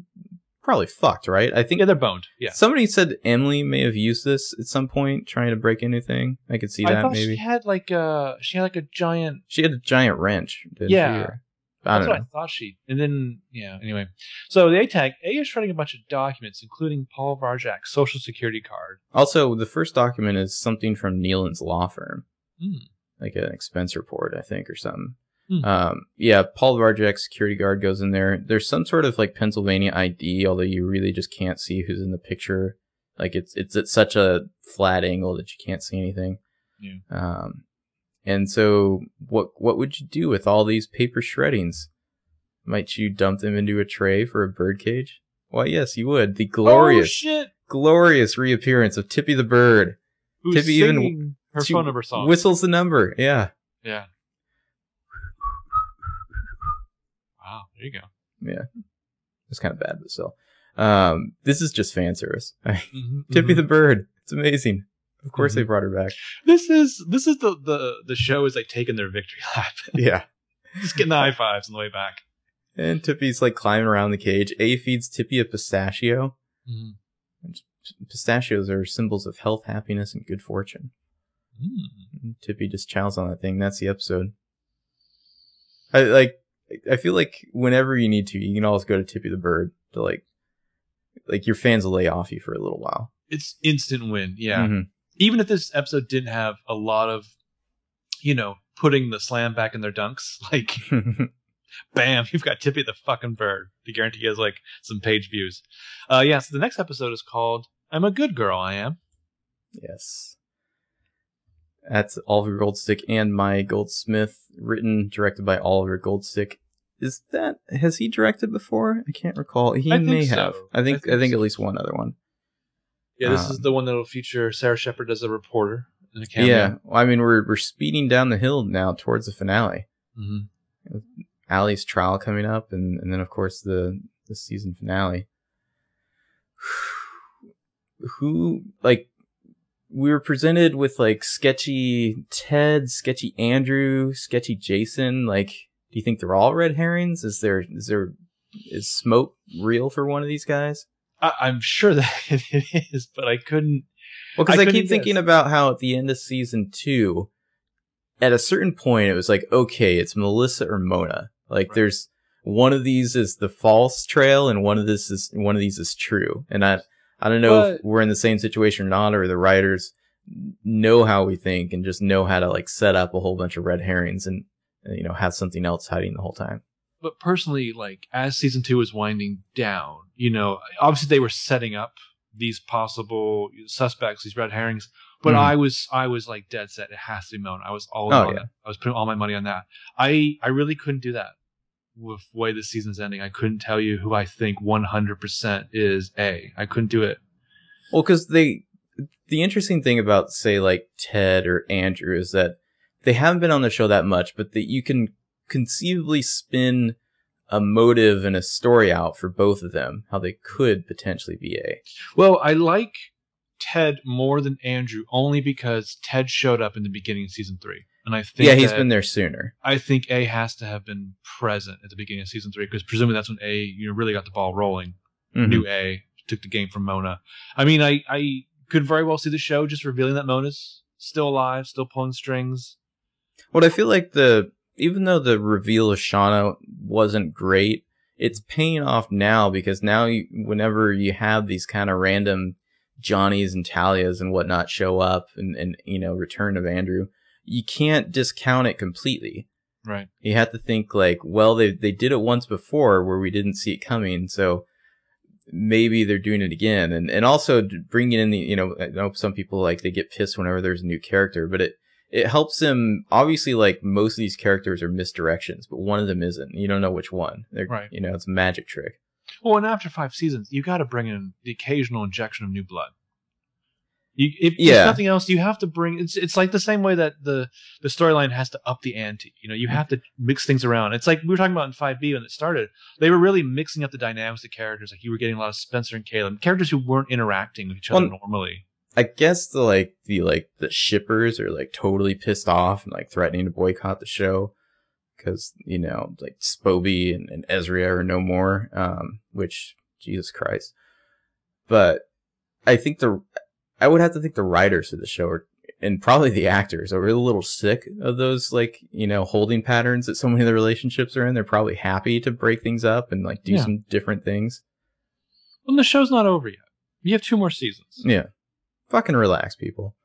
probably fucked, right? I think yeah, they're boned. Yeah. Somebody said Emily may have used this at some point, trying to break anything. I could see I that. Thought maybe she had like a she had like a giant. She had a giant wrench. Didn't yeah. She, or... I That's what know. I thought she... And then, yeah, anyway. So the A tag, A is shredding a bunch of documents, including Paul Varjak's social security card. Also, the first document is something from Nealon's law firm. Mm. Like an expense report, I think, or something. Mm. Um, yeah, Paul Varjak's security guard goes in there. There's some sort of, like, Pennsylvania I D, although you really just can't see who's in the picture. Like, it's it's at such a flat angle that you can't see anything. Yeah. Um, And so what what would you do with all these paper shreddings? Might you dump them into a tray for a birdcage? Why, yes, you would. The glorious, oh, glorious reappearance of Tippy the Bird. Who's Tippy singing, even Her she phone number song. Whistles the number. Yeah. Yeah. Wow. There you go. Yeah. It's kind of bad, but still. Um, this is just fan service. Mm-hmm, Tippy mm-hmm. the Bird. It's amazing. Of course mm-hmm. they brought her back. This is this is the, the, the show is like taking their victory lap. Yeah. Just getting the high fives on the way back. And Tippy's like climbing around the cage. A feeds Tippy a pistachio. Mm-hmm. Pistachios are symbols of health, happiness, and good fortune. Mm. Tippy just chows on that thing. That's the episode. I like. I feel like whenever you need to, you can always go to Tippy the Bird to like, like your fans will lay off you for a little while. It's instant win, yeah. Mm-hmm. Even if this episode didn't have a lot of, you know, putting the slam back in their dunks, like, bam, you've got Tippy the fucking Bird. I guarantee you has like some page views. Uh, yeah. So the next episode is called "I'm a Good Girl, I Am." Yes. That's Oliver Goldstick and Maya Goldsmith, written, directed by Oliver Goldstick. Is that, has he directed before? I can't recall. He I may so. have. I think I think, I think so. At least one other one. Yeah, this um, is the one that will feature Sarah Shepard as a reporter in a cameo. Yeah, well, I mean, we're we're speeding down the hill now towards the finale. Mm-hmm. Allie's trial coming up, and, and then, of course, the, the season finale. Who, like... We were presented with like sketchy Ted, sketchy Andrew, sketchy Jason. Like, do you think they're all red herrings? Is there is there is smoke real for one of these guys? I, I'm sure that it is, but I couldn't. Well, because I, I keep guess. thinking about how at the end of season two, at a certain point, it was like, okay, it's Melissa or Mona. Like, right. There's one of these is the false trail, and one of this is one of these is true, and I. I don't know but, if we're in the same situation or not, or the writers know how we think and just know how to like set up a whole bunch of red herrings and, you know, have something else hiding the whole time. But personally, like as season two was winding down, you know, obviously they were setting up these possible suspects, these red herrings. But mm. I was, I was like dead set. It has to be Mona. I was all oh, on yeah. it. I was putting all my money on that. I, I really couldn't do that with the way the season's ending. I couldn't tell you who I think one hundred percent is A. I couldn't do it. Well, because they, the interesting thing about, say, like Ted or Andrew is that they haven't been on the show that much, but that you can conceivably spin a motive and a story out for both of them, how they could potentially be A. Well, I like Ted more than Andrew only because Ted showed up in the beginning of season three. And I think yeah, he's been there sooner. I think A has to have been present at the beginning of season three because presumably that's when A, you know, really got the ball rolling. Mm-hmm. New A took the game from Mona. I mean, I, I could very well see the show just revealing that Mona's still alive, still pulling strings. Well, I feel like the even though the reveal of Shauna wasn't great, it's paying off now because now you, whenever you have these kind of random Johnnies and Talias and whatnot show up and, and you know return of Andrew. You can't discount it completely. Right. You have to think like, well, they they did it once before where we didn't see it coming. So maybe they're doing it again. And and also bringing in the, you know, I know some people like they get pissed whenever there's a new character, but it, it helps them. Obviously, like most of these characters are misdirections, but one of them isn't. You don't know which one. They're, right. You know, it's a magic trick. Well, and after five seasons, you got to bring in the occasional injection of new blood. You, if yeah. there's nothing else, you have to bring. It's it's like the same way that the, the storyline has to up the ante. You know, you have to mix things around. It's like we were talking about in five B when it started. They were really mixing up the dynamics of characters. Like you were getting a lot of Spencer and Caleb, characters who weren't interacting with each other well, normally. I guess the like the like the shippers are like totally pissed off and like threatening to boycott the show because you know like Spoby and, and Ezra are no more. Um, which Jesus Christ, but I think the. I would have to think the writers of the show are, and probably the actors are a little sick of those, like, you know, holding patterns that so many of the relationships are in. They're probably happy to break things up and, like, do yeah. some different things. Well, the show's not over yet. You have two more seasons. Yeah. Fucking relax, people.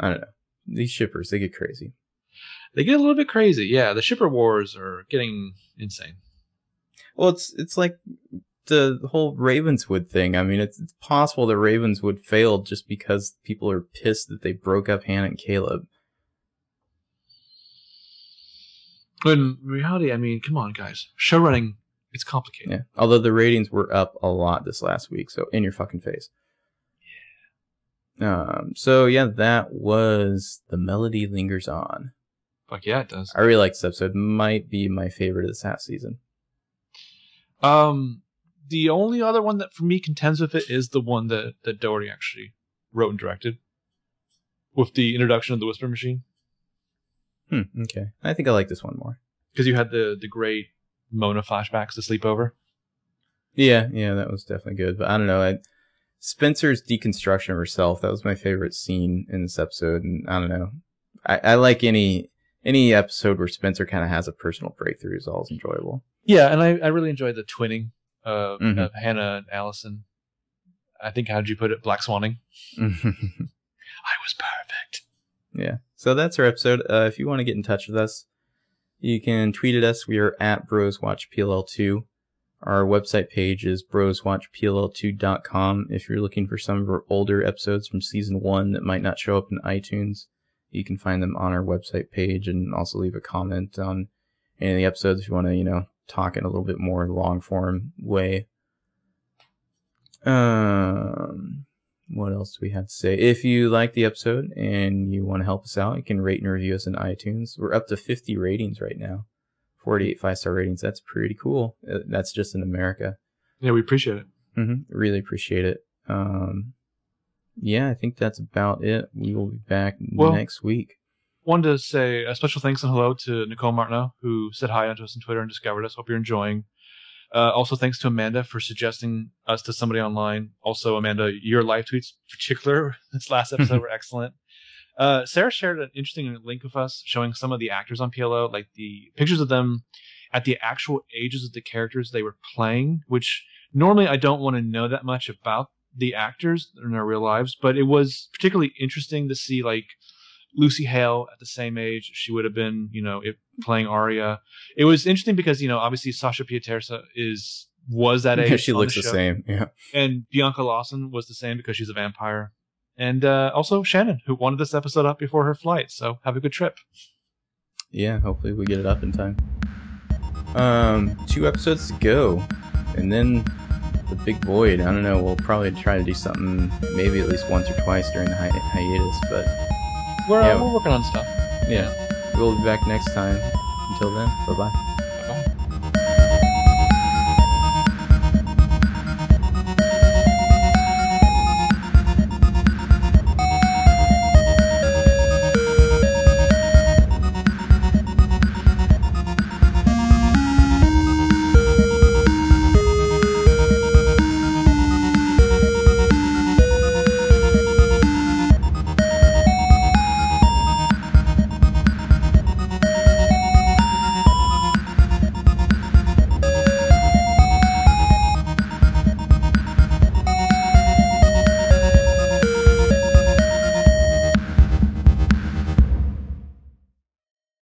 I don't know. These shippers, they get crazy. They get a little bit crazy. Yeah. The shipper wars are getting insane. Well, it's it's like... the whole Ravenswood thing. I mean, it's, it's possible that Ravenswood failed just because people are pissed that they broke up Hanna and Caleb. In reality, I mean, come on, guys. Show running, it's complicated. Yeah. Although the ratings were up a lot this last week, so in your fucking face. Um, so yeah, that was The Melody Lingers On. Fuck yeah, it does. I really like this episode. Might be my favorite of this half season. Um, the only other one that for me contends with it is the one that, that Doherty actually wrote and directed, with the introduction of the Whisper Machine. Hmm. Okay. I think I like this one more because you had the the great Mona flashbacks to Sleepover. Yeah, yeah, that was definitely good. But I don't know. I, Spencer's deconstruction of herself, that was my favorite scene in this episode. And I don't know. I, I like any any episode where Spencer kind of has a personal breakthrough is always enjoyable. Yeah, and I, I really enjoyed the twinning of, mm-hmm. of Hanna and Allison. I think, how'd you put it? Black swanning. I was perfect. Yeah. So that's our episode. Uh, if you want to get in touch with us, you can tweet at us. We are at Bros Watch P L L two. Our website page is bros watch p l l two dot com. If you're looking for some of our older episodes from season one that might not show up in iTunes, you can find them on our website page, and also leave a comment on any of the episodes if you want to, you know, talk in a little bit more long form way. Um, what else do we have to say? If you like the episode and you want to help us out, you can rate and review us in iTunes. We're up to fifty ratings right now. forty-eight five-star ratings. That's pretty cool. That's just in America. Yeah, we appreciate it. Mm-hmm. Really appreciate it. Um, yeah, I think that's about it. We will be back well, next week. Wanted to say a special thanks and hello to Nicole Martineau, who said hi onto us on Twitter and discovered us. Hope you're enjoying. Uh, also, thanks to Amanda for suggesting us to somebody online. Also, Amanda, your live tweets, in particular, this last episode, were excellent. Uh, Sarah shared an interesting link with us showing some of the actors on P L O, like the pictures of them at the actual ages of the characters they were playing, which normally I don't want to know that much about the actors in their real lives, but it was particularly interesting to see, like, Lucy Hale at the same age she would have been, you know, if playing Aria. It was interesting because, you know, obviously Sasha Pietersa is was that age. She looks the, the same, yeah. And Bianca Lawson was the same because she's a vampire. And uh, also Shannon, who wanted this episode up before her flight. So have a good trip. Yeah, hopefully we get it up in time. Um, two episodes to go. And then the big void. I don't know. We'll probably try to do something maybe at least once or twice during the hi- hiatus. But we're, yeah, uh, we're working on stuff. Yeah. We'll be back next time. Until then, bye-bye.